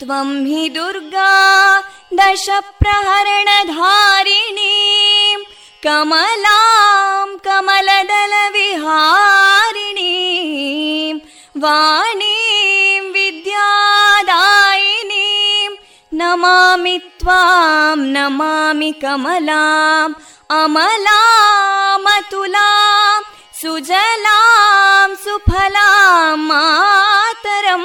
ತ್ವಂ ಹಿ ದುರ್ಗಾ ದಶ ಪ್ರಹರಣಧಾರಿಣೀ ಕಮಲಾಂ ಕಮಲದಲ ವಿಹಾರಿಣೀ ವಾಣೀಂ ವಿದ್ಯಾದಾಯಿನೀ ನಮಾಮಿ ತ್ವಾಂ ನಮಾಮಿ ಕಮಲಾಂ ಅಮಲಾಂ ಅತುಲಾಂ ಸುಜಲಾಂ ಸುಫಲಾಂ ಮಾತರಂ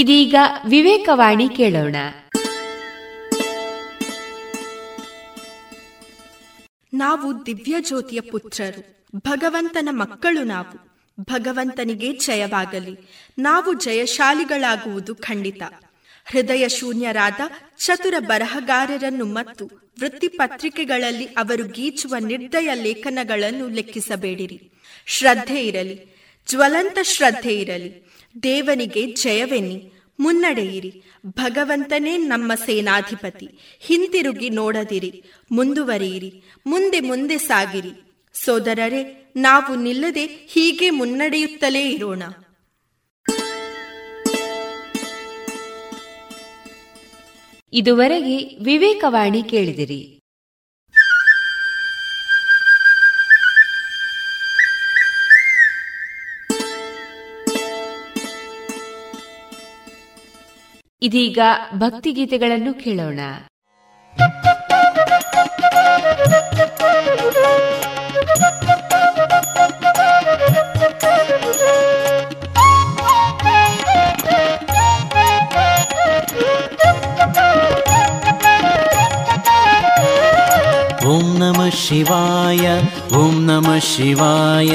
ಇದೀಗ ವಿವೇಕವಾಣಿ ಕೇಳೋಣ. ನಾವು ದಿವ್ಯಜ್ಯೋತಿಯ ಪುತ್ರರು, ಭಗವಂತನ ಮಕ್ಕಳು. ನಾವು ಭಗವಂತನಿಗೆ ಜಯವಾಗಲಿ. ನಾವು ಜಯಶಾಲಿಗಳಾಗುವುದು ಖಂಡಿತ. ಹೃದಯ ಶೂನ್ಯರಾದ ಚತುರ ಬರಹಗಾರರನ್ನು ಮತ್ತು ವೃತ್ತಿಪತ್ರಿಕೆಗಳಲ್ಲಿ ಅವರು ಗೀಚುವ ನಿರ್ದಯ ಲೇಖನಗಳನ್ನು ಲೆಕ್ಕಿಸಬೇಡಿರಿ. ಶ್ರದ್ಧೆ ಇರಲಿ, ಜ್ವಲಂತ ಶ್ರದ್ಧೆ ಇರಲಿ. ದೇವನಿಗೆ ಜಯವೆನ್ನಿ, ಮುನ್ನಡೆಯಿರಿ. ಭಗವಂತನೇ ನಮ್ಮ ಸೇನಾಧಿಪತಿ. ಹಿಂತಿರುಗಿ ನೋಡದಿರಿ, ಮುಂದುವರಿಯಿರಿ, ಮುಂದೆ ಮುಂದೆ ಸಾಗಿರಿ. ಸೋದರರೇ, ನಾವು ನಿಲ್ಲದೆ ಹೀಗೆ ಮುನ್ನಡೆಯುತ್ತಲೇ ಇರೋಣ. ಇದುವರೆಗೆ ವಿವೇಕವಾಣಿ ಕೇಳಿದಿರಿ. ಇದೀಗ ಭಕ್ತಿಗೀತೆಗಳನ್ನು ಕೇಳೋಣ. ಓಂ ನಮಃ ಶಿವಾಯ, ಓಂ ನಮಃ ಶಿವಾಯ,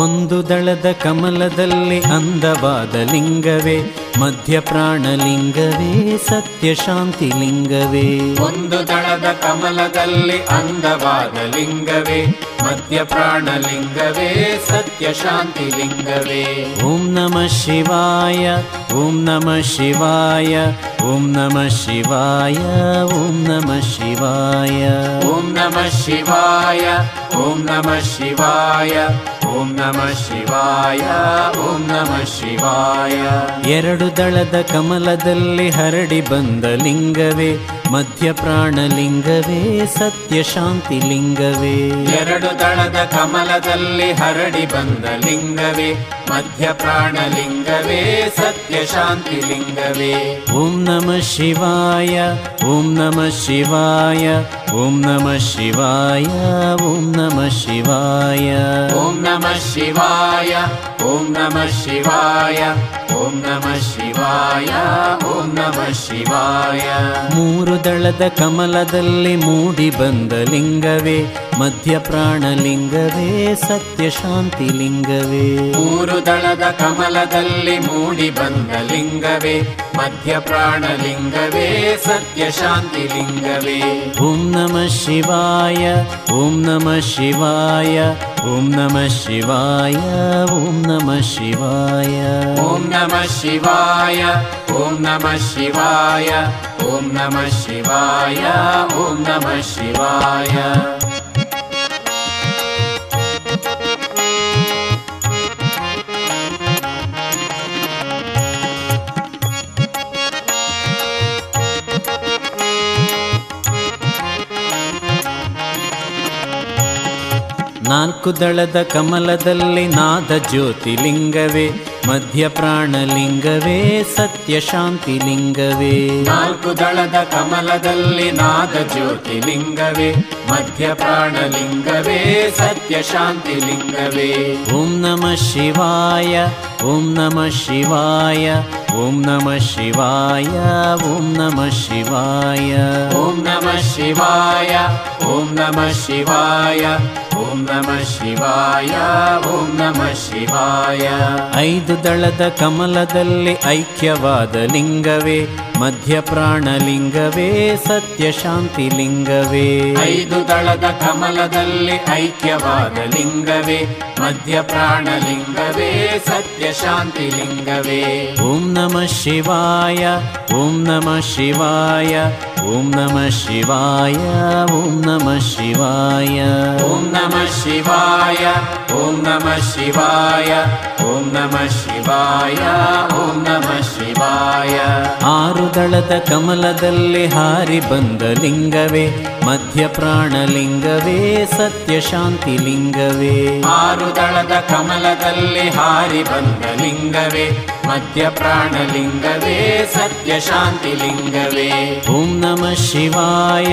ಒಂದು ದಳದ ಕಮಲದಲ್ಲಿ ಅಂದವಾದ ಲಿಂಗವೇ ಮಧ್ಯಪ್ರಾಣಲಿಂಗವೇ ಸತ್ಯಶಾಂತಿಲಿಂಗವೇ. ಒಂದು ದಳದ ಕಮಲದಲ್ಲಿ ಅಂದವಾದ ಲಿಂಗವೇ ಮಧ್ಯಪ್ರಾಣಲಿಂಗವೇ ಸತ್ಯಶಾಂತಿಲಿಂಗವೇ. ಓಂ ನಮಃ ಶಿವಾಯ, ಓಂ ನಮಃ ಶಿವಾಯ, ಓಂ ನಮಃ ಶಿವಾಯ, ಓಂ ನಮಃ ಶಿವಾಯ, ಓಂ ನಮಃ ಶಿವಾಯ, ಓಂ ನಮಃ ಶಿವಾಯ, ಓಂ ನಮಃ ಶಿವಾಯ, ಓಂ ನಮಃ ಶಿವಾಯ. ಎರಡು ದಳದ ಕಮಲದಲ್ಲಿ ಹರಡಿ ಬಂದ ಲಿಂಗವೇ ಮಧ್ಯಪ್ರಾಣಲಿಂಗವೇ ಸತ್ಯಶಾಂತಿಲಿಂಗವೇ. ಎರಡು ದಳದ ಕಮಲದಲ್ಲಿ ಹರಡಿ ಬಂದ ಲಿಂಗವೇ ಮಧ್ಯಪ್ರಾಣಲಿಂಗವೇ ಸತ್ಯಶಾಂತಿಲಿಂಗವೇ. ಓಂ ನಮಃ ಶಿವಾಯ, ಓಂ ನಮಃ ಶಿವಾಯ, ಓಂ ನಮಃ ಶಿವಾಯ, ಓಂ ನಮಃ ಶಿವಾಯ, ಓಂ ನಮಃ ಶಿವಾಯ, ಓಂ ನಮಃ ಶಿವಾಯ, ಓಂ ನಮಃ ಶಿವಾಯ ಓಂ ನಮಃ ಶಿವಾಯ. ಮೂರು ದಳದ ಕಮಲದಲ್ಲಿ ಮೂಡಿ ಬಂದ ಲಿಂಗವೇ ಮಧ್ಯಪ್ರಾಣಲಿಂಗವೇ ಸತ್ಯಶಾಂತಿಲಿಂಗವೇ. ಮೂರು ದಳದ ಕಮಲದಲ್ಲಿ ಮೂಡಿ ಬಂದ ಲಿಂಗವೇ ಮಧ್ಯಪ್ರಾಣಲಿಂಗವೇ ಸತ್ಯಶಾಂತಿಲಿಂಗವೇ. ಓಂ ನಮಃ ಶಿವಾಯ ಓಂ ನಮಃ ಶಿವಾಯ ಓಂ ನಮಃ ಶಿವಾಯ ಓಂ ನಮಃ ಶಿವಾಯ. ಓಂ ನಮಃ ಶಿವಾಯ ಓಂ ನಮಃ ಶಿವಾಯ ಓಂ ನಮಃ ಶಿವಾಯ ಓಂ ನಮಃ ಶಿವಾಯ. ನಾಲ್ಕು ದಳದ ಕಮಲದಲ್ಲಿ ನಾದ ಜ್ಯೋತಿಲಿಂಗವೇ ಮಧ್ಯಪ್ರಾಣಲಿಂಗವೇ ಸತ್ಯಶಾಂತಿಲಿಂಗವೇ. ನಾಲ್ಕು ದಳದ ಕಮಲದಲ್ಲಿ ನಾದ ಜ್ಯೋತಿಲಿಂಗವೇ ಮಧ್ಯಪ್ರಾಣಲಿಂಗವೇ ಸತ್ಯಶಾಂತಿಲಿಂಗವೇ. ಓಂ ನಮಃ ಶಿವಾಯ ಓಂ ನಮಃ ಶಿವಾಯ ಓಂ ನಮಃ ಶಿವಾಯ ಓಂ ನಮಃ ಶಿವಾಯ. ಓಂ ನಮಃ ಶಿವಾಯ ಓಂ ನಮಃ ಶಿವಾಯ ಓಂ ನಮಃ ಶಿವಾಯ ಓಂ ನಮಃ ಶಿವಾಯ. ಐದು ದಳದ ಕಮಲದಲ್ಲಿ ಐಕ್ಯವಾದ ಲಿಂಗವೇ ಮಧ್ಯಪ್ರಾಣಲಿಂಗವೇ ಸತ್ಯಶಾಂತಿಲಿಂಗವೇ. ಐದು ದಳದ ಕಮಲದಲ್ಲಿ ಐಕ್ಯವಾದ ಲಿಂಗವೇ ಮಧ್ಯಪ್ರಾಣಲಿಂಗವೇ ಸತ್ಯಶಾಂತಿಲಿಂಗವೇ. ಓಂ ನಮಃ ಶಿವಾಯ ಓಂ ನಮಃ ಶಿವಾಯ ಓಂ ನಮಃ ಶಿವಾಯ ಓಂ ನಮಃ ಶಿವಾಯ. ಓಂ ನಮಃ ಶಿವಾಯ ಓಂ ನಮಃ ಶಿವಾಯ ಓಂ ನಮಃ ಶಿವಾಯ ಓಂ ನಮಃ ಶಿವಾಯ. ಆರು ದಳದ ಕಮಲದಲ್ಲಿ ಹಾರಿ ಬಂದ ಲಿಂಗವೇ ಮಧ್ಯಪ್ರಾಣಲಿಂಗವೇ ಸತ್ಯಶಾಂತಿಲಿಂಗವೇ. ಆರು ದಳದ ಕಮಲದಲ್ಲಿ ಹಾರಿ ಬಂದ ಲಿಂಗವೇ ಮಧ್ಯಪ್ರಾಣಲಿಂಗವೇ ಸತ್ಯಶಾಂತಿಲಿಂಗವೇ. ಓಂ ನಮಃ ಶಿವಾಯ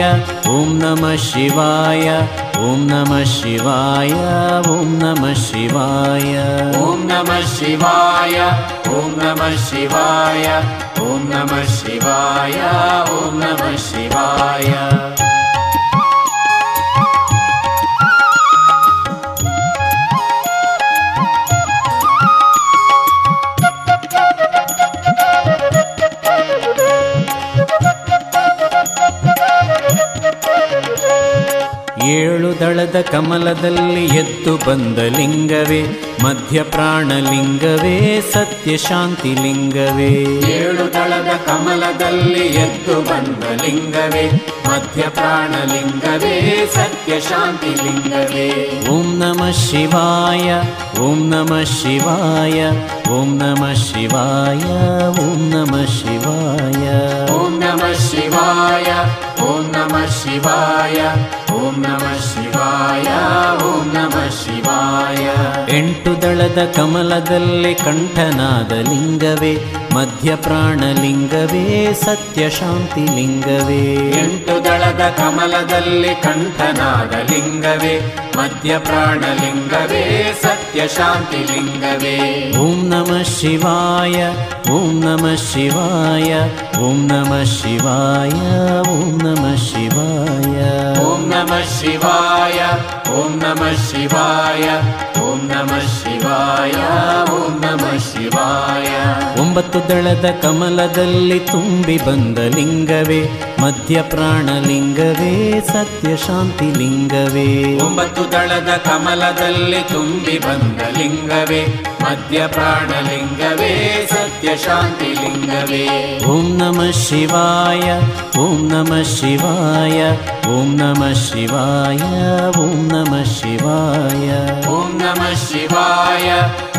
ಓಂ ನಮಃ ಶಿವಾಯ ಓಂ ನಮಃ ಶಿವಾಯ ಓಂ ನಮಃ ಶಿವಾಯ. ಓಂ ನಮಃ ಶಿವಾಯ ಓಂ ನಮಃ ಶಿವಾಯ ಓಂ ನಮಃ ಶಿವಾಯ ಓಂ ನಮಃ ಶಿವಾಯ. ಏಳು ದಳದ ಕಮಲದಲ್ಲಿ ಎದ್ದು ಬಂದ ಲಿಂಗವೇ ಮಧ್ಯಪ್ರಾಣಲಿಂಗವೇ ಸತ್ಯಶಾಂತಿಲಿಂಗವೇ. ಏಳು ದಳದ ಕಮಲದಲ್ಲಿ ಎದ್ದು ಬಂದ ಲಿಂಗವೇ ಮಧ್ಯಪ್ರಾಣಲಿಂಗವೇ ಸತ್ಯಶಾಂತಿಲಿಂಗವೇ. ಓಂ ನಮಃ ಶಿವಾಯ ಓಂ ನಮಃ ಶಿವಾಯ ಓಂ ನಮಃ ಶಿವಾಯ ಓಂ ನಮಃ ಶಿವಾಯ. ಓಂ ನಮಃ ಶಿವಾಯ ಓಂ ನಮಃ ಶಿವಾಯ ಓಂ ನಮಃ ಶಿವಾಯ ಓಂ ನಮಃ ಶಿವಾಯ. ಎಂಟು ದಳದ ಕಮಲದಲ್ಲಿ ಕಂಠನಾದ ಲಿಂಗವೇ ಮಧ್ಯಪ್ರಾಣಲಿಂಗವೇ ಸತ್ಯಶಾಂತಿಲಿಂಗವೇ. ಎಂಟು ದಳದ ಕಮಲದಲ್ಲಿ ಕಂಠನಾದ ಲಿಂಗವೇ ಮಧ್ಯಪ್ರಾಣಲಿಂಗವೇ ಸತ್ಯಶಾಂತಿಲಿಂಗವೇ. ಓಂ ನಮಃ ಶಿವಾಯ ಓಂ ನಮಃ ಶಿವಾಯ ಓಂ ನಮಃ ಶಿವಾಯ ಓಂ ನಮಃ ಶಿವಾಯ. ಓಂ ನಮಃ ಶಿವಾಯ ಓಂ ನಮಃ ಶಿವಾಯ ಓಂ ನಮಃ ಶಿವಾಯ ಓಂ ನಮಃ ಶಿವಾಯ. ಒಂಬತ್ತು ದಳದ ಕಮಲದಲ್ಲಿ ತುಂಬಿ ಬಂದ ಲಿಂಗವೇ ಮಧ್ಯಪ್ರಾಣಲಿಂಗವೇ ಸತ್ಯಶಾಂತಿಲಿಂಗವೇ. ಒಂಬತ್ತು ದಳದ ಕಮಲದಲ್ಲಿ ತುಂಬಿ ಬಂದ ಲಿಂಗವೇ ಮಧ್ಯಪ್ರಾಣಲಿಂಗವೇ ಸತ್ಯಶಾಂತಿಲಿಂಗವೇ. ಓಂ ನಮಃ ಶಿವಾಯ ಓಂ ನಮಃ ಶಿವಾಯ ಓಂ ನಮಃ ಶಿವಾಯ ಓಂ ನಮಃ ಶಿವಾಯ. ಓಂ ನಮಃ ಶಿವಾಯ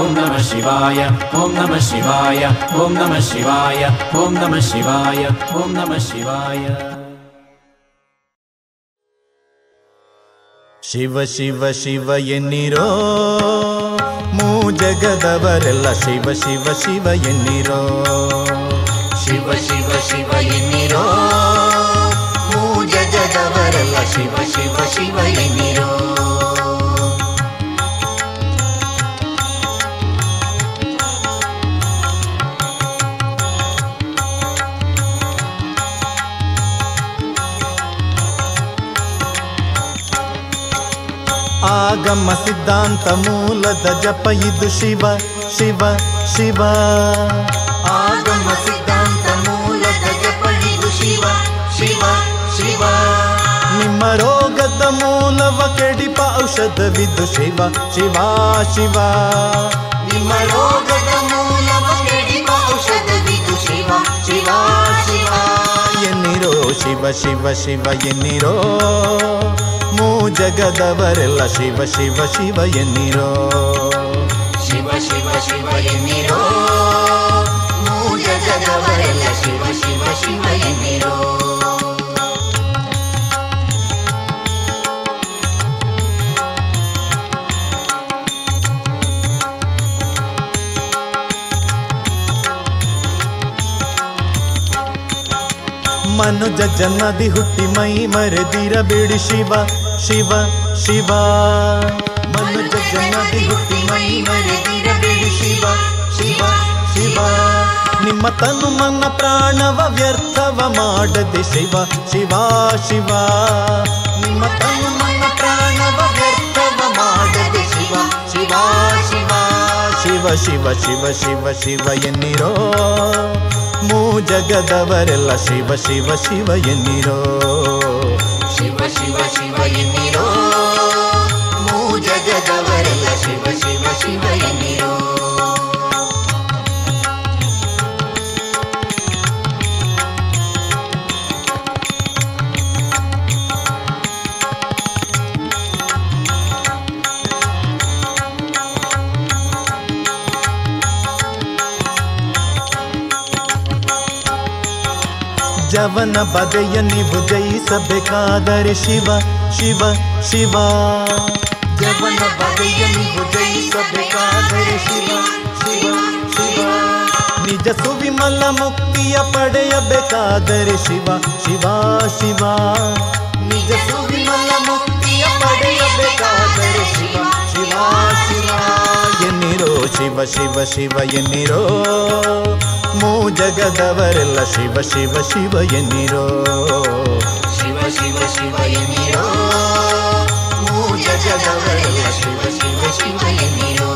ಓಂ ನಮಃ ಶಿವಾಯ ಓಂ ನಮಃ ಶಿವಾಯ ಓಂ ನಮಃ ಶಿವಾಯ ಓಂ ನಮಃ ಶಿವಾಯ ಓಂ ನಮಃ ಶಿವಾಯ. ಶಿವ ಶಿವ ಶಿವ ಎನ್ನಿರೋ ಮೂ ಜಗದವರೆಲ್ಲ ಶಿವ ಶಿವ ಶಿವ ಎನ್ನಿರೋ ಶಿವ ಶಿವ ಶಿವ ಎನ್ನಿರೋ ಮೂ ಜಗದವರೆಲ್ಲ ಶಿವ ಶಿವ ಶಿವ ಎನ್ನಿರೋ. ಆಗಮ ಸಿದ್ಧಾಂತ ಮೂಲದ ಜಪ ಇದು ಶಿವ ಶಿವ ಶಿವ ಆಗಮ ಸಿದ್ಧಾಂತ ಮೂಲದ ಜಪ ಇದು ಶಿವ ಶಿವ ಶಿವ. ನಿಮ್ಮ ರೋಗದ ಮೂಲವ ಕೆಡಿಪ ಔಷಧವಿದು ಶಿವ ಶಿವ ಶಿವ ನಿಮ್ಮ ರೋಗದ ಮೂಲವ ಕೆಡಿಪ ಔಷಧವಿದು ಶಿವ ಶಿವ ಶಿವ ಎನ್ನಿರೋ ಶಿವ ಶಿವ ಶಿವ ಎನ್ನಿರೋ ಮೂ ಜಗದವರೆಲ್ಲ ಶಿವ ಶಿವ ಶಿವ ಎನ್ನಿರೋ ಶಿವ ಶಿವ ಶಿವ ಎನ್ನಿರೋ ಮೂ ಜಗದವರೆಲ್ಲ ಶಿವ ಶಿವ ಶಿವ ಎನ್ನಿರೋ. ಮನುಜ ಜನ್ಮದಿ ಹುಟ್ಟಿ ಮೈ ಮರೆದಿರಬೇಡಿ ಶಿವ ಶಿವ ಶಿವ ಮನುಜ ಜನ್ಮದಿ ಹುಟ್ಟಿ ಮೈ ಮರೆದಿರಬೇಡಿ ಶಿವ ಶಿವ ಶಿವ. ನಿಮ್ಮ ತನು ಮನ ಪ್ರಾಣವ ವ್ಯರ್ಥವ ಮಾಡದೆ ಶಿವ ಶಿವ ಶಿವ ನಿಮ್ಮ ತನು ಮನ ಪ್ರಾಣವ ವ್ಯರ್ಥವ ಮಾಡದೆ ಶಿವ ಶಿವ ಶಿವ ಶಿವ ಶಿವ ಶಿವ ಶಿವ ಶಿವ ಎನ್ನಿರೋ ಮೂ ಜಗದವರೆಲ್ಲ ಶಿವ ಶಿವ ಶಿವ ಎನ್ನಿರೋ ಶಿವ ಶಿವ ಶಿವ ಎನ್ನಿರೋ ಮೂ ಜಗದವರೆಲ್ಲ ಶಿವ ಶಿವ ಶಿವ ಎನ್ನಿರೋ. ಜವನ ಬದೆಯ ನೀವು ಜಯಿಸಬೇಕಾದರೆ ಶಿವ ಶಿವ ಶಿವ ಜವನ ಬದೆಯ ನೀವು ಜಯಿಸಬೇಕಾದರೆ ಶಿವ ಶಿವ ಶಿವ. ನಿಜ ಸುವಿಮಲ ಮುಕ್ತಿಯ ಪಡೆಯಬೇಕಾದರೆ ಶಿವ ಶಿವ ಶಿವ ನಿಜ ಸುವಿಮಲ ಮುಕ್ತಿಯ ಪಡೆಯಬೇಕಾದರೆ ಶಿವ ಶಿವ ಶಿವ ಎನ್ನಿರೋ ಶಿವ ಶಿವ ಶಿವ ಎನ್ನಿರೋ ಮೂ ಜಗದವರೆಲ್ಲ ಶಿವ ಶಿವ ಶಿವ ಎನ್ನಿರೋ ಶಿವ ಶಿವ ಶಿವ ಎನ್ನಿರೋ ಮೂ ಜಗದವರೆಲ್ಲ ಶಿವ ಶಿವ ಶಿವ ಎನ್ನಿರೋ.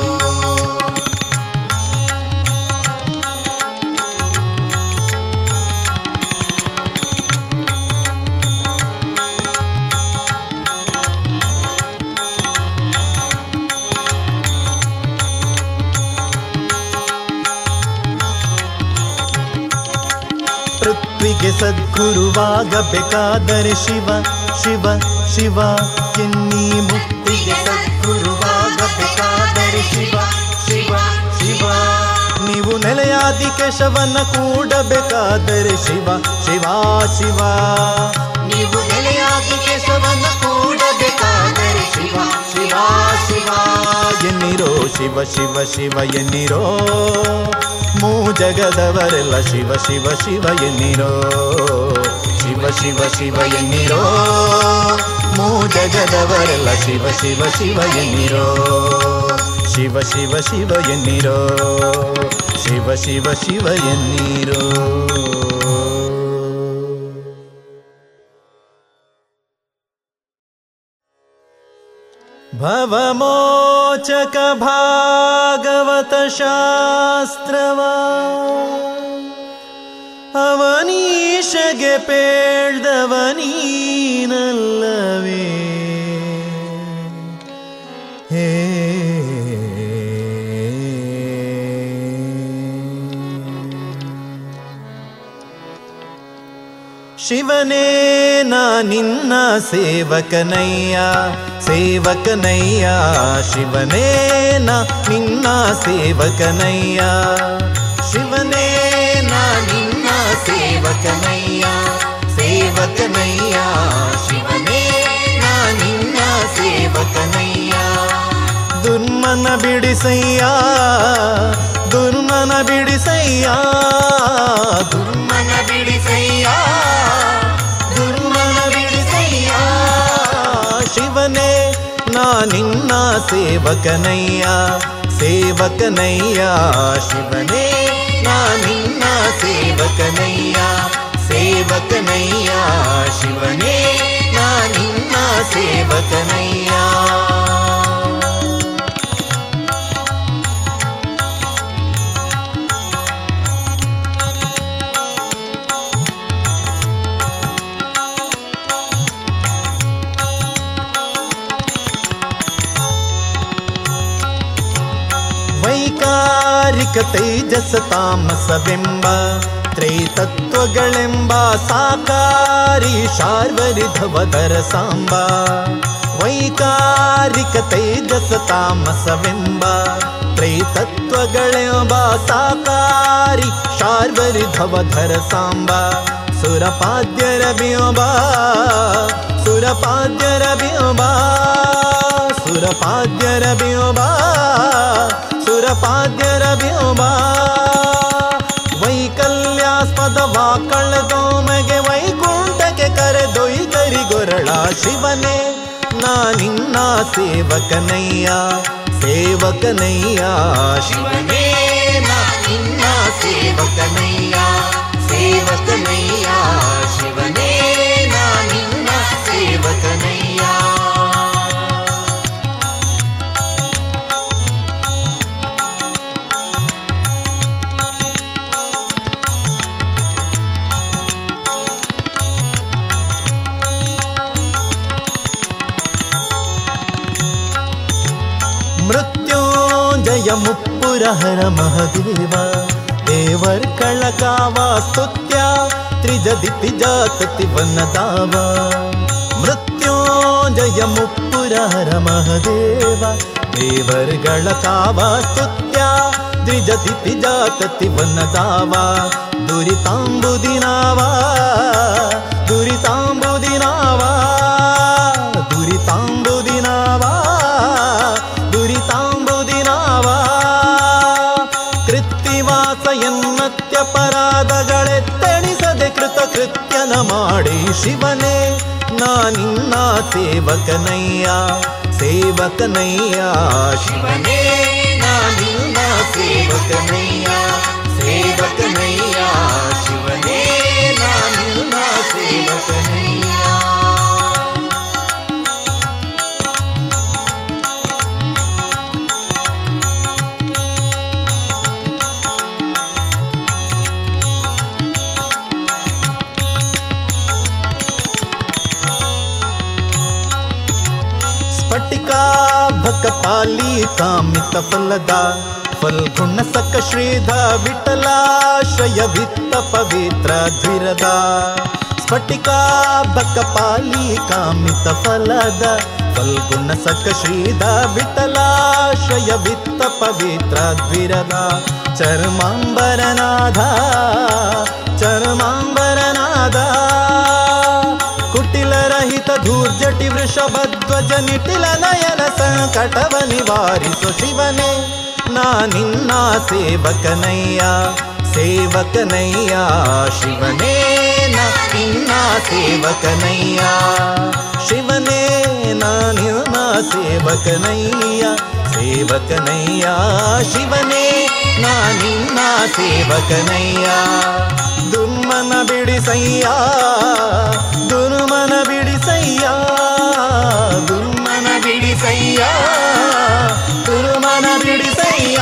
ಸದ್ಗುರುವಾಗಬೇಕಾದರೆ ಶಿವ ಶಿವ ಶಿವ ಎನ್ನಿ ಮುಕ್ತಿಗೆ ಸದ್ಗುರುವಾಗಬೇಕಾದರೆ ಶಿವ ಶಿವ ಶಿವ. ನೀವು ನೆಲೆಯಾದಿ ಕೇಶವನ ಕೂಡಬೇಕಾದರೆ ಶಿವ ಶಿವ ಶಿವ ನೀವು ನೆಲೆಯಾದಿ ಕೇಶವನ ಕೂಡಬೇಕಾದರೆ ಶಿವ ಶಿವ ಶಿವ ಎನ್ನಿರೋ ಶಿವ ಶಿವ ಶಿವ ಎನ್ನಿರೋ ಮೂ ಜಗದವರೆಲ್ಲ ಶಿವ ಶಿವ ಶಿವ ಎನ್ನಿರೋ ಶಿವ ಶಿವ ಶಿವ ಎನ್ನಿರೋ ಮೂ ಜಗದವರೆಲ್ಲ ಶಿವ ಶಿವ ಶಿವ ಎನ್ನಿರೋ ಶಿವ ಶಿವ ಶಿವ ಎನ್ನಿರೋ ಶಿವ ಶಿವ ಶಿವ ಎನ್ನಿರೋ. ಭವಮೋಚಕ ಭಾಗವತ ಶಾಸ್ತ್ರವ ಅವನೀಶಗೆ ಪೇಳ್ದವನೀನಲ್ಲವೇ ಹೇ ಶಿವನೇ ನಾ ನಿನ್ನ ಸೇವಕನಯ್ಯ ಶಿವನೇ ಶಿವನೇನ ನಿನ್ನ ಸೇವಕನಯ್ಯ, ಶಿವನೇನ ನಿನ್ನ ಸೇವಕನಯ್ಯ, ಸೇವಕನಯ್ಯ, ಶಿವನೇನ ನಿನ್ನ ಸೇವಕನಯ್ಯ. ದುರ್ಮನ ಬಿಡಿಸಯ್ಯ, ದುರ್ಮನ ಬಿಡಿಸಯ್ಯ, ದುರ್ಮನ ಬಿಡಿಸಯ್ಯ, ದುರ್ಮನ ಬಿಡಿಸಯ್ಯ, ಶಿವನೇ ನಾ ನಿನ್ನ ಸೇವಕನಯ್ಯ, ಸೇವಕನಯ್ಯ, ಶಿವನೇ ನಾ ನಿನ್ನ ಸೇವಕನಯ್ಯ, ಸೇವಕನಯ್ಯ, ಶಿವನೇ ನಾ ನಿನ್ನ ಸೇವಕನಯ್ಯ. ತೈಜಸ ತಾಮಸವೆಂಬ ತ್ರೈತತ್ವಗಳೆಂಬ ಸಾಕಾರಿ ಶಾರ್ವರಿಧವದರ ಸಾಂಬ. ವೈಕಾರಿಕ ತೈಜಸ ತಾಮಸವೆಂಬ ತ್ರೈತತ್ವಗಳೆಂಬ ಸಾಕಾರಿ ಶಾರ್ವರಿಧವಧರ ಸಾಂಬ. ಸುರಪಾದ್ಯರ ಬಿಂಬ, ಸುರಪಾದ್ಯರ ಬಿಂಬ, ಸುರಪಾದ್ಯರ ಬಿಂಬ, ಸುರಪಾದ್ಯರ ಬಿಂಬ. ವೈಕಲ್ಯಾಸ್ಪದವಾ ಕಳೆದೋಮಗೆ ವೈಕುಂಠಕ್ಕೆ ಕರೆದೊಯ್ಗರಿಗೊರಳ, ಶಿವನೇ ನಾ ನಿನ್ನ ಸೇವಕನಯ್ಯ, ಸೇವಕನಯ್ಯ, ಶಿವನೇ ನಾ ನಿನ್ನ ಸೇವಕನಯ್ಯ, ಸೇವಕನಯ್ಯ, ಶಿವನೇ ನಾ ನಿನ್ನ ಸೇವಕನಯ್ಯ. ಮೃತ್ಯುಂಜಯ ಮುಪ್ಪುರಹರ ಮಹದೇವ ದೇವರ್ಕಳಕಾವ ಸ್ತುತ್ಯ ತ್ರಿಜದಿ ಪಿಜಾತತಿವನ್ನತಾವ. ಮೃತ್ಯುಂಜಯ ಮುಪ್ಪುರಹರ ಮಹದೇವ ದೇವರ್ಗಳಕಾವ ಸ್ತುತ್ಯ ತ್ರಿಜದಿ ಪಿಜಾತತಿವನ್ನತಾವ. ದುರಿತಾಂಬುದಿನಾವ, ದುರಿತಾಂಬುದಿನಾವ, ದುರಿತಾಂಬುದಿನಾವ, ದುರಿತಾಂಬುದಿನಾವ. ಕೃತ್ತಿವಾಸ ಎನ್ನತ್ಯಪರಾಧಗಳೆತ್ತಣಿಸದೆ ಕೃತಕೃತ್ಯನ ಮಾಡಿ, ಶಿವನೇ ನಾ ನಿನ್ನ ಸೇವಕನಯ್ಯ, ಸೇವಕನಯ್ಯ, ಶಿವನೇ ನಾ ನಿನ್ನ ಸೇವಕನಯ್ಯ, ಸೇವಕನಯ್ಯ, ಶಿವನೇ ನಾ ನಿನ್ನ ಸೇವಕನಯ್ಯ. ಕಪಾಲಿ ಕಾಮಿತ ಫಲದ ಫಲ್ಗುಣ ಸಕ ಶ್ರೀಧ ವಿಠಲಾಶ್ರಯ ವಿತ್ತ ಪವಿತ್ರ ಧಿರದ. ಸ್ಫಟಿಕಾ ಬಕಪಾಲಿ ಕಾಮಿತ ಫಲದ ಫಲ್ಗುಣ ಸಕ ಶ್ರೀಧ ವಿಠಲಾಶ್ರಯ ವಿತ್ತ ಪವಿತ್ರ ಧಿರದ. ಚರ್ಮಾಂಬರನಾದ, ಚರ್ಮಾಂಬರನಾದ, ಕುಟಿಲರಹಿತ ಧೂರ್ಜಟಿ ವೃಷಭಧ್ವಜ ನಿಟಿಲ ನಯನ ಸಂಕಟವ ನಿವಾರಿಸು, ಶಿವನೇ ನಾ ನಿನ್ನ ಸೇವಕನಯ್ಯ, ಸೇವಕನಯ್ಯ, ಶಿವನೇ ನಾ ನಿನ್ನ ಸೇವಕನಯ್ಯ, ಶಿವನೇ ನಾ ನಿನ್ನ ಸೇವಕನಯ್ಯ, ಸೇವಕನಯ್ಯ, ಶಿವನೇ ನಾ ನಿನ್ನ ಸೇವಕನಯ್ಯ. ದುರ್ಮನ ಬಿಡಿಸಯ್ಯ, ದುರ್ಮನ ಬಿಡಿಸಯ್ಯ, ದುರ್ಮನ ಬಿಡಿಸಯ್ಯ, ದುರ್ಮನ ಬಿಡಿಸಯ್ಯ,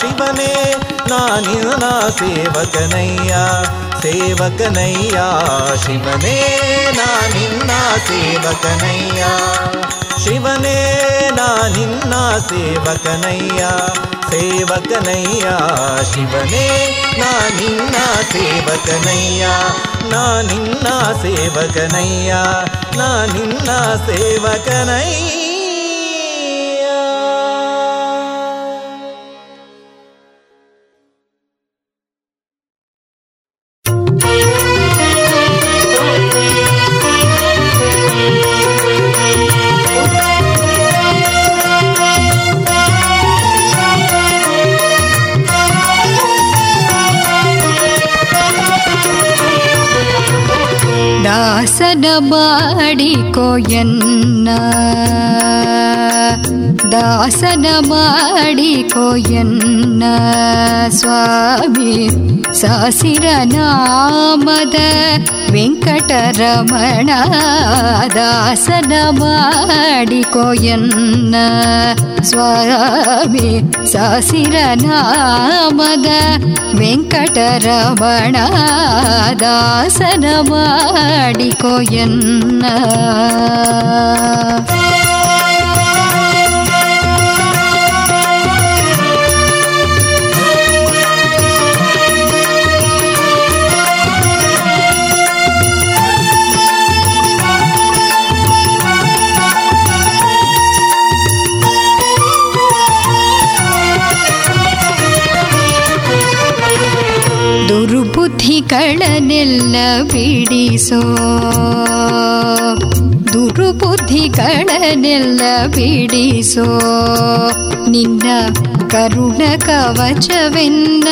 ಶಿವನೇ ನಾ ನಿನ್ನ ಸೇವಕನಯ್ಯ, ಸೇವಕನಯ್ಯ, ಶಿವನೇ ನಾ ನಿನ್ನ ಸೇವಕನಯ್ಯ, ಶಿವನೇ ನಾ ನಿನ್ನ ಸೇವಕನಯ್ಯ, ಸೇವಕನಯ್ಯ, ಶಿವನೇ ನಾ ನಿನ್ನ ಸೇವಕನಯ್ಯ, ನಾ ನಿನ್ನ ಸೇವಕನಯ್ಯ, ನಾ ನಿನ್ನ ಸೇವಕನಯ್ಯ. ದಾಸನಮಾಡಿಕೋ ಎನ್ನ ದಾಸನಮಾಡಿಕೋ ಎನ್ನ ಸ್ವಾಮಿ ಸಹಸಿರನಾಮದ ವೆಂಕಟರಮಣ ದಾಸನಮಾಡಿಕೋ ಎನ್ನ ಸ್ವಾಮಿ ಸಹಸಿರನಾಮದ ವೆಂಕಟರಮಣ ದಾಸನಮಾಡಿಕೋ ಎನ್ನ ದುರ್ಬುದ್ಧಿಗಳನ್ನೆಲ್ಲ ಬಿಡಿಸೋ ದುರ್ಬುದ್ಧಿಗಳನ್ನೆಲ್ಲ ಬಿಡಿಸೋ ನಿನ್ನ ಕರುಣ ಕವಚವೆನ್ನ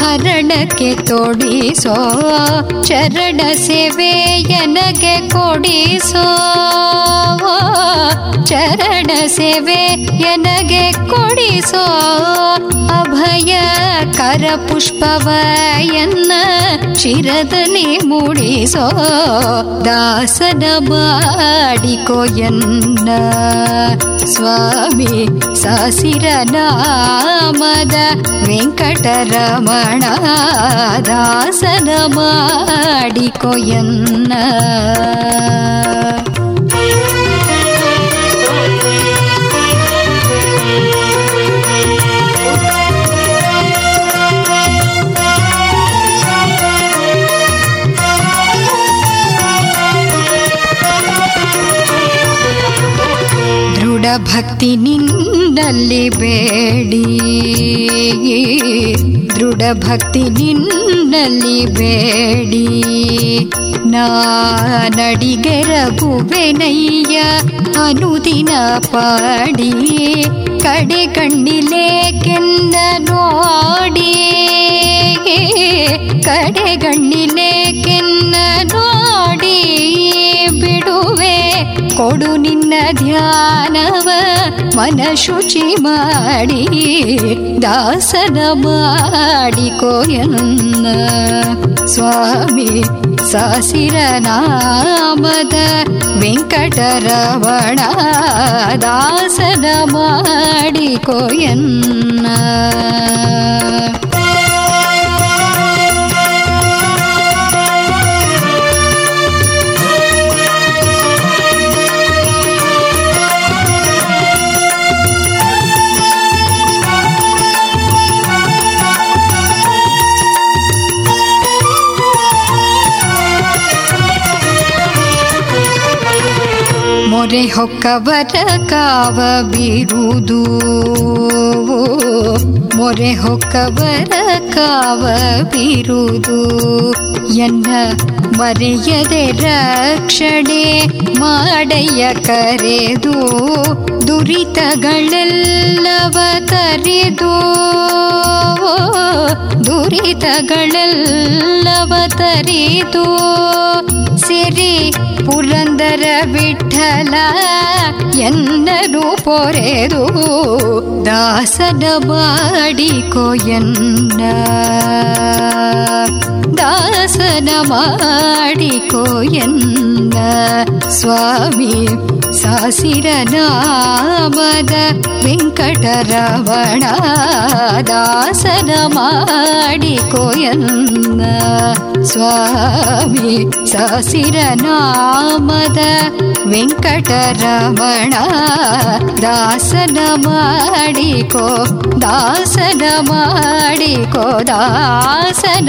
ಹರಣಕ್ಕೆ ತೊಡಿಸೋ ಚರಣ ಸೇವೆಯನಗೆ ಕೊಡಿಸೋ ಚರಣ ಸೇವೆಯನಗೆ ಕೊಡಿಸೋ ಅಭಯ ಕರ ಪುಷ್ಪವಯನ್ನ ಶಿರದಲ್ಲಿ ಮೂಡಿಸೋ ದಾಸನ ಮಾಡಿಕೋ ಎನ್ನ ಸ್ವಾಮಿ ಸಹಸಿರನಾಮದ ವೆಂಕಟರಮಣ ದಾಸನ ಮಾಡಿಕೋ ಎನ್ನ ಭಕ್ತಿ ನಿನ್ನಲ್ಲಿ ಬೇಡಿ ದೃಢ ಭಕ್ತಿ ನಿನ್ನಲ್ಲಿ ಬೇಡಿ ನಾ ನಡಿಗೆರಗುವೆನಯ್ಯ ಅನುದಿನ ಪಾಡಿ ಕಡೆ ಕಣ್ಣಿಲೆ ಕೆಂದ ನೋಡಿ ಕಡೆ ಕಣ್ಣಿಲೆ ಕೆನ್ನ ನೋಡಿ ಬಿಡುವೆ ಕೊಡು ನಿನ್ನ ಧ್ಯಾನವ ಮನ ಶುಚಿ ಮಾಡಿ ದಾಸನ ಮಾಡಿಕೋ ಎನ್ನ ಸ್ವಾಮಿ ಸಹಸಿರನಾಮದ ವೆಂಕಟರಮಣ ದಾಸನ ಮಾಡಿಕೋ ಎನ್ನ ಮೊರೆ ಹೊಕ್ಕವರ ಕಾವ ಬಿರುದು ಮೊರೆ ಹೊಕ್ಕವರ ಕಾವ ಬಿರುದು ಎನ್ನ ಮರೆಯದೆ ರಕ್ಷಣೆ ಮಾಡಯ್ಯ ಕರೆದು ದುರಿತಗಳೆಲ್ಲವ ತರೆದು ದುರಿತಗಳೆಲ್ಲವ ತರೆದು ಸಿರಿ ಪುರಂದರ ವಿಠಲ ಎನ್ನರು ಪೊರೆದು ದಾಸನ ಮಾಡಿಕೋ ಎನ್ನ ದಾಸನ ಮಾಡಿಕೋ ಎನ್ನ ಸ್ವಾಮಿ ಸಹಸಿರನಾಮದ ವೆಂಕಟರಮಣ ದಾಸನ ಮಾಡಿಕೋ ಎನ್ನ ಸ್ವಾಮಿ ಸಹಸಿರನಾಮದ ವೆಂಕಟರಮಣ ದಾಸನ ಮಾಡಿಕೋ ದಾಸನ ಮಾಡಿಕೋ ದಾಸನ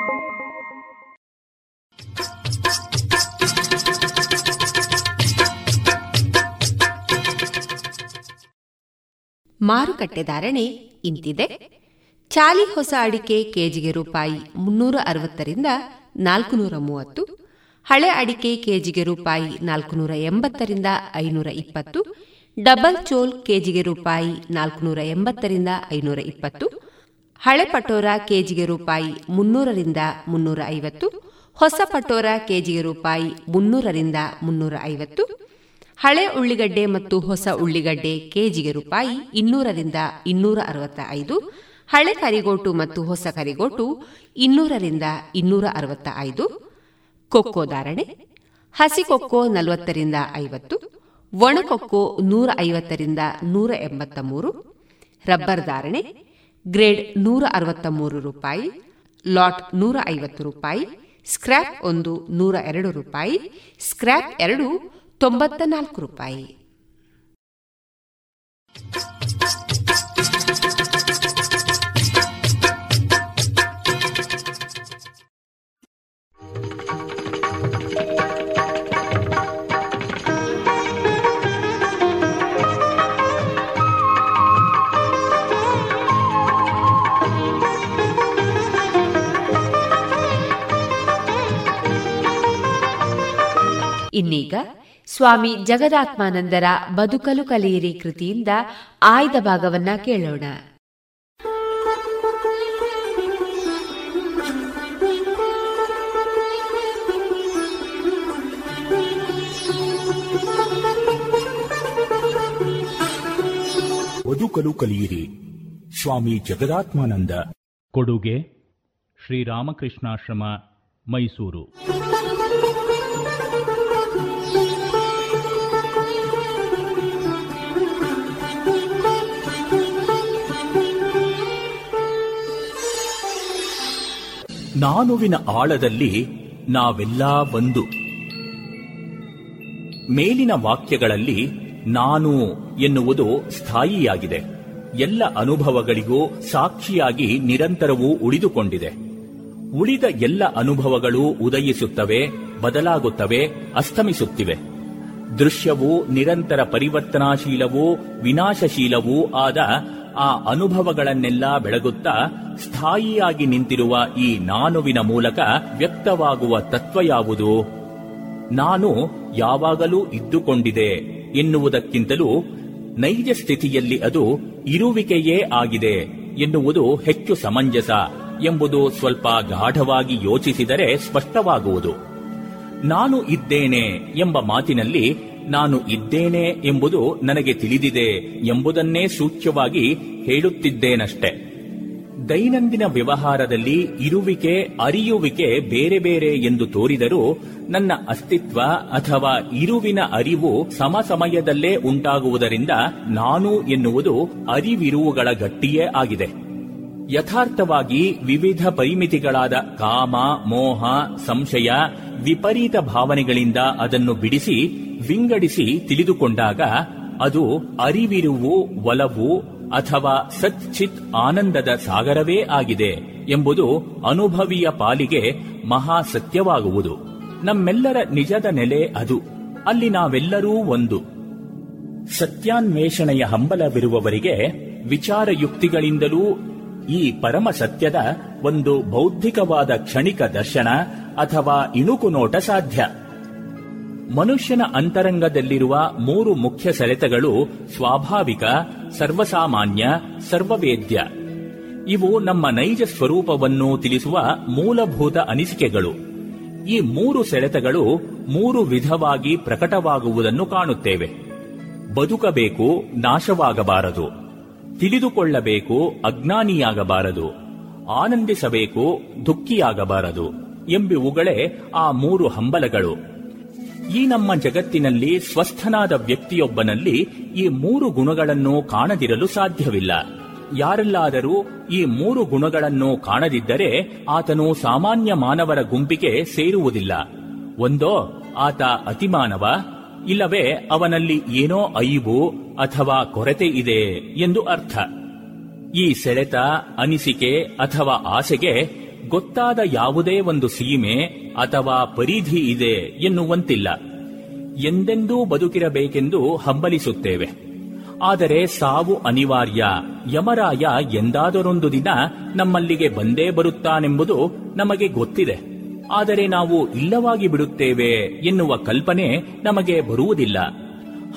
ಮಾರುಕಟ್ಟೆ ಧಾರಣೆ ಇಂತಿದೆ. ಚಾಲಿ ಹೊಸ ಅಡಿಕೆ ಕೆಜಿಗೆ ರೂಪಾಯಿ 360 ರಿಂದ 430, ಹಳೆ ಅಡಿಕೆ ಕೆಜಿಗೆ ರೂಪಾಯಿ 480 ರಿಂದ 520, ಡಬಲ್ ಚೋಲ್ ಕೆಜಿಗೆ ರೂಪಾಯಿ 480 ರಿಂದ 520, ಹಳೆ ಪಟೋರ ಕೆಜಿಗೆ ರೂಪಾಯಿ 300 ರಿಂದ 350, ಹೊಸ ಪಟೋರ ಕೆಜಿಗೆ ರೂಪಾಯಿ 300 ರಿಂದ 350, ಹಳೆ ಉಳ್ಳಿಗಡ್ಡೆ ಮತ್ತು ಹೊಸ ಉಳ್ಳಿಗಡ್ಡೆ ಕೆಜಿಗೆ ರೂಪಾಯಿ 200 ರಿಂದ 265, ಹಳೆ ಕರಿಗೋಟು ಮತ್ತು ಹೊಸ ಕರಿಗೋಟು 200 ರಿಂದ 265. ಕೊಕ್ಕೋ ಧಾರಣೆ: ಹಸಿ ಕೊಕ್ಕೋ 40 ರಿಂದ 50, ಒಣ ಕೊಕ್ಕೋ 150 ರಿಂದ 183. ರಬ್ಬರ್ ಧಾರಣೆ: ಗ್ರೇಡ್ 163 ರೂಪಾಯಿ, ಲಾಟ್ 150 ರೂಪಾಯಿ, ಸ್ಕ್ರ್ಯಾಪ್ 1 102 ರೂಪಾಯಿ, ಸ್ಕ್ರ್ಯಾಪ್ 2 94 ರೂಪಾಯಿ. ಇನ್ನೀಗ ಸ್ವಾಮಿ ಜಗದಾತ್ಮಾನಂದರ ಬದುಕಲು ಕಲಿಯಿರಿ ಕೃತಿಯಿಂದ ಆಯ್ದ ಭಾಗವನ್ನ ಕೇಳೋಣ. ಬದುಕಲು ಕಲಿಯಿರಿ, ಸ್ವಾಮಿ ಜಗದಾತ್ಮಾನಂದ. ಕೊಡುಗೆ: ಶ್ರೀ ರಾಮಕೃಷ್ಣಾಶ್ರಮ, ಮೈಸೂರು. ನಾನುವಿನ ಆಳದಲ್ಲಿ ನಾವೆಲ್ಲ ಒಂದು. ಮೇಲಿನ ವಾಕ್ಯಗಳಲ್ಲಿ ನಾನು ಎನ್ನುವುದು ಸ್ಥಾಯಿಯಾಗಿದೆ, ಎಲ್ಲ ಅನುಭವಗಳಿಗೂ ಸಾಕ್ಷಿಯಾಗಿ ನಿರಂತರವೂ ಉಳಿದುಕೊಂಡಿದೆ. ಉಳಿದ ಎಲ್ಲ ಅನುಭವಗಳು ಉದಯಿಸುತ್ತವೆ, ಬದಲಾಗುತ್ತವೆ, ಅಸ್ತಮಿಸುತ್ತಿವೆ. ದೃಶ್ಯವೂ ನಿರಂತರ ಪರಿವರ್ತನಾಶೀಲವೂ ವಿನಾಶಶೀಲವೂ ಆದ ಆ ಅನುಭವಗಳನ್ನೆಲ್ಲ ಬೆಳಗುತ್ತಾ ಸ್ಥಾಯಿಯಾಗಿ ನಿಂತಿರುವ ಈ ನಾನುವಿನ ಮೂಲಕ ವ್ಯಕ್ತವಾಗುವ ತತ್ವ ಯಾವುದು? ನಾನು ಯಾವಾಗಲೂ ಇದ್ದುಕೊಂಡಿದೆ ಎನ್ನುವುದಕ್ಕಿಂತಲೂ ನೈಜ ಸ್ಥಿತಿಯಲ್ಲಿ ಅದು ಇರುವಿಕೆಯೇ ಆಗಿದೆ ಎನ್ನುವುದು ಹೆಚ್ಚು ಸಮಂಜಸ ಎಂಬುದು ಸ್ವಲ್ಪ ಗಾಢವಾಗಿ ಯೋಚಿಸಿದರೆ ಸ್ಪಷ್ಟವಾಗುವುದು. ನಾನು ಇದ್ದೇನೆ ಎಂಬ ಮಾತಿನಲ್ಲಿ ನಾನು ಇದ್ದೇನೆ ಎಂಬುದು ನನಗೆ ತಿಳಿದಿದೆ ಎಂಬುದನ್ನೇ ಸೂಚ್ಯವಾಗಿ ಹೇಳುತ್ತಿದ್ದೇನಷ್ಟೆ. ದೈನಂದಿನ ವ್ಯವಹಾರದಲ್ಲಿ ಇರುವಿಕೆ, ಅರಿಯುವಿಕೆ ಬೇರೆ ಬೇರೆ ಎಂದು ತೋರಿದರೂ ನನ್ನ ಅಸ್ತಿತ್ವ ಅಥವಾ ಇರುವಿನ ಅರಿವು ಸಮಸಮಯದಲ್ಲೇ ಉಂಟಾಗುವುದರಿಂದ ನಾನು ಎನ್ನುವುದು ಅರಿವಿರುವುಗಳ ಗಟ್ಟಿಯೇ ಆಗಿದೆ. ಯಥಾರ್ಥವಾಗಿ ವಿವಿಧ ಪರಿಮಿತಿಗಳಾದ ಕಾಮ, ಮೋಹ, ಸಂಶಯ, ವಿಪರೀತ ಭಾವನೆಗಳಿಂದ ಅದನ್ನು ಬಿಡಿಸಿ ವಿಂಗಡಿಸಿ ತಿಳಿದುಕೊಂಡಾಗ ಅದು ಅರಿವಿರುವು, ಒಲವು ಅಥವಾ ಸಚ್ಚಿತ್ ಆನಂದದ ಸಾಗರವೇ ಆಗಿದೆ ಎಂಬುದು ಅನುಭವಿಯ ಪಾಲಿಗೆ ಮಹಾ ಸತ್ಯವಾಗುವುದು. ನಮ್ಮೆಲ್ಲರ ನಿಜದ ನೆಲೆ ಅದು. ಅಲ್ಲಿ ನಾವೆಲ್ಲರೂ ಒಂದು. ಸತ್ಯಾನ್ವೇಷಣೆಯ ಹಂಬಲವಿರುವವರಿಗೆ ವಿಚಾರಯುಕ್ತಿಗಳಿಂದಲೂ ಈ ಪರಮ ಸತ್ಯದ ಒಂದು ಬೌದ್ಧಿಕವಾದ ಕ್ಷಣಿಕ ದರ್ಶನ ಅಥವಾ ಇಣುಕುನೋಟ ಸಾಧ್ಯ. ಮನುಷ್ಯನ ಅಂತರಂಗದಲ್ಲಿರುವ 3 ಮುಖ್ಯ ಸೆಳೆತಗಳು ಸ್ವಾಭಾವಿಕ, ಸರ್ವಸಾಮಾನ್ಯ, ಸರ್ವವೇದ್ಯ. ಇವು ನಮ್ಮ ನೈಜ ಸ್ವರೂಪವನ್ನು ತಿಳಿಸುವ ಮೂಲಭೂತ ಅನಿಸಿಕೆಗಳು. ಈ 3 ಸೆಳೆತಗಳು 3 ವಿಧವಾಗಿ ಪ್ರಕಟವಾಗುವುದನ್ನು ಕಾಣುತ್ತೇವೆ. ಬದುಕಬೇಕು, ನಾಶವಾಗಬಾರದು. ತಿಳಿದುಕೊಳ್ಳಬೇಕು, ಅಜ್ಞಾನಿಯಾಗಬಾರದು. ಆನಂದಿಸಬೇಕು, ದುಃಖಿಯಾಗಬಾರದು ಎಂಬಿವುಗಳೇ ಆ 3 ಹಂಬಲಗಳು. ಈ ನಮ್ಮ ಜಗತ್ತಿನಲ್ಲಿ ಸ್ವಸ್ಥನಾದ ವ್ಯಕ್ತಿಯೊಬ್ಬನಲ್ಲಿ ಈ 3 ಗುಣಗಳನ್ನು ಕಾಣದಿರಲು ಸಾಧ್ಯವಿಲ್ಲ. ಯಾರೆಲ್ಲಾದರೂ ಈ 3 ಗುಣಗಳನ್ನು ಕಾಣದಿದ್ದರೆ ಆತನು ಸಾಮಾನ್ಯ ಮಾನವರ ಗುಂಪಿಗೆ ಸೇರುವುದಿಲ್ಲ. ಒಂದೋ ಆತ ಅತಿಮಾನವ, ಇಲ್ಲವೇ ಅವನಲ್ಲಿ ಏನೋ ಐಬು ಅಥವಾ ಕೊರತೆ ಇದೆ ಎಂದು ಅರ್ಥ. ಈ ಸೆಳೆತ, ಅನಿಸಿಕೆ ಅಥವಾ ಆಸೆಗೆ ಗೊತ್ತಾದ ಯಾವುದೇ ಒಂದು ಸೀಮೆ ಅಥವಾ ಪರಿಧಿ ಇದೆ ಎನ್ನುವಂತಿಲ್ಲ. ಎಂದೆಂದೂ ಬದುಕಿರಬೇಕೆಂದು ಹಂಬಲಿಸುತ್ತೇವೆ. ಆದರೆ ಸಾವು ಅನಿವಾರ್ಯ. ಯಮರಾಯ ಎಂದಾದರೊಂದು ದಿನ ನಮ್ಮಲ್ಲಿಗೆ ಬಂದೇ ಬರುತ್ತಾನೆಂಬುದು ನಮಗೆ ಗೊತ್ತಿದೆ. ಆದರೆ ನಾವು ಇಲ್ಲವಾಗಿ ಬಿಡುತ್ತೇವೆ ಎನ್ನುವ ಕಲ್ಪನೆ ನಮಗೆ ಬರುವುದಿಲ್ಲ.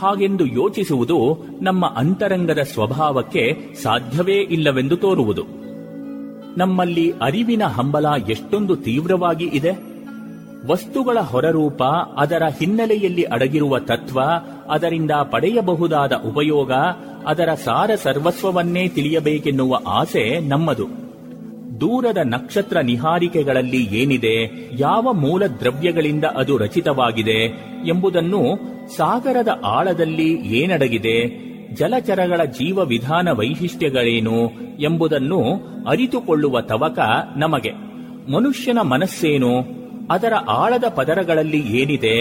ಹಾಗೆಂದು ಯೋಚಿಸುವುದು ನಮ್ಮ ಅಂತರಂಗದ ಸ್ವಭಾವಕ್ಕೆ ಸಾಧ್ಯವೇ ಇಲ್ಲವೆಂದು ತೋರುವುದು. ನಮ್ಮಲ್ಲಿ ಅರಿವಿನ ಹಂಬಲ ಎಷ್ಟೊಂದು ತೀವ್ರವಾಗಿ ಇದೆ. ವಸ್ತುಗಳ ಹೊರರೂಪ, ಅದರ ಹಿನ್ನೆಲೆಯಲ್ಲಿ ಅಡಗಿರುವ ತತ್ವ, ಅದರಿಂದ ಪಡೆಯಬಹುದಾದ ಉಪಯೋಗ, ಅದರ ಸಾರ ಸರ್ವಸ್ವವನ್ನೇ ತಿಳಿಯಬೇಕೆನ್ನುವ ಆಸೆ ನಮ್ಮದು. ದೂರದ ನಕ್ಷತ್ರ ನಿಹಾರಿಕೆಗಳಲ್ಲಿ ಏನಿದೆ, ಯಾವ ಮೂಲ ದ್ರವ್ಯಗಳಿಂದ ಅದು ರಚಿತವಾಗಿದೆ ಎಂಬುದನ್ನು, ಸಾಗರದ ಆಳದಲ್ಲಿ ಏನಡಗಿದೆ, ಜಲಚರಗಳ ಜೀವ ವಿಧಾನ ವೈಶಿಷ್ಟ್ಯಗಳೇನು ಎಂಬುದನ್ನು ಅರಿತುಕೊಳ್ಳುವ ತವಕ ನಮಗೆ. ಮನುಷ್ಯನ ಮನಸ್ಸೇನು, ಅದರ ಆಳದ ಪದರಗಳಲ್ಲಿ ಏನಿದೆ,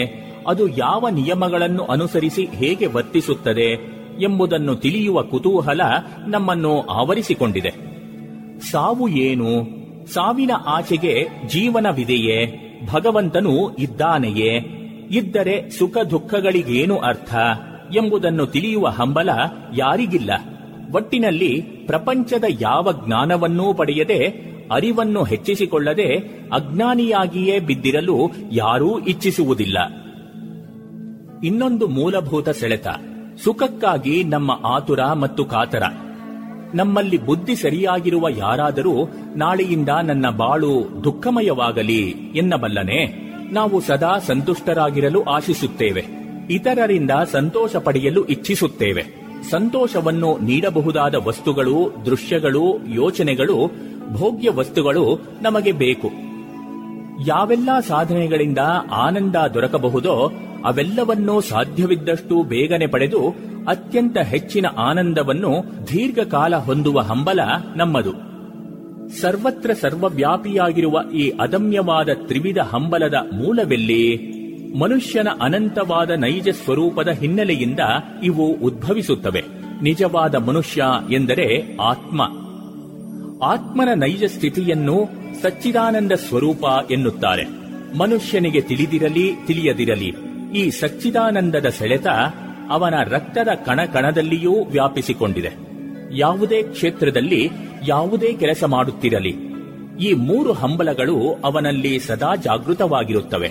ಅದು ಯಾವ ನಿಯಮಗಳನ್ನು ಅನುಸರಿಸಿ ಹೇಗೆ ವರ್ತಿಸುತ್ತದೆ ಎಂಬುದನ್ನು ತಿಳಿಯುವ ಕುತೂಹಲ ನಮ್ಮನ್ನು ಆವರಿಸಿಕೊಂಡಿದೆ. ಸಾವು ಏನು, ಸಾವಿನ ಆಚೆಗೆ ಜೀವನವಿದೆಯೇ, ಭಗವಂತನು ಇದ್ದಾನೆಯೇ, ಇದ್ದರೆ ಸುಖ ದುಃಖಗಳಿಗೇನು ಅರ್ಥ ಎಂಬುದನ್ನು ತಿಳಿಯುವ ಹಂಬಲ ಯಾರಿಗಿಲ್ಲ. ಒಟ್ಟಿನಲ್ಲಿ ಪ್ರಪಂಚದ ಯಾವ ಜ್ಞಾನವನ್ನೂ ಪಡೆಯದೆ, ಅರಿವನ್ನು ಹೆಚ್ಚಿಸಿಕೊಳ್ಳದೆ ಅಜ್ಞಾನಿಯಾಗಿಯೇ ಬಿದ್ದಿರಲು ಯಾರೂ ಇಚ್ಛಿಸುವುದಿಲ್ಲ. ಇನ್ನೊಂದು ಮೂಲಭೂತ ಸೆಳೆತ ಸುಖಕ್ಕಾಗಿ ನಮ್ಮ ಆತುರ ಮತ್ತು ಕಾತರ. ನಮ್ಮಲ್ಲಿ ಬುದ್ಧಿ ಸರಿಯಾಗಿರುವ ಯಾರಾದರೂ ನಾಳೆಯಿಂದ ನನ್ನ ಬಾಳು ದುಃಖಮಯವಾಗಲಿ ಎನ್ನಬಲ್ಲನೆ. ನಾವು ಸದಾ ಸಂತುಷ್ಟರಾಗಿರಲು ಆಶಿಸುತ್ತೇವೆ, ಇತರರಿಂದ ಸಂತೋಷ ಪಡೆಯಲು ಇಚ್ಛಿಸುತ್ತೇವೆ. ಸಂತೋಷವನ್ನು ನೀಡಬಹುದಾದ ವಸ್ತುಗಳು, ದೃಶ್ಯಗಳು, ಯೋಚನೆಗಳು, ಭೋಗ್ಯ ವಸ್ತುಗಳು ನಮಗೆ ಬೇಕು. ಯಾವೆಲ್ಲ ಸಾಧನೆಗಳಿಂದ ಆನಂದ ದೊರಕಬಹುದೋ ಅವೆಲ್ಲವನ್ನೂ ಸಾಧ್ಯವಿದ್ದಷ್ಟು ಬೇಗನೆ ಪಡೆದು ಅತ್ಯಂತ ಹೆಚ್ಚಿನ ಆನಂದವನ್ನು ದೀರ್ಘಕಾಲ ಹೊಂದುವ ಹಂಬಲ ನಮ್ಮದು. ಸರ್ವತ್ರ ಸರ್ವವ್ಯಾಪಿಯಾಗಿರುವ ಈ ಅದಮ್ಯವಾದ ತ್ರಿವಿಧ ಹಂಬಲದ ಮೂಲವೆಲ್ಲಿ? ಮನುಷ್ಯನ ಅನಂತವಾದ ನೈಜ ಸ್ವರೂಪದ ಹಿನ್ನೆಲೆಯಿಂದ ಇವು ಉದ್ಭವಿಸುತ್ತವೆ. ನಿಜವಾದ ಮನುಷ್ಯ ಎಂದರೆ ಆತ್ಮ. ಆತ್ಮನ ನೈಜ ಸ್ಥಿತಿಯನ್ನು ಸಚ್ಚಿದಾನಂದ ಸ್ವರೂಪ ಎನ್ನುತ್ತಾರೆ. ಮನುಷ್ಯನಿಗೆ ತಿಳಿದಿರಲಿ ತಿಳಿಯದಿರಲಿ, ಈ ಸಚ್ಚಿದಾನಂದದ ಸೆಳೆತ ಅವನ ರಕ್ತದ ಕಣಕಣದಲ್ಲಿಯೂ ವ್ಯಾಪಿಸಿಕೊಂಡಿದೆ. ಯಾವುದೇ ಕ್ಷೇತ್ರದಲ್ಲಿ ಯಾವುದೇ ಕೆಲಸ ಮಾಡುತ್ತಿರಲಿ, ಈ ಮೂರು ಹಂಬಲಗಳು ಅವನಲ್ಲಿ ಸದಾ ಜಾಗೃತವಾಗಿರುತ್ತವೆ.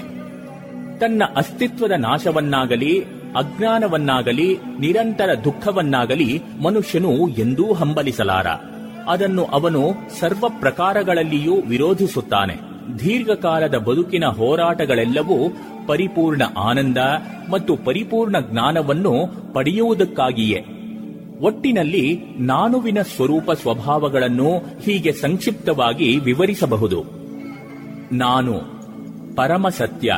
ತನ್ನ ಅಸ್ತಿತ್ವದ ನಾಶವನ್ನಾಗಲಿ, ಅಜ್ಞಾನವನ್ನಾಗಲಿ, ನಿರಂತರ ದುಃಖವನ್ನಾಗಲಿ ಮನುಷ್ಯನು ಎಂದೂ ಹಂಬಲಿಸಲಾರ. ಅದನ್ನು ಅವನು ಸರ್ವ ಪ್ರಕಾರಗಳಲ್ಲಿಯೂ ವಿರೋಧಿಸುತ್ತಾನೆ. ದೀರ್ಘಕಾಲದ ಬದುಕಿನ ಹೋರಾಟಗಳೆಲ್ಲವೂ ಪರಿಪೂರ್ಣ ಆನಂದ ಮತ್ತು ಪರಿಪೂರ್ಣ ಜ್ಞಾನವನ್ನು ಪಡೆಯುವುದಕ್ಕಾಗಿಯೇ. ಒಟ್ಟಿನಲ್ಲಿ ನಾನುವಿನ ಸ್ವರೂಪ ಸ್ವಭಾವಗಳನ್ನು ಹೀಗೆ ಸಂಕ್ಷಿಪ್ತವಾಗಿ ವಿವರಿಸಬಹುದು. ನಾನು ಪರಮಸತ್ಯ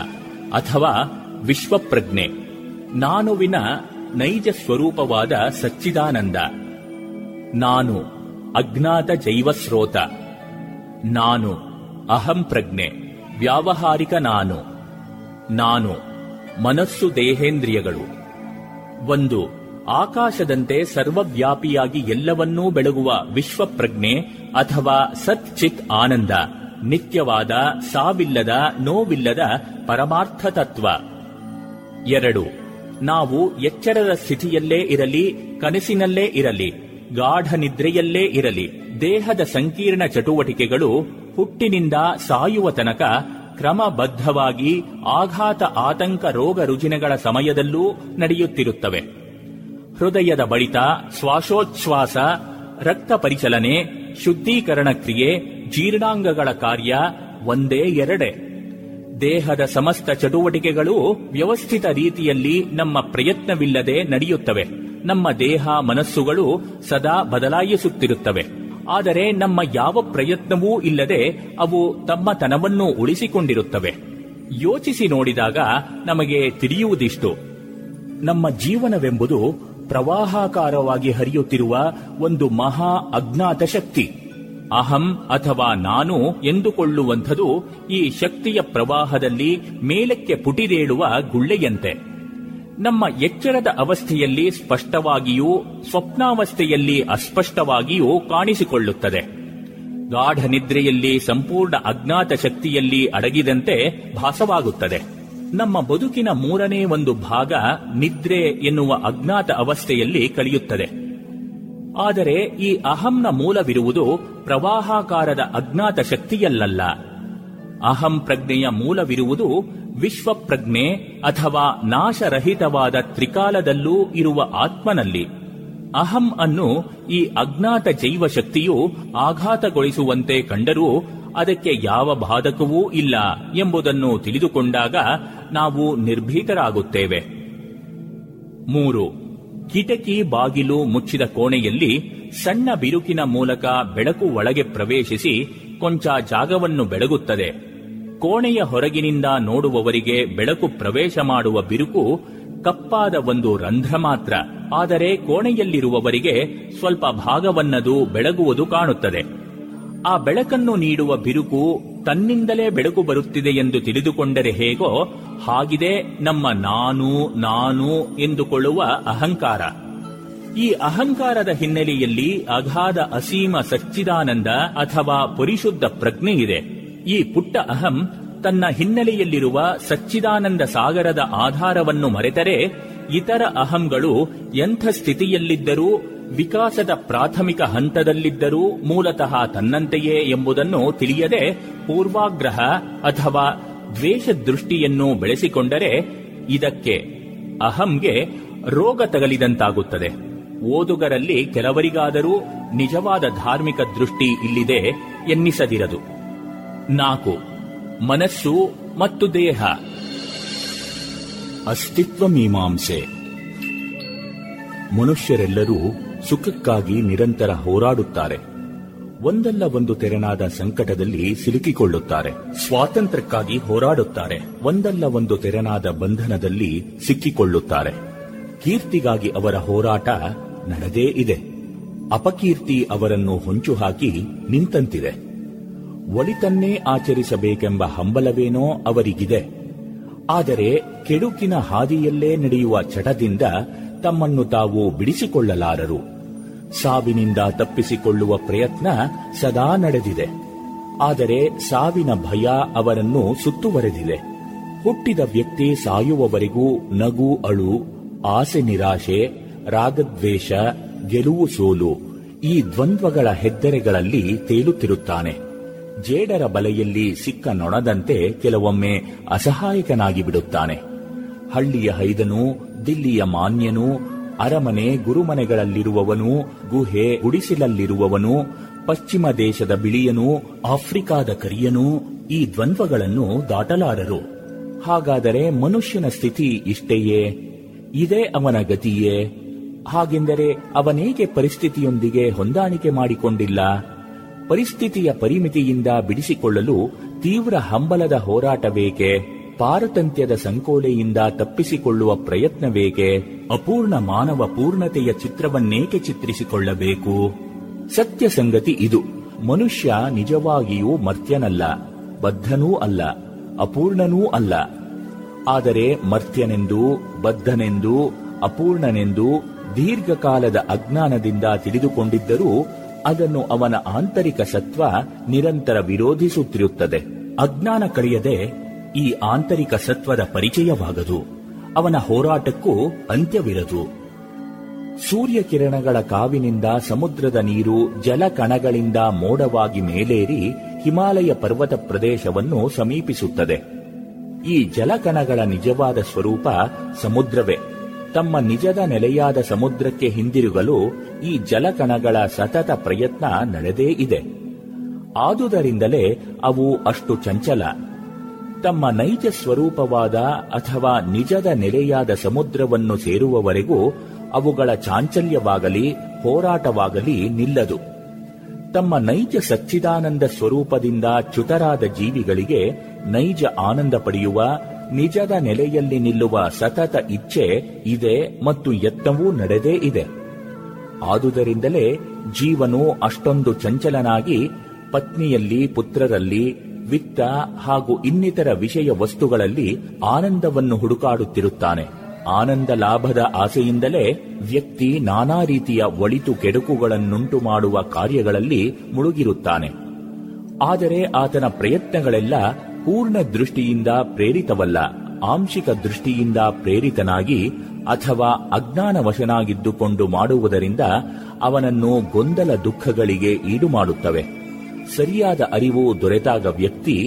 ಅಥವಾ ವಿಶ್ವಪ್ರಜ್ಞೆ, ನಾನುವಿನ ನೈಜ ಸ್ವರೂಪವಾದ ಸಚ್ಚಿದಾನಂದ. ನಾನು ಅಜ್ಞಾತ ಜೈವಸ್ರೋತ, ನಾನು ಅಹಂ ಪ್ರಜ್ಞೆ, ವ್ಯಾವಹಾರಿಕ ನಾನು, ನಾನು ಮನಸ್ಸು ದೇಹೇಂದ್ರಿಯಗಳು. ಒಂದು, ಆಕಾಶದಂತೆ ಸರ್ವವ್ಯಾಪಿಯಾಗಿ ಎಲ್ಲವನ್ನೂ ಬೆಳಗುವ ವಿಶ್ವಪ್ರಜ್ಞೆ ಅಥವಾ ಸತ್ ಚಿತ್ ಆನಂದ, ನಿತ್ಯವಾದ, ಸಾವಿಲ್ಲದ, ನೋವಿಲ್ಲದ ಪರಮಾರ್ಥ ತತ್ವ. ಎರಡು, ನಾವು ಎಚ್ಚರದ ಸ್ಥಿತಿಯಲ್ಲೇ ಇರಲಿ, ಕನಸಿನಲ್ಲೇ ಇರಲಿ, ಗಾಢ ನಿದ್ರೆಯಲ್ಲೇ ಇರಲಿ, ದೇಹದ ಸಂಕೀರ್ಣ ಚಟುವಟಿಕೆಗಳು ಹುಟ್ಟಿನಿಂದ ಸಾಯುವ ತನಕ ಕ್ರಮಬದ್ಧವಾಗಿ ಆಘಾತ ಆತಂಕ ರೋಗ ರುಜಿನಗಳ ಸಮಯದಲ್ಲೂ ನಡೆಯುತ್ತಿರುತ್ತವೆ. ಹೃದಯದ ಬಡಿತ, ಶ್ವಾಸೋಚ್ಛ್ವಾಸ, ರಕ್ತ ಪರಿಚಲನೆ, ಶುದ್ಧೀಕರಣ ಕ್ರಿಯೆ, ಜೀರ್ಣಾಂಗಗಳ ಕಾರ್ಯ ಒಂದೇ ಎರಡೇ. ದೇಹದ ಸಮಸ್ತ ಚಟುವಟಿಕೆಗಳು ವ್ಯವಸ್ಥಿತ ರೀತಿಯಲ್ಲಿ ನಮ್ಮ ಪ್ರಯತ್ನವಿಲ್ಲದೆ ನಡೆಯುತ್ತವೆ. ನಮ್ಮ ದೇಹ ಮನಸ್ಸುಗಳು ಸದಾ ಬದಲಾಯಿಸುತ್ತಿರುತ್ತವೆ. ಆದರೆ ನಮ್ಮ ಯಾವ ಪ್ರಯತ್ನವೂ ಇಲ್ಲದೆ ಅವು ತಮ್ಮ ತನವನ್ನು ಉಳಿಸಿಕೊಂಡಿರುತ್ತವೆ. ಯೋಚಿಸಿ ನೋಡಿದಾಗ ನಮಗೆ ತಿಳಿಯುವುದಿಷ್ಟು. ನಮ್ಮ ಜೀವನವೆಂಬುದು ಪ್ರವಾಹಾಕಾರವಾಗಿ ಹರಿಯುತ್ತಿರುವ ಒಂದು ಮಹಾ ಅಜ್ಞಾತ ಶಕ್ತಿ. ಅಹಂ ಅಥವಾ ನಾನು ಎಂದುಕೊಳ್ಳುವಂಥದು ಈ ಶಕ್ತಿಯ ಪ್ರವಾಹದಲ್ಲಿ ಮೇಲಕ್ಕೆ ಪುಟಿದೇಳುವ ಗುಳ್ಳೆಯಂತೆ. ನಮ್ಮ ಎಚ್ಚರದ ಅವಸ್ಥೆಯಲ್ಲಿ ಸ್ಪಷ್ಟವಾಗಿಯೂ, ಸ್ವಪ್ನಾವಸ್ಥೆಯಲ್ಲಿ ಅಸ್ಪಷ್ಟವಾಗಿಯೂ ಕಾಣಿಸಿಕೊಳ್ಳುತ್ತದೆ. ಗಾಢ ನಿದ್ರೆಯಲ್ಲಿ ಸಂಪೂರ್ಣ ಅಜ್ಞಾತ ಶಕ್ತಿಯಲ್ಲಿ ಅಡಗಿದಂತೆ ಭಾಸವಾಗುತ್ತದೆ. ನಮ್ಮ ಬದುಕಿನ ಮೂರನೇ ಒಂದು ಭಾಗ ನಿದ್ರೆ ಎನ್ನುವ ಅಜ್ಞಾತ ಅವಸ್ಥೆಯಲ್ಲಿ ಕಳೆಯುತ್ತದೆ. ಆದರೆ ಈ ಅಹಂನ ಮೂಲವಿರುವುದು ಪ್ರವಾಹಾಕಾರದ ಅಜ್ಞಾತ ಶಕ್ತಿಯಲ್ಲ. ಅಹಂ ಪ್ರಜ್ಞೆಯ ಮೂಲವಿರುವುದು ವಿಶ್ವಪ್ರಜ್ಞೆ ಅಥವಾ ನಾಶರಹಿತವಾದ ತ್ರಿಕಾಲದಲ್ಲೂ ಇರುವ ಆತ್ಮನಲ್ಲಿ. ಅಹಂ ಅನ್ನು ಈ ಅಜ್ಞಾತ ಜೈವ ಶಕ್ತಿಯು ಆಘಾತಗೊಳಿಸುವಂತೆ ಕಂಡರೂ ಅದಕ್ಕೆ ಯಾವ ಬಾಧಕವೂ ಇಲ್ಲ ಎಂಬುದನ್ನು ತಿಳಿದುಕೊಂಡಾಗ ನಾವು ನಿರ್ಭೀತರಾಗುತ್ತೇವೆ. 3. ಕಿಟಕಿ ಬಾಗಿಲು ಮುಚ್ಚಿದ ಕೋಣೆಯಲ್ಲಿ ಸಣ್ಣ ಬಿರುಕಿನ ಮೂಲಕ ಬೆಳಕು ಒಳಗೆ ಪ್ರವೇಶಿಸಿ ಕೊಂಚ ಜಾಗವನ್ನು ಬೆಳಗುತ್ತದೆ. ಕೋಣೆಯ ಹೊರಗಿನಿಂದ ನೋಡುವವರಿಗೆ ಬೆಳಕು ಪ್ರವೇಶ ಮಾಡುವ ಬಿರುಕು ಕಪ್ಪಾದ ಒಂದು ರಂಧ್ರ ಮಾತ್ರ. ಆದರೆ ಕೋಣೆಯಲ್ಲಿರುವವರಿಗೆ ಸ್ವಲ್ಪ ಭಾಗವನ್ನದು ಬೆಳಗುವುದು ಕಾಣುತ್ತದೆ. ಆ ಬೆಳಕನ್ನು ನೀಡುವ ಬಿರುಕು ತನ್ನಿಂದಲೇ ಬೆಳಕು ಬರುತ್ತಿದೆ ಎಂದು ತಿಳಿದುಕೊಂಡರೆ ಹೇಗೋ ಹಾಗಿದೆ ನಮ್ಮ ನಾನು ನಾನು ಎಂದುಕೊಳ್ಳುವ ಅಹಂಕಾರ. ಈ ಅಹಂಕಾರದ ಹಿನ್ನೆಲೆಯಲ್ಲಿ ಅಗಾಧ ಅಸೀಮ ಸಚ್ಚಿದಾನಂದ ಅಥವಾ ಪರಿಶುದ್ಧ ಪ್ರಜ್ಞೆ ಇದೆ. ಈ ಪುಟ್ಟ ಅಹಂ ತನ್ನ ಹಿನ್ನೆಲೆಯಲ್ಲಿರುವ ಸಚ್ಚಿದಾನಂದ ಸಾಗರದ ಆಧಾರವನ್ನು ಮರೆತರೆ ಇತರ ಅಹಂಗಳು ಎಂಥ ಸ್ಥಿತಿಯಲ್ಲಿದ್ದರೂ, ವಿಕಾಸದ ಪ್ರಾಥಮಿಕ ಹಂತದಲ್ಲಿದ್ದರೂ ಮೂಲತಃ ತನ್ನಂತೆಯೇ ಎಂಬುದನ್ನು ತಿಳಿಯದೆ ಪೂರ್ವಾಗ್ರಹ ಅಥವಾ ದ್ವೇಷದೃಷ್ಟಿಯನ್ನು ಬೆಳೆಸಿಕೊಂಡರೆ ಇದಕ್ಕೆ ಅಹಂಗೆ ರೋಗ ತಗಲಿದಂತಾಗುತ್ತದೆ. ಓದುಗರಲ್ಲಿ ಕೆಲವರಿಗಾದರೂ ನಿಜವಾದ ಧಾರ್ಮಿಕ ದೃಷ್ಟಿ ಇಲ್ಲಿದೆ ಎನ್ನಿಸದಿರದು. 4. ಮನಸ್ಸು ಮತ್ತು ದೇಹ ಅಸ್ತಿತ್ವ ಮೀಮಾಂಸೆ. ಮನುಷ್ಯರೆಲ್ಲರೂ ಸುಖಕ್ಕಾಗಿ ನಿರಂತರ ಹೋರಾಡುತ್ತಾರೆ. ಒಂದಲ್ಲ ಒಂದು ತೆರನಾದ ಸಂಕಟದಲ್ಲಿ ಸಿಲುಕಿಕೊಳ್ಳುತ್ತಾರೆ. ಸ್ವಾತಂತ್ರ್ಯಕ್ಕಾಗಿ ಹೋರಾಡುತ್ತಾರೆ. ಒಂದಲ್ಲ ಒಂದು ತೆರನಾದ ಬಂಧನದಲ್ಲಿ ಸಿಕ್ಕಿಕೊಳ್ಳುತ್ತಾರೆ. ಕೀರ್ತಿಗಾಗಿ ಅವರ ಹೋರಾಟ ನಡೆದೇ ಇದೆ. ಅಪಕೀರ್ತಿ ಅವರನ್ನು ಹೊಂಚುಹಾಕಿ ನಿಂತಂತಿದೆ. ಒಳಿತನ್ನೇ ಆಚರಿಸಬೇಕೆಂಬ ಹಂಬಲವೇನೋ ಅವರಿಗಿದೆ. ಆದರೆ ಕೆಡುಕಿನ ಹಾದಿಯಲ್ಲೇ ನಡೆಯುವ ಚಟದಿಂದ ತಮ್ಮನ್ನು ತಾವು ಬಿಡಿಸಿಕೊಳ್ಳಲಾರರು. ಸಾವಿನಿಂದ ತಪ್ಪಿಸಿಕೊಳ್ಳುವ ಪ್ರಯತ್ನ ಸದಾ ನಡೆದಿದೆ. ಆದರೆ ಸಾವಿನ ಭಯ ಅವರನ್ನು ಸುತ್ತುವರೆದಿದೆ. ಹುಟ್ಟಿದ ವ್ಯಕ್ತಿ ಸಾಯುವವರೆಗೂ ನಗು, ಅಳು, ಆಸೆ, ನಿರಾಶೆ, ರಾಗದ್ವೇಷ, ಗೆಲುವು, ಸೋಲು ಈ ದ್ವಂದ್ವಗಳ ಹೆದ್ದರೆಗಳಲ್ಲಿ ತೇಲುತ್ತಿರುತ್ತಾನೆ. ಜೇಡರ ಬಲೆಯಲ್ಲಿ ಸಿಕ್ಕ ನೊಣದಂತೆ ಕೆಲವೊಮ್ಮೆ ಅಸಹಾಯಕನಾಗಿ ಬಿಡುತ್ತಾನೆ. ಹಳ್ಳಿಯ ಹೈದನೂ, ದಿಲ್ಲಿಯ ಮಾನ್ಯನೂ, ಅರಮನೆ ಗುರುಮನೆಗಳಲ್ಲಿರುವವನು, ಗುಹೆ ಗುಡಿಸಿಲಲ್ಲಿರುವವನು, ಪಶ್ಚಿಮ ದೇಶದ ಬಿಳಿಯನೂ, ಆಫ್ರಿಕಾದ ಕರಿಯನೂ ಈ ದ್ವಂದ್ವಗಳನ್ನು ದಾಟಲಾರರು. ಹಾಗಾದರೆ ಮನುಷ್ಯನ ಸ್ಥಿತಿ ಇಷ್ಟೆಯೇ? ಇದೇ ಅವನ ಗತಿಯೇ? ಹಾಗೆಂದರೆ ಅವನೇಕೆ ಪರಿಸ್ಥಿತಿಯೊಂದಿಗೆ ಹೊಂದಾಣಿಕೆ ಮಾಡಿಕೊಂಡಿಲ್ಲ? ಪರಿಸ್ಥಿತಿಯ ಪರಿಮಿತಿಯಿಂದ ಬಿಡಿಸಿಕೊಳ್ಳಲು ತೀವ್ರ ಹಂಬಲದ ಹೋರಾಟವೇಕೆ? ಪಾರತಂತ್ಯದ ಸಂಕೋಲೆಯಿಂದ ತಪ್ಪಿಸಿಕೊಳ್ಳುವ ಪ್ರಯತ್ನವೇಕೆ? ಅಪೂರ್ಣ ಮಾನವ ಪೂರ್ಣತೆಯ ಚಿತ್ರವನ್ನೇಕೆ ಚಿತ್ರಿಸಿಕೊಳ್ಳಬೇಕು? ಸತ್ಯ ಸಂಗತಿ ಇದು. ಮನುಷ್ಯ ನಿಜವಾಗಿಯೂ ಮರ್ತ್ಯನಲ್ಲ, ಬದ್ಧನೂ ಅಲ್ಲ, ಅಪೂರ್ಣನೂ ಅಲ್ಲ. ಆದರೆ ಮರ್ತ್ಯನೆಂದೂ, ಬದ್ಧನೆಂದೂ, ಅಪೂರ್ಣನೆಂದೂ ದೀರ್ಘಕಾಲದ ಅಜ್ಞಾನದಿಂದ ತಿಳಿದುಕೊಂಡಿದ್ದರೂ ಅದನ್ನು ಅವನ ಆಂತರಿಕ ಸತ್ವ ನಿರಂತರ ವಿರೋಧಿಸುತ್ತಿರುತ್ತದೆ. ಅಜ್ಞಾನ ಕಳೆಯದೆ ಈ ಆಂತರಿಕ ಸತ್ವದ ಪರಿಚಯವಾಗದು. ಅವನ ಹೋರಾಟಕ್ಕೂ ಅಂತ್ಯವಿರದು. ಸೂರ್ಯಕಿರಣಗಳ ಕಾವಿನಿಂದ ಸಮುದ್ರದ ನೀರು ಜಲಕಣಗಳಿಂದ ಮೋಡವಾಗಿ ಮೇಲೇರಿ ಹಿಮಾಲಯ ಪರ್ವತ ಪ್ರದೇಶವನ್ನು ಸಮೀಪಿಸುತ್ತದೆ. ಈ ಜಲಕಣಗಳ ನಿಜವಾದ ಸ್ವರೂಪ ಸಮುದ್ರವೇ. ತಮ್ಮ ನಿಜದ ನೆಲೆಯಾದ ಸಮುದ್ರಕ್ಕೆ ಹಿಂದಿರುಗಲು ಈ ಜಲಕಣಗಳ ಸತತ ಪ್ರಯತ್ನ ನಡೆದೇ ಇದೆ. ಆದುದರಿಂದಲೇ ಅವು ಅಷ್ಟು ಚಂಚಲ. ತಮ್ಮ ನೈಜ ಸ್ವರೂಪವಾದ ಅಥವಾ ನಿಜದ ನೆಲೆಯಾದ ಸಮುದ್ರವನ್ನು ಸೇರುವವರೆಗೂ ಅವುಗಳ ಚಾಂಚಲ್ಯವಾಗಲಿ ಹೋರಾಟವಾಗಲಿ ನಿಲ್ಲದು. ತಮ್ಮ ನೈಜ ಸಚ್ಚಿದಾನಂದ ಸ್ವರೂಪದಿಂದ ಚ್ಯುತರಾದ ಜೀವಿಗಳಿಗೆ ನೈಜ ಆನಂದ ಪಡೆಯುವ ನಿಜದ ನೆಲೆಯಲ್ಲಿ ನಿಲ್ಲುವ ಸತತ ಇಚ್ಛೆ ಇದೆ ಮತ್ತು ಯತ್ನವೂ ನಡೆದೇ ಇದೆ. ಆದುದರಿಂದಲೇ ಜೀವನು ಅಷ್ಟೊಂದು ಚಂಚಲನಾಗಿ ಪತ್ನಿಯಲ್ಲಿ, ಪುತ್ರರಲ್ಲಿ, ವಿತ್ತ ಹಾಗೂ ಇನ್ನಿತರ ವಿಷಯ ವಸ್ತುಗಳಲ್ಲಿ ಆನಂದವನ್ನು ಹುಡುಕಾಡುತ್ತಿರುತ್ತಾನೆ. ಆನಂದ ಲಾಭದ ಆಸೆಯಿಂದಲೇ ವ್ಯಕ್ತಿ ನಾನಾ ರೀತಿಯ ಒಳಿತು ಕೆಡುಕುಗಳನ್ನುಂಟು ಮಾಡುವ ಕಾರ್ಯಗಳಲ್ಲಿ ಮುಳುಗಿರುತ್ತಾನೆ. ಆದರೆ ಆತನ ಪ್ರಯತ್ನಗಳೆಲ್ಲ ಪೂರ್ಣ ದೃಷ್ಟಿಯಿಂದ ಪ್ರೇರಿತವಲ್ಲ, ಆಂಶಿಕ ದೃಷ್ಟಿಯಿಂದ ಪ್ರೇರಿತನಾಗಿ ಅಥವಾ ಅಜ್ಞಾನವಶನಾಗಿದ್ದುಕೊಂಡು ಮಾಡುವುದರಿಂದ ಅವನನ್ನು ಗೊಂದಲ ದುಃಖಗಳಿಗೆ ಈಡು ಮಾಡುತ್ತವೆ. ಸರಿಯಾದ ಅರಿವು ದೊರೆತಾಗ ವ್ಯಕ್ತಿ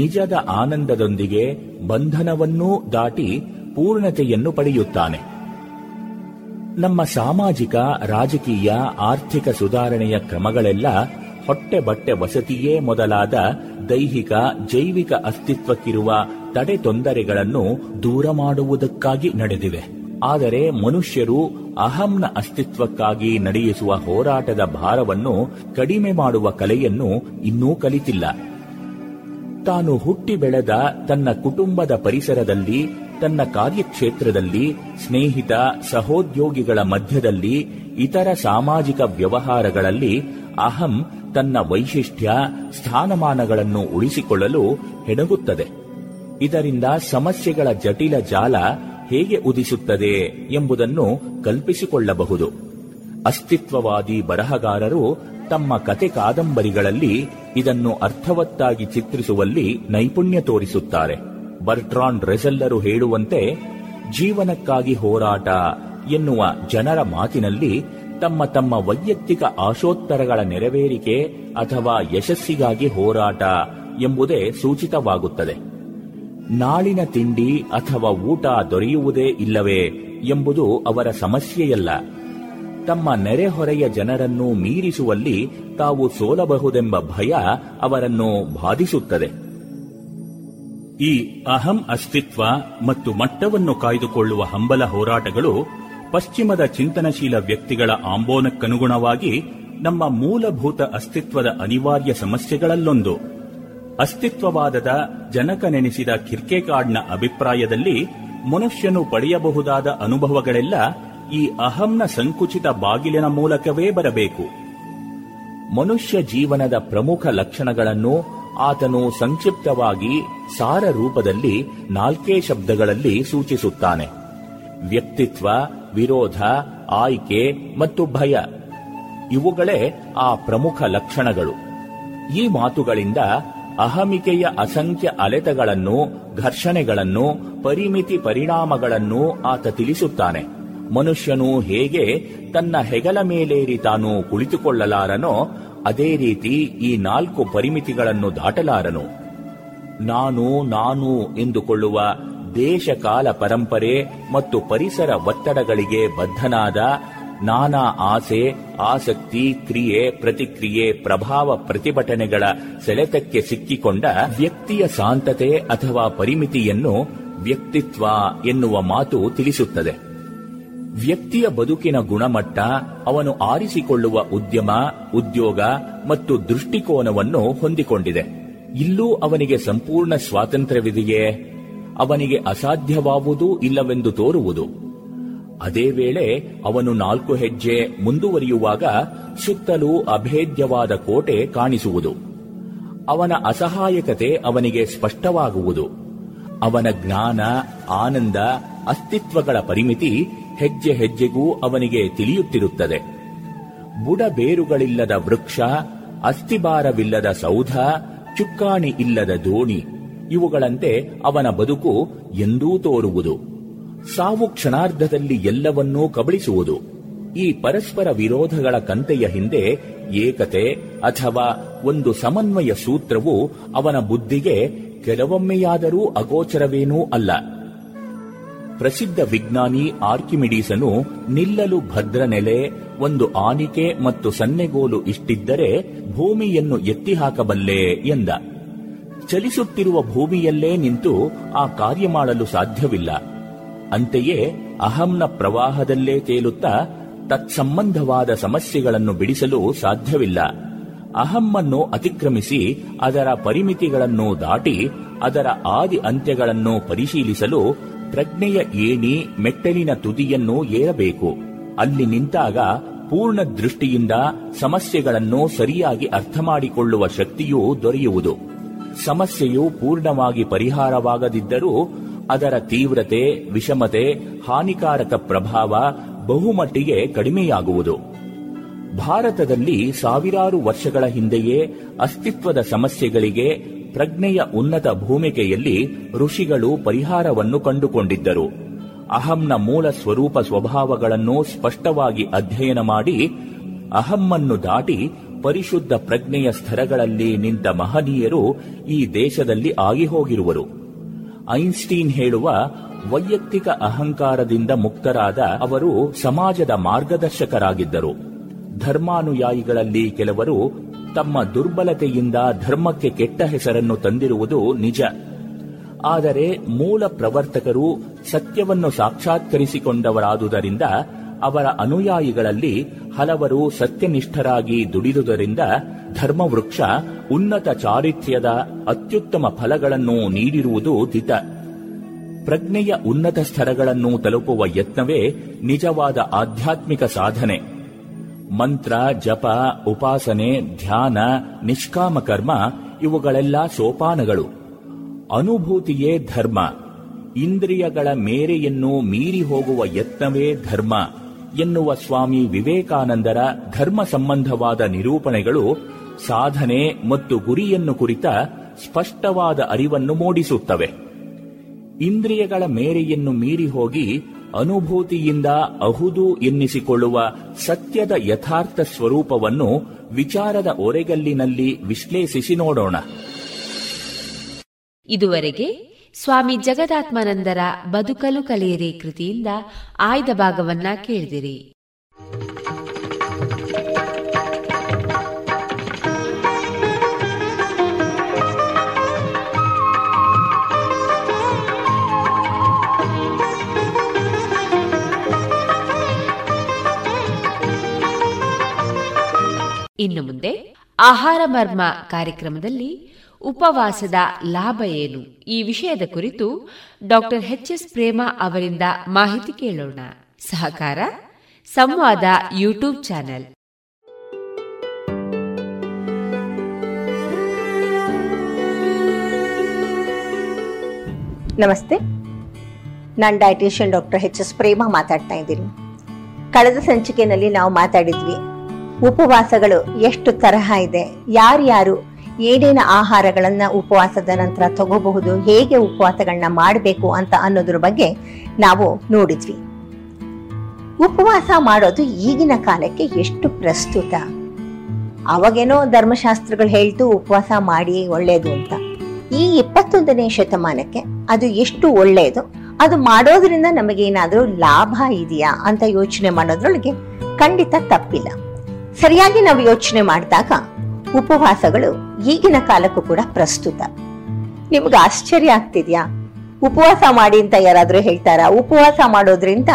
ನಿಜದ ಆನಂದದೊಂದಿಗೆ ಬಂಧನವನ್ನೂ ದಾಟಿ ಪೂರ್ಣತೆಯನ್ನು ಪಡೆಯುತ್ತಾನೆ. ನಮ್ಮ ಸಾಮಾಜಿಕ, ರಾಜಕೀಯ, ಆರ್ಥಿಕ ಸುಧಾರಣೆಯ ಕ್ರಮಗಳೆಲ್ಲ ಹೊಟ್ಟೆ, ಬಟ್ಟೆ, ವಸತಿಯೇ ಮೊದಲಾದ ದೈಹಿಕ, ಜೈವಿಕ ಅಸ್ತಿತ್ವಕ್ಕಿರುವ ತಡೆ ತೊಂದರೆಗಳನ್ನು ದೂರ ಮಾಡುವುದಕ್ಕಾಗಿ ನಡೆದಿವೆ. ಆದರೆ ಮನುಷ್ಯರು ಅಹಂನ ಅಸ್ತಿತ್ವಕ್ಕಾಗಿ ನಡೆಯಿಸುವ ಹೋರಾಟದ ಭಾರವನ್ನು ಕಡಿಮೆ ಮಾಡುವ ಕಲೆಯನ್ನು ಇನ್ನೂ ಕಲಿತಿಲ್ಲ. ತಾನು ಹುಟ್ಟಿ ಬೆಳೆದ ತನ್ನ ಕುಟುಂಬದ ಪರಿಸರದಲ್ಲಿ, ತನ್ನ ಕಾರ್ಯಕ್ಷೇತ್ರದಲ್ಲಿ, ಸ್ನೇಹಿತ ಸಹೋದ್ಯೋಗಿಗಳ ಮಧ್ಯದಲ್ಲಿ, ಇತರ ಸಾಮಾಜಿಕ ವ್ಯವಹಾರಗಳಲ್ಲಿ ಅಹಂ ತನ್ನ ವೈಶಿಷ್ಟ್ಯ, ಸ್ಥಾನಮಾನಗಳನ್ನು ಉಳಿಸಿಕೊಳ್ಳಲು ಹೆಣಗುತ್ತದೆ. ಇದರಿಂದ ಸಮಸ್ಯೆಗಳ ಜಟಿಲ ಜಾಲ ಹೇಗೆ ಉದಿಸುತ್ತದೆ ಎಂಬುದನ್ನು ಕಲ್ಪಿಸಿಕೊಳ್ಳಬಹುದು. ಅಸ್ತಿತ್ವವಾದಿ ಬರಹಗಾರರು ತಮ್ಮ ಕತೆ, ಕಾದಂಬರಿಗಳಲ್ಲಿ ಇದನ್ನು ಅರ್ಥವತ್ತಾಗಿ ಚಿತ್ರಿಸುವಲ್ಲಿ ನೈಪುಣ್ಯ ತೋರಿಸುತ್ತಾರೆ. ಬರ್ಟ್ರಾಂಡ್ ರಸೆಲ್ಲರು ಹೇಳುವಂತೆ, ಜೀವನಕ್ಕಾಗಿ ಹೋರಾಟ ಎನ್ನುವ ಜನರ ಮಾತಿನಲ್ಲಿ ತಮ್ಮ ತಮ್ಮ ವೈಯಕ್ತಿಕ ಆಶೋತ್ತರಗಳ ನೆರವೇರಿಕೆ ಅಥವಾ ಯಶಸ್ಸಿಗಾಗಿ ಹೋರಾಟ ಎಂಬುದೇ ಸೂಚಿತವಾಗುತ್ತದೆ. ನಾಳಿನ ತಿಂಡಿ ಅಥವಾ ಊಟ ದೊರೆಯುವುದೇ ಇಲ್ಲವೇ ಎಂಬುದು ಅವರ ಸಮಸ್ಯೆಯಲ್ಲ. ತಮ್ಮ ನೆರೆಹೊರೆಯ ಜನರನ್ನು ಮೀರಿಸುವಲ್ಲಿ ತಾವು ಸೋಲಬಹುದೆಂಬ ಭಯ ಅವರನ್ನು ಬಾಧಿಸುತ್ತದೆ. ಈ ಅಹಂ ಅಸ್ತಿತ್ವ ಮತ್ತು ಮಟ್ಟವನ್ನು ಕಾಯ್ದುಕೊಳ್ಳುವ ಹಂಬಲ ಹೋರಾಟಗಳು ಪಶ್ಚಿಮದ ಚಿಂತನಶೀಲ ವ್ಯಕ್ತಿಗಳ ಆಂಬೋಲನಕ್ಕನುಗುಣವಾಗಿ ನಮ್ಮ ಮೂಲಭೂತ ಅಸ್ತಿತ್ವದ ಅನಿವಾರ್ಯ ಸಮಸ್ಯೆಗಳಲ್ಲೊಂದು. ಅಸ್ತಿತ್ವವಾದದ ಜನಕನೆನಿಸಿದ ಕಿರ್ಕೆಗಾಡ್ನ ಅಭಿಪ್ರಾಯದಲ್ಲಿ ಮನುಷ್ಯನು ಪಡೆಯಬಹುದಾದ ಅನುಭವಗಳೆಲ್ಲ ಈ ಅಹಂನ ಸಂಕುಚಿತ ಬಾಗಿಲಿನ ಮೂಲಕವೇ ಬರಬೇಕು. ಮನುಷ್ಯ ಜೀವನದ ಪ್ರಮುಖ ಲಕ್ಷಣಗಳನ್ನು ಆತನು ಸಂಕ್ಷಿಪ್ತವಾಗಿ ಸಾರ ರೂಪದಲ್ಲಿ ನಾಲ್ಕೇ ಶಬ್ದಗಳಲ್ಲಿ ಸೂಚಿಸುತ್ತಾನೆ: ವ್ಯಕ್ತಿತ್ವ, ವಿರೋಧ, ಆಯ್ಕೆ ಮತ್ತು ಭಯ. ಇವುಗಳೇ ಆ ಪ್ರಮುಖ ಲಕ್ಷಣಗಳು. ಈ ಮಾತುಗಳಿಂದ ಅಹಮಿಕೆಯ ಅಸಂಖ್ಯ ಅಲೆತಗಳನ್ನು, ಘರ್ಷಣೆಗಳನ್ನು, ಪರಿಮಿತಿ ಪರಿಣಾಮಗಳನ್ನು ಆತ ತಿಳಿಸುತ್ತಾನೆ. ಮನುಷ್ಯನು ಹೇಗೆ ತನ್ನ ಹೆಗಲ ಮೇಲೇರಿ ತಾನು ಕುಳಿತುಕೊಳ್ಳಲಾರನೋ ಅದೇ ರೀತಿ ಈ ನಾಲ್ಕು ಪರಿಮಿತಿಗಳನ್ನು ದಾಟಲಾರನು. ನಾನು ನಾನು ಎಂದುಕೊಳ್ಳುವ ದೇಶಕಾಲ ಪರಂಪರೆ ಮತ್ತು ಪರಿಸರ ಒತ್ತಡಗಳಿಗೆ ಬದ್ಧನಾದ ನಾನಾ ಆಸೆ, ಆಸಕ್ತಿ, ಕ್ರಿಯೆ, ಪ್ರತಿಕ್ರಿಯೆ, ಪ್ರಭಾವ, ಪ್ರತಿಭಟನೆಗಳ ಸೆಳೆತಕ್ಕೆ ಸಿಕ್ಕಿಕೊಂಡ ವ್ಯಕ್ತಿಯ ಶಾಂತತೆ ಅಥವಾ ಪರಿಮಿತಿಯನ್ನು ವ್ಯಕ್ತಿತ್ವ ಎನ್ನುವ ಮಾತು ತಿಳಿಸುತ್ತದೆ. ವ್ಯಕ್ತಿಯ ಬದುಕಿನ ಗುಣಮಟ್ಟ, ಅವನು ಆರಿಸಿಕೊಳ್ಳುವ ಉದ್ಯಮ, ಉದ್ಯೋಗ ಮತ್ತು ದೃಷ್ಟಿಕೋನವನ್ನು ಹೊಂದಿಕೊಂಡಿದೆ. ಇಲ್ಲೂ ಅವನಿಗೆ ಸಂಪೂರ್ಣ ಸ್ವಾತಂತ್ರ್ಯವಿದೆಯೇ? ಅವನಿಗೆ ಅಸಾಧ್ಯವಾಗುವುದೂ ಇಲ್ಲವೆಂದು ತೋರುವುದು. ಅದೇ ವೇಳೆ ಅವನು ನಾಲ್ಕು ಹೆಜ್ಜೆ ಮುಂದುವರಿಯುವಾಗ ಸುತ್ತಲೂ ಅಭೇದ್ಯವಾದ ಕೋಟೆ ಕಾಣಿಸುವುದು. ಅವನ ಅಸಹಾಯಕತೆ ಅವನಿಗೆ ಸ್ಪಷ್ಟವಾಗುವುದು. ಅವನ ಜ್ಞಾನ, ಆನಂದ, ಅಸ್ತಿತ್ವಗಳ ಪರಿಮಿತಿ ಹೆಜ್ಜೆ ಹೆಜ್ಜೆಗೂ ಅವನಿಗೆ ತಿಳಿಯುತ್ತಿರುತ್ತದೆ. ಬುಡಬೇರುಗಳಿಲ್ಲದ ವೃಕ್ಷ, ಅಸ್ಥಿಭಾರವಿಲ್ಲದ ಸೌಧ, ಚುಕ್ಕಾಣಿ ಇಲ್ಲದ ದೋಣಿ ಇವುಗಳಂತೆ ಅವನ ಬದುಕು ಎಂದೂ ತೋರುವುದು. ಸಾವು ಕ್ಷಣಾರ್ಧದಲ್ಲಿ ಎಲ್ಲವನ್ನೂ ಕಬಳಿಸುವುದು. ಈ ಪರಸ್ಪರ ವಿರೋಧಗಳ ಕಂತೆಯ ಹಿಂದೆ ಏಕತೆ ಅಥವಾ ಒಂದು ಸಮನ್ವಯ ಸೂತ್ರವು ಅವನ ಬುದ್ಧಿಗೆ ಕೆಲವೊಮ್ಮೆಯಾದರೂ ಅಗೋಚರವೇನೂ ಅಲ್ಲ. ಪ್ರಸಿದ್ಧ ವಿಜ್ಞಾನಿ ಆರ್ಕಿಮಿಡೀಸನು ನಿಲ್ಲಲು ಭದ್ರ ನೆಲೆ, ಒಂದು ಆನಿಕೆ ಮತ್ತು ಸನ್ನೆಗೋಲು ಇಷ್ಟಿದ್ದರೆ ಭೂಮಿಯನ್ನು ಎತ್ತಿಹಾಕಬಲ್ಲೆ ಎಂದ. ಚಲಿಸುತ್ತಿರುವ ಭೂಮಿಯಲ್ಲೇ ನಿಂತು ಆ ಕಾರ್ಯ ಮಾಡಲು ಸಾಧ್ಯವಿಲ್ಲ. ಅಂತೆಯೇ ಅಹಂನ ಪ್ರವಾಹದಲ್ಲೇ ತೇಲುತ್ತಾ ತತ್ಸಂಬಂಧವಾದ ಸಮಸ್ಯೆಗಳನ್ನು ಬಿಡಿಸಲು ಸಾಧ್ಯವಿಲ್ಲ. ಅಹಮ್ಮನ್ನು ಅತಿಕ್ರಮಿಸಿ ಅದರ ಪರಿಮಿತಿಗಳನ್ನು ದಾಟಿ ಅದರ ಆದಿ ಅಂತ್ಯಗಳನ್ನು ಪರಿಶೀಲಿಸಲು ಪ್ರಜ್ಞೆಯ ಏಣಿ ಮೆಟ್ಟಲಿನ ತುದಿಯನ್ನು ಏರಬೇಕು. ಅಲ್ಲಿ ನಿಂತಾಗ ಪೂರ್ಣ ದೃಷ್ಟಿಯಿಂದ ಸಮಸ್ಯೆಗಳನ್ನು ಸರಿಯಾಗಿ ಅರ್ಥಮಾಡಿಕೊಳ್ಳುವ ಶಕ್ತಿಯೂ ದೊರೆಯುವುದು. ಸಮಸ್ಯೆಯು ಪೂರ್ಣವಾಗಿ ಪರಿಹಾರವಾಗದಿದ್ದರೂ ಅದರ ತೀವ್ರತೆ, ವಿಷಮತೆ, ಹಾನಿಕಾರಕ ಪ್ರಭಾವ ಬಹುಮಟ್ಟಿಗೆ ಕಡಿಮೆಯಾಗುವುದು. ಭಾರತದಲ್ಲಿ ಸಾವಿರಾರು ವರ್ಷಗಳ ಹಿಂದೆಯೇ ಅಸ್ತಿತ್ವದ ಸಮಸ್ಯೆಗಳಿಗೆ ಪ್ರಜ್ಞೆಯ ಉನ್ನತ ಭೂಮಿಕೆಯಲ್ಲಿ ಋಷಿಗಳು ಪರಿಹಾರವನ್ನು ಕಂಡುಕೊಂಡಿದ್ದರು. ಅಹಂನ ಮೂಲ ಸ್ವರೂಪ ಸ್ವಭಾವಗಳನ್ನು ಸ್ಪಷ್ಟವಾಗಿ ಅಧ್ಯಯನ ಮಾಡಿ ಅಹಮ್ಮನ್ನು ದಾಟಿ ಪರಿಶುದ್ಧ ಪ್ರಜ್ಞೆಯ ಸ್ತರಗಳಲ್ಲಿ ನಿಂತ ಮಹನೀಯರು ಈ ದೇಶದಲ್ಲಿ ಆಗಿ ಹೋಗಿರುವರು. ಐನ್ಸ್ಟೀನ್ ಹೇಳುವ ವೈಯಕ್ತಿಕ ಅಹಂಕಾರದಿಂದ ಮುಕ್ತರಾದ ಅವರು ಸಮಾಜದ ಮಾರ್ಗದರ್ಶಕರಾಗಿದ್ದರು. ಧರ್ಮಾನುಯಾಯಿಗಳಲ್ಲಿ ಕೆಲವರು ತಮ್ಮ ದುರ್ಬಲತೆಯಿಂದ ಧರ್ಮಕ್ಕೆ ಕೆಟ್ಟ ಹೆಸರನ್ನು ತಂದಿರುವುದು ನಿಜ. ಆದರೆ ಮೂಲ ಪ್ರವರ್ತಕರು ಸತ್ಯವನ್ನು ಸಾಕ್ಷಾತ್ಕರಿಸಿಕೊಂಡವರಾದುದರಿಂದ ಅವರ ಅನುಯಾಯಿಗಳಲ್ಲಿ ಹಲವರು ಸತ್ಯನಿಷ್ಠರಾಗಿ ದುಡಿದುದರಿಂದ ಧರ್ಮವೃಕ್ಷ ಉನ್ನತ ಚಾರಿತ್ರ್ಯದ ಅತ್ಯುತ್ತಮ ಫಲಗಳನ್ನು ನೀಡಿರುವುದು ದಿತ. ಪ್ರಜ್ಞೆಯ ಉನ್ನತ ಸ್ತರಗಳನ್ನು ತಲುಪುವ ಯತ್ನವೇ ನಿಜವಾದ ಆಧ್ಯಾತ್ಮಿಕ ಸಾಧನೆ. ಮಂತ್ರ, ಜಪ, ಉಪಾಸನೆ, ಧ್ಯಾನ, ನಿಷ್ಕಾಮ ಕರ್ಮ ಇವುಗಳೆಲ್ಲ ಸೋಪಾನಗಳು. ಅನುಭೂತಿಯೇ ಧರ್ಮ. ಇಂದ್ರಿಯಗಳ ಮೇರೆಯನ್ನು ಮೀರಿ ಹೋಗುವ ಯತ್ನವೇ ಧರ್ಮ ಎನ್ನುವ ಸ್ವಾಮಿ ವಿವೇಕಾನಂದರ ಧರ್ಮ ಸಂಬಂಧವಾದ ನಿರೂಪಣೆಗಳು ಸಾಧನೆ ಮತ್ತು ಗುರಿಯನ್ನು ಕುರಿತ ಸ್ಪಷ್ಟವಾದ ಅರಿವನ್ನು ಮೂಡಿಸುತ್ತವೆ. ಇಂದ್ರಿಯಗಳ ಮೇರೆಯನ್ನು ಮೀರಿ ಹೋಗಿ ಅನುಭೂತಿಯಿಂದ ಅಹುದು ಎನ್ನಿಸಿಕೊಳ್ಳುವ ಸತ್ಯದ ಯಥಾರ್ಥ ಸ್ವರೂಪವನ್ನು ವಿಚಾರದ ಒರೆಗಲ್ಲಿನಲ್ಲಿ ವಿಶ್ಲೇಷಿಸಿ ನೋಡೋಣ. ಇದುವರೆಗೆ ಸ್ವಾಮಿ ಜಗದಾತ್ಮಾನಂದರ ಬದುಕಲು ಕಲಿಯಿರಿ ಕೃತಿಯಿಂದ ಆಯ್ದ ಭಾಗವನ್ನ ಕೇಳಿದಿರಿ. ಇನ್ನು ಮುಂದೆ ಆಹಾರ ಮರ್ಮ ಕಾರ್ಯಕ್ರಮದಲ್ಲಿ ಉಪವಾಸದ ಲಾಭ ಏನು ಈ ವಿಷಯದ ಕುರಿತು ಡಾಕ್ಟರ್ ಎಚ್ ಎಸ್ ಪ್ರೇಮ ಅವರಿಂದ ಮಾಹಿತಿ ಕೇಳೋಣ. ಸಹಕಾರ ಸಂವಾದ ಯೂಟ್ಯೂಬ್ ಚಾನೆಲ್. ನಮಸ್ತೆ, ನಾನು dietitian doctor H S Prema ಮಾತಾಡ್ತಾ ಇದ್ದೀನಿ. ಕಳೆದ ಸಂಚಿಕೆಯಲ್ಲಿ ನಾವು ಮಾತಾಡಿದ್ವಿ ಉಪವಾಸಗಳು ಎಷ್ಟು ತರಹ ಇದೆ, ಯಾರ್ಯಾರು ಏನೇನು ಆಹಾರಗಳನ್ನ ಉಪವಾಸದ ನಂತರ ತಗೋಬಹುದು, ಹೇಗೆ ಉಪವಾಸಗಳನ್ನ ಮಾಡಬೇಕು ಅಂತ ಅನ್ನೋದ್ರ ಬಗ್ಗೆ ನಾವು ನೋಡಿದ್ವಿ. ಉಪವಾಸ ಮಾಡೋದು ಈಗಿನ ಕಾಲಕ್ಕೆ ಎಷ್ಟು ಪ್ರಸ್ತುತ. ಅವಾಗೇನೋ ಧರ್ಮಶಾಸ್ತ್ರಗಳು ಹೇಳ್ತು ಉಪವಾಸ ಮಾಡಿ ಒಳ್ಳೆಯದು ಅಂತ. ಈ 21ನೇ ಶತಮಾನಕ್ಕೆ ಅದು ಎಷ್ಟು ಒಳ್ಳೆಯದು, ಅದು ಮಾಡೋದ್ರಿಂದ ನಮಗೇನಾದರೂ ಲಾಭ ಇದೆಯಾ ಅಂತ ಯೋಚನೆ ಮಾಡೋದ್ರೊಳಗೆ ಖಂಡಿತ ತಪ್ಪಿಲ್ಲ. ಸರಿಯಾಗಿ ನಾವು ಯೋಚನೆ ಮಾಡಿದಾಗ ಉಪವಾಸಗಳು ಈಗಿನ ಕಾಲಕ್ಕೂ ಕೂಡ ಪ್ರಸ್ತುತ. ನಿಮ್ಗೆ ಆಶ್ಚರ್ಯ ಆಗ್ತಿದ್ಯಾ? ಉಪವಾಸ ಮಾಡಿ ಅಂತ ಯಾರಾದ್ರೂ ಹೇಳ್ತಾರಾ? ಉಪವಾಸ ಮಾಡೋದ್ರಿಂದ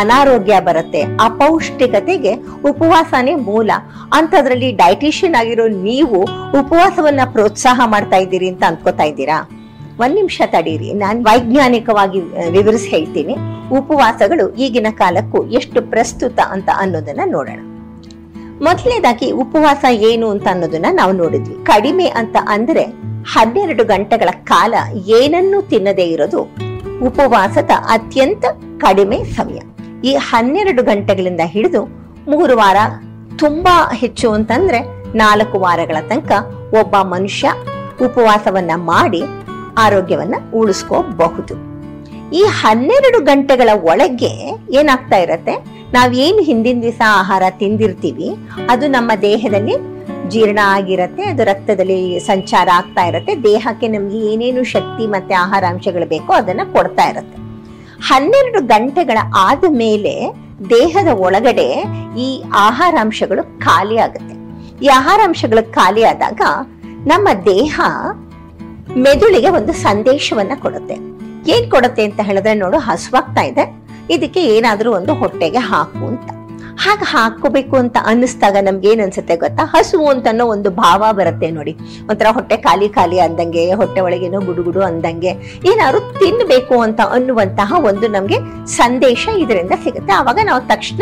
ಅನಾರೋಗ್ಯ ಬರುತ್ತೆ, ಅಪೌಷ್ಟಿಕತೆಗೆ ಉಪವಾಸನೇ ಮೂಲ ಅಂತದ್ರಲ್ಲಿ ಡಯಟಿಷಿಯನ್ ಆಗಿರೋ ನೀವು ಉಪವಾಸವನ್ನ ಪ್ರೋತ್ಸಾಹ ಮಾಡ್ತಾ ಇದ್ದೀರಿ ಅಂತ ಅನ್ಕೋತಾ ಇದ್ದೀರಾ? ಒಂದ್ ನಿಮಿಷ ತಡೀರಿ, ನಾನು ವೈಜ್ಞಾನಿಕವಾಗಿ ವಿವರಿಸಿ ಹೇಳ್ತೀನಿ ಉಪವಾಸಗಳು ಈಗಿನ ಕಾಲಕ್ಕೂ ಎಷ್ಟು ಪ್ರಸ್ತುತ ಅಂತ ಅನ್ನೋದನ್ನ ನೋಡೋಣ. ಮೊದಲನೇದಾಗಿ ಉಪವಾಸ ಏನು ಅಂತ ಅನ್ನೋದನ್ನ ನಾವು ನೋಡಿದ್ವಿ. ಕಡಿಮೆ ಅಂತ ಅಂದ್ರೆ 12 ಗಂಟೆಗಳ ಕಾಲ ಏನನ್ನೂ ತಿನ್ನದೇ ಇರೋದು ಉಪವಾಸದ ಅತ್ಯಂತ ಕಡಿಮೆ ಸಮಯ. ಈ 12 ಗಂಟೆಗಳಿಂದ ಹಿಡಿದು 3 ವಾರ, ತುಂಬಾ ಹೆಚ್ಚು ಅಂತಂದ್ರೆ 4 ವಾರಗಳ ತನಕ ಒಬ್ಬ ಮನುಷ್ಯ ಉಪವಾಸವನ್ನ ಮಾಡಿ ಆರೋಗ್ಯವನ್ನ ಉಳಿಸ್ಕೋಬಹುದು. ಈ 12 ಗಂಟೆಗಳ ಒಳಗೆ ಏನಾಗ್ತಾ ಇರತ್ತೆ, ನಾವೇನು ಹಿಂದಿನ ದಿವಸ ಆಹಾರ ತಿಂದಿರ್ತೀವಿ ಅದು ನಮ್ಮ ದೇಹದಲ್ಲಿ ಜೀರ್ಣ ಆಗಿರತ್ತೆ, ಅದು ರಕ್ತದಲ್ಲಿ ಸಂಚಾರ ಆಗ್ತಾ ಇರತ್ತೆ, ದೇಹಕ್ಕೆ ನಮ್ಗೆ ಏನೇನು ಶಕ್ತಿ ಮತ್ತೆ ಆಹಾರಾಂಶಗಳು ಬೇಕೋ ಅದನ್ನ ಕೊಡ್ತಾ ಇರತ್ತೆ. 12 ಗಂಟೆಗಳ ಆದ ಮೇಲೆ ದೇಹದ ಒಳಗಡೆ ಈ ಆಹಾರಾಂಶಗಳು ಖಾಲಿ ಆಗುತ್ತೆ. ಈ ಆಹಾರಾಂಶಗಳು ಖಾಲಿ ಆದಾಗ ನಮ್ಮ ದೇಹ ಮೆದುಳಿಗೆ ಒಂದು ಸಂದೇಶವನ್ನ ಕೊಡುತ್ತೆ. ಏನ್ ಕೊಡುತ್ತೆ ಅಂತ ಹೇಳಿದ್ರೆ, ನೋಡು ಹಸುವಾಗ್ತಾ ಇದೆ, ಇದಕ್ಕೆ ಏನಾದ್ರೂ ಒಂದು ಹೊಟ್ಟೆಗೆ ಹಾಕು ಅಂತ. ಹಾಗೆ ಹಾಕೋಬೇಕು ಅಂತ ಅನ್ನಿಸ್ದಾಗ ನಮ್ಗೆ ಏನ್ ಅನ್ಸುತ್ತೆ ಗೊತ್ತಾ? ಹಸುವು ಅಂತನೋ ಒಂದು ಭಾವ ಬರುತ್ತೆ ನೋಡಿ, ಒಂಥರ ಹೊಟ್ಟೆ ಖಾಲಿ ಖಾಲಿ ಅಂದಂಗೆ, ಹೊಟ್ಟೆ ಒಳಗೇನೋ ಗುಡುಗುಡು ಅಂದಂಗೆ, ಏನಾದ್ರು ತಿನ್ಬೇಕು ಅಂತ ಅನ್ನುವಂತಹ ಒಂದು ನಮ್ಗೆ ಸಂದೇಶ ಇದರಿಂದ ಸಿಗುತ್ತೆ. ಆವಾಗ ನಾವು ತಕ್ಷಣ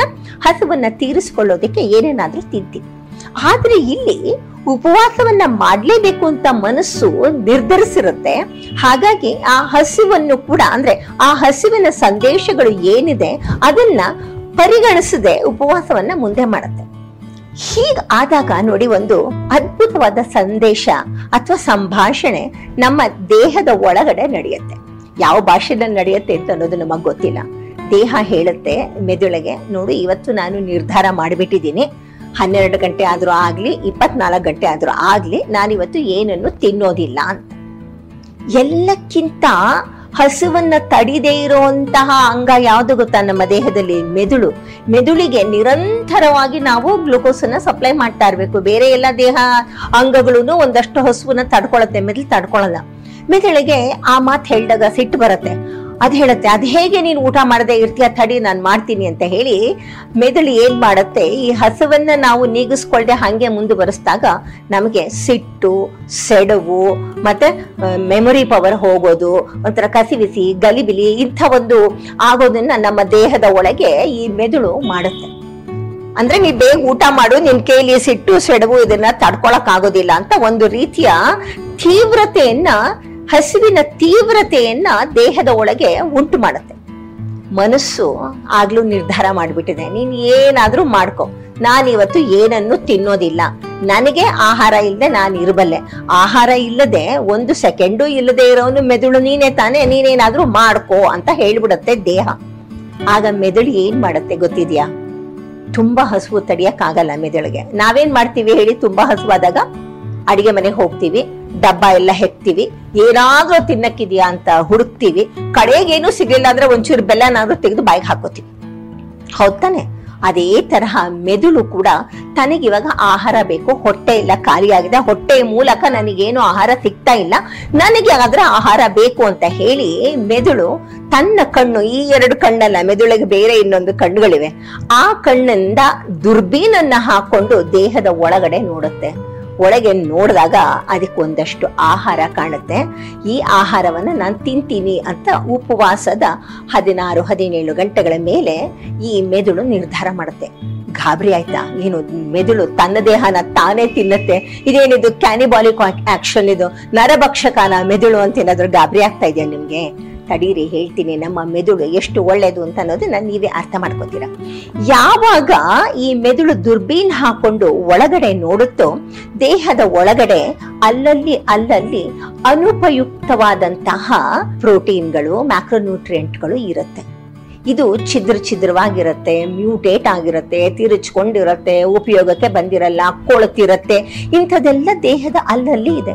ಹಸುವನ್ನ ತೀರಿಸ್ಕೊಳ್ಳೋದಕ್ಕೆ ಏನೇನಾದ್ರೂ ತಿಂತೀವಿ. ಆದ್ರೆ ಇಲ್ಲಿ ಉಪವಾಸವನ್ನ ಮಾಡ್ಲೇಬೇಕು ಅಂತ ಮನಸ್ಸು ನಿರ್ಧರಿಸಿರುತ್ತೆ. ಹಾಗಾಗಿ ಆ ಹಸಿವನ್ನು ಕೂಡ ಅಂದ್ರೆ ಆ ಹಸಿವಿನ ಸಂದೇಶಗಳು ಏನಿದೆ ಅದನ್ನ ಪರಿಗಣಿಸದೆ ಉಪವಾಸವನ್ನ ಮುಂದೆ ಮಾಡುತ್ತೆ. ಹೀಗಾದಾಗ ನೋಡಿ, ಒಂದು ಅದ್ಭುತವಾದ ಸಂದೇಶ ಅಥವಾ ಸಂಭಾಷಣೆ ನಮ್ಮ ದೇಹದ ಒಳಗಡೆ ನಡೆಯುತ್ತೆ. ಯಾವ ಭಾಷೆದಲ್ಲಿ ನಡೆಯುತ್ತೆ ಅಂತ ಅನ್ನೋದು ನಮಗ್ ಗೊತ್ತಿಲ್ಲ. ದೇಹ ಹೇಳುತ್ತೆ ಮೆದುಳಿಗೆ, ನೋಡು ಇವತ್ತು ನಾನು ನಿರ್ಧಾರ ಮಾಡಿಬಿಟ್ಟಿದ್ದೀನಿ, 12 ಗಂಟೆ ಆದ್ರೂ ಆಗ್ಲಿ 24 ಗಂಟೆ ಆದ್ರೂ ಆಗ್ಲಿ ನಾನಿವತ್ತು ಏನನ್ನು ತಿನ್ನೋದಿಲ್ಲ ಅಂತ. ಎಲ್ಲಕ್ಕಿಂತ ಹಸುವನ್ನ ತಡಿದೇ ಇರುವಂತಹ ಅಂಗ ಯಾವುದು ಗೊತ್ತಾ? ನಮ್ಮ ದೇಹದಲ್ಲಿ ಮೆದುಳು. ಮೆದುಳಿಗೆ ನಿರಂತರವಾಗಿ ನಾವು ಗ್ಲುಕೋಸ್ ಅನ್ನ ಸಪ್ಲೈ ಮಾಡ್ತಾ ಇರ್ಬೇಕು. ಬೇರೆ ಎಲ್ಲ ದೇಹ ಅಂಗಗಳೂ ಒಂದಷ್ಟು ಹಸುವನ್ನ ತಡ್ಕೊಳತ್ತೆ, ಮೆದುಳು ತಡ್ಕೊಳಲ್ಲ. ಮೆದುಳಿಗೆ ಆ ಮಾತು ಹೇಳಿದಾಗ ಸಿಟ್ಟು ಬರುತ್ತೆ, ಅದು ಹೇಳುತ್ತೆ ಅದು ಹೇಗೆ ನೀನು ಊಟ ಮಾಡದೆ ಇರ್ತೀಯ, ತಡಿ ನಾನು ಮಾಡ್ತೀನಿ ಅಂತ ಹೇಳಿ ಮೆದುಳು ಏನ್ ಮಾಡುತ್ತೆ, ಈ ಹಸುವನ್ನ ನಾವು ನೀಗಿಸ್ಕೊಳ್ದೆ ಹಂಗೆ ಮುಂದುವರೆಸಿದಾಗ ನಮಗೆ ಸಿಟ್ಟು, ಸೆಡವು, ಮತ್ತೆ ಮೆಮೊರಿ ಪವರ್ ಹೋಗೋದು, ಒಂಥರ ಕಸಿವಿಸಿ, ಗಲಿಬಿಲಿ ಇಂಥ ಒಂದು ಆಗೋದನ್ನ ನಮ್ಮ ದೇಹದ ಒಳಗೆ ಈ ಮೆದುಳು ಮಾಡುತ್ತೆ. ಅಂದ್ರೆ ನೀ ಬೇಗ ಊಟ ಮಾಡು, ನಿನ್ ಕೈಲಿ ಸಿಟ್ಟು ಸೆಡವು ಇದನ್ನ ತಡ್ಕೊಳಕ್ ಆಗೋದಿಲ್ಲ ಅಂತ ಒಂದು ರೀತಿಯ ತೀವ್ರತೆಯನ್ನ, ಹಸಿವಿನ ತೀವ್ರತೆಯನ್ನ ದೇಹದ ಒಳಗೆ ಉಂಟು ಮಾಡುತ್ತೆ. ಮನಸ್ಸು ಆಗ್ಲೂ ನಿರ್ಧಾರ ಮಾಡಿಬಿಟ್ಟಿದೆ, ನೀನ್ ಏನಾದ್ರೂ ಮಾಡ್ಕೊ, ನಾನಿವತ್ತು ಏನನ್ನು ತಿನ್ನೋದಿಲ್ಲ, ನನಗೆ ಆಹಾರ ಇಲ್ಲದೆ ನಾನು ಇರಬಲ್ಲೆ. ಆಹಾರ ಇಲ್ಲದೆ 1 ಸೆಕೆಂಡು ಇಲ್ಲದೆ ಇರೋನು ಮೆದುಳು, ನೀನೇ ತಾನೆ, ನೀನೇನಾದ್ರೂ ಮಾಡ್ಕೊ ಅಂತ ಹೇಳ್ಬಿಡುತ್ತೆ ದೇಹ. ಆಗ ಮೆದುಳು ಏನ್ ಮಾಡುತ್ತೆ ಗೊತ್ತಿದ್ಯಾ? ತುಂಬಾ ಹಸುವು ತಡಿಯಕ್ಕಾಗಲ್ಲ ಮೆದುಳಿಗೆ. ನಾವೇನ್ ಮಾಡ್ತೀವಿ ಹೇಳಿ, ತುಂಬಾ ಹಸುವಾದಾಗ ಅಡಿಗೆ ಮನೆಗೆ ಹೋಗ್ತೀವಿ, ಡಬ್ಬ ಎಲ್ಲ ಹೆಕ್ತೀವಿ, ಏನಾದ್ರೂ ತಿನ್ನಕ್ಕಿದ್ಯಾ ಅಂತ ಹುಡುಕ್ತಿವಿ, ಕಡೆಗೇನು ಸಿಗ್ಲಿಲ್ಲ ಅಂದ್ರೆ ಒಂಚೂರು ಬೆಲ್ಲನಾದ್ರೂ ತೆಗೆದು ಬಾಯಿಗೆ ಹಾಕೋತೀವಿ, ಹೌದ್ ತಾನೆ? ಅದೇ ತರಹ ಮೆದುಳು ಕೂಡ ತನಗಿವಾಗ ಆಹಾರ ಬೇಕು, ಹೊಟ್ಟೆ ಎಲ್ಲ ಖಾಲಿಯಾಗಿದೆ, ಹೊಟ್ಟೆಯ ಮೂಲಕ ನನಗೇನು ಆಹಾರ ಸಿಗ್ತಾ ಇಲ್ಲ, ನನಗೆ ಆದ್ರೆ ಆಹಾರ ಬೇಕು ಅಂತ ಹೇಳಿ ಮೆದುಳು ತನ್ನ ಕಣ್ಣು, ಈ 2 ಕಣ್ಣಲ್ಲ ಮೆದುಳಿಗೆ ಬೇರೆ ಇನ್ನೊಂದು ಕಣ್ಣುಗಳಿವೆ, ಆ ಕಣ್ಣಿಂದ ದುರ್ಬೀನನ್ನ ಹಾಕೊಂಡು ದೇಹದ ಒಳಗಡೆ ನೋಡುತ್ತೆ. ಒಳಗೆ ನೋಡಿದಾಗ ಅದಕ್ಕೊಂದಷ್ಟು ಆಹಾರ ಕಾಣುತ್ತೆ. ಈ ಆಹಾರವನ್ನು ನಾನು ತಿಂತೀನಿ ಅಂತ ಉಪವಾಸದ 16-17 ಗಂಟೆಗಳ ಮೇಲೆ ಈ ಮೆದುಳು ನಿರ್ಧಾರ ಮಾಡುತ್ತೆ. ಗಾಬರಿ ಆಯ್ತಾ? ಏನು ಮೆದುಳು ತನ್ನ ದೇಹನ ತಾನೇ ತಿನ್ನುತ್ತೆ, ಇದೇನಿದು ಕ್ಯಾನಿಬಾಲಿಕ್ ಆಕ್ಷನ್, ಇದು ನರಭಕ್ಷಕನ ಮೆದುಳು ಅಂತ ಏನಾದ್ರೂ ಗಾಬರಿ ಆಗ್ತಾ ಇದೆಯಾ ನಿಮ್ಗೆ? ತಡೀರಿ ಹೇಳ್ತೀನಿ, ನಮ್ಮ ಮೆದುಳು ಎಷ್ಟು ಒಳ್ಳೇದು ಅಂತ ಅನ್ನೋದನ್ನ ನೀವೇ ಅರ್ಥ ಮಾಡ್ಕೋತೀರ. ಯಾವಾಗ ಈ ಮೆದುಳು ದುರ್ಬೀನ್ ಹಾಕೊಂಡು ಒಳಗಡೆ ನೋಡುತ್ತೋ, ದೇಹದ ಒಳಗಡೆ ಅಲ್ಲಲ್ಲಿ ಅಲ್ಲಲ್ಲಿ ಅನುಪಯುಕ್ತವಾದಂತಹ ಪ್ರೋಟೀನ್ಗಳು, ಮ್ಯಾಕ್ರೋನ್ಯೂಟ್ರಿಯೆಂಟ್ಗಳು ಇರುತ್ತೆ. ಇದು ಛಿದ್ರವಾಗಿರುತ್ತೆ, ಮ್ಯೂಟೇಟ್ ಆಗಿರುತ್ತೆ, ತಿರುಚ್ಕೊಂಡಿರುತ್ತೆ, ಉಪಯೋಗಕ್ಕೆ ಬಂದಿರಲ್ಲ, ಕೊಳತಿರುತ್ತೆ, ಇಂಥದ್ದೆಲ್ಲ ದೇಹದ ಅಲ್ಲಲ್ಲಿ ಇದೆ.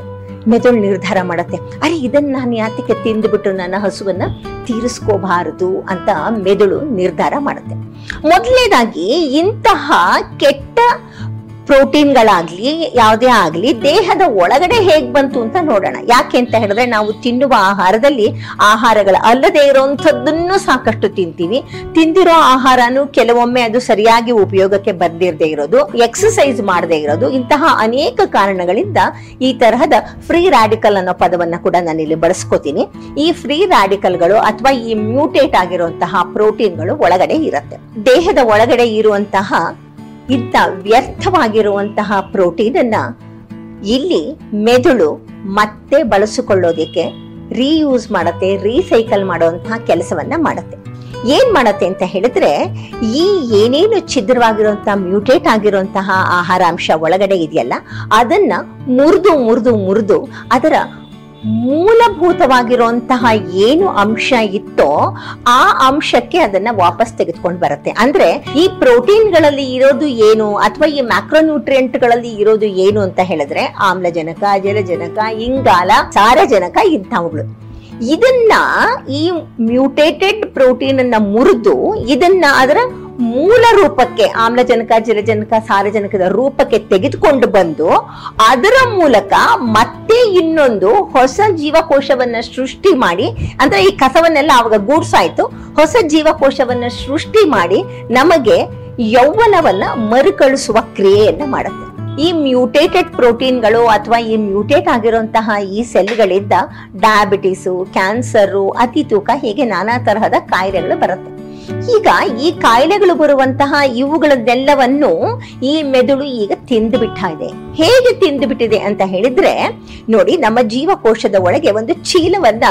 ಮೆದುಳು ನಿರ್ಧಾರ ಮಾಡುತ್ತೆ, ಅರೆ ಇದನ್ನ ನಾನು ಯಾತಕ್ಕೆ ತಿಂದ್ಬಿಟ್ಟು ನನ್ನ ಹಸುವನ್ನ ತೀರಿಸ್ಕೋಬಾರದು ಅಂತ ಮೆದುಳು ನಿರ್ಧಾರ ಮಾಡುತ್ತೆ. ಮೊದಲನೇದಾಗಿ ಇಂತಹ ಕೆಟ್ಟ ಪ್ರೋಟೀನ್ಗಳಾಗ್ಲಿ ಯಾವುದೇ ಆಗ್ಲಿ ದೇಹದ ಒಳಗಡೆ ಹೇಗ್ ಬಂತು ಅಂತ ನೋಡೋಣ. ಯಾಕೆ ಅಂತ ಹೇಳಿದ್ರೆ, ನಾವು ತಿನ್ನುವ ಆಹಾರದಲ್ಲಿ ಆಹಾರಗಳ ಅಲ್ಲದೆ ಇರೋಂಥದ್ದನ್ನು ಸಾಕಷ್ಟು ತಿಂತೀವಿ. ತಿಂದಿರೋ ಆಹಾರನು ಕೆಲವೊಮ್ಮೆ ಅದು ಸರಿಯಾಗಿ ಉಪಯೋಗಕ್ಕೆ ಬಂದಿರದೇ ಇರೋದು, ಎಕ್ಸಸೈಸ್ ಮಾಡದೇ ಇರೋದು, ಇಂತಹ ಅನೇಕ ಕಾರಣಗಳಿಂದ ಈ ತರಹದ ಫ್ರೀ ರಾಡಿಕಲ್ ಅನ್ನೋ ಪದವನ್ನ ಕೂಡ ನಾನು ಇಲ್ಲಿ ಬಳಸ್ಕೋತೀನಿ. ಈ ಫ್ರೀ ರಾಡಿಕಲ್ಗಳು ಅಥವಾ ಈ ಮ್ಯೂಟೇಟ್ ಆಗಿರುವಂತಹ ಪ್ರೋಟೀನ್ಗಳು ಒಳಗಡೆ ಇರುತ್ತೆ. ದೇಹದ ಒಳಗಡೆ ಇರುವಂತಹ ಇಂಥ ವ್ಯರ್ಥವಾಗಿರುವಂತಹ ಪ್ರೋಟೀನ್ ಅನ್ನ ಇಲ್ಲಿ ಮೆದುಳು ಮತ್ತೆ ಬಳಸಿಕೊಳ್ಳೋದಕ್ಕೆ ರೀಯೂಸ್ ಮಾಡುತ್ತೆ, ರೀಸೈಕಲ್ ಮಾಡುವಂತಹ ಕೆಲಸವನ್ನ ಮಾಡುತ್ತೆ. ಏನ್ ಮಾಡುತ್ತೆ ಅಂತ ಹೇಳಿದ್ರೆ, ಈ ಏನೇನು ಛಿದ್ರವಾಗಿರುವಂತಹ ಮ್ಯೂಟೇಟ್ ಆಗಿರುವಂತಹ ಆಹಾರಾಂಶ ಒಳಗಡೆ ಇದೆಯಲ್ಲ, ಅದನ್ನ ಮುರಿದು ಮುರಿದು ಮುರಿದು ಅದರ ಮೂಲಭೂತವಾಗಿರುವಂತಹ ಏನು ಅಂಶ ಇತ್ತೋ ಆ ಅಂಶಕ್ಕೆ ಅದನ್ನ ವಾಪಸ್ ತೆಗೆದುಕೊಂಡು ಬರುತ್ತೆ. ಅಂದ್ರೆ ಈ ಪ್ರೋಟೀನ್ಗಳಲ್ಲಿ ಇರೋದು ಏನು ಅಥವಾ ಈ ಮ್ಯಾಕ್ರೋನ್ಯೂಟ್ರಿಯೆಂಟ್ಗಳಲ್ಲಿ ಇರೋದು ಏನು ಅಂತ ಹೇಳಿದ್ರೆ, ಆಮ್ಲಜನಕ, ಜಲಜನಕ, ಇಂಗಾಲ, ಸಾರಜನಕ ಇಂಥವುಗಳು. ಇದನ್ನ ಈ ಮ್ಯೂಟೇಟೆಡ್ ಪ್ರೋಟೀನ್ ಅನ್ನ ಮುರಿದು ಇದನ್ನ ಅದರ ಮೂಲ ರೂಪಕ್ಕೆ, ಆಮ್ಲಜನಕ, ಜಲಜನಕ, ಸಾರಜನಕದ ರೂಪಕ್ಕೆ ತೆಗೆದುಕೊಂಡು ಬಂದು ಅದರ ಮೂಲಕ ಮತ್ತೆ ಇನ್ನೊಂದು ಹೊಸ ಜೀವಕೋಶವನ್ನ ಸೃಷ್ಟಿ ಮಾಡಿ, ಅಂದ್ರೆ ಈ ಕಸವನ್ನೆಲ್ಲ ಆವಾಗ ಗೂಡ್ಸಾಯ್ತು, ಹೊಸ ಜೀವಕೋಶವನ್ನ ಸೃಷ್ಟಿ ಮಾಡಿ ನಮಗೆ ಯೌವನವನ್ನ ಮರುಕಳಿಸುವ ಕ್ರಿಯೆಯನ್ನ ಮಾಡುತ್ತೆ. ಈ ಮ್ಯೂಟೇಟೆಡ್ ಪ್ರೋಟೀನ್ಗಳು ಅಥವಾ ಈ ಮ್ಯೂಟೇಟ್ ಆಗಿರುವಂತಹ ಈ ಸೆಲ್ಗಳಿಂದ ಡಯಾಬಿಟೀಸು, ಕ್ಯಾನ್ಸರು, ಅತಿ ತೂಕ, ಹೀಗೆ ನಾನಾ ತರಹದ ಕಾಯಿಲೆಗಳು ಬರುತ್ತೆ. ಈಗ ಈ ಕಾಯಿಲೆಗಳು ಬರುವಂತಹ ಇವುಗಳನ್ನೆಲ್ಲವನ್ನು ಈ ಮೆದುಳು ಈಗ ತಿಂದು ಬಿಟ್ಟ ಇದೆ. ಹೇಗೆ ತಿಂದು ಬಿಟ್ಟಿದೆ ಅಂತ ಹೇಳಿದ್ರೆ, ನೋಡಿ, ನಮ್ಮ ಜೀವಕೋಶದ ಒಳಗೆ ಒಂದು ಚೀಲವನ್ನ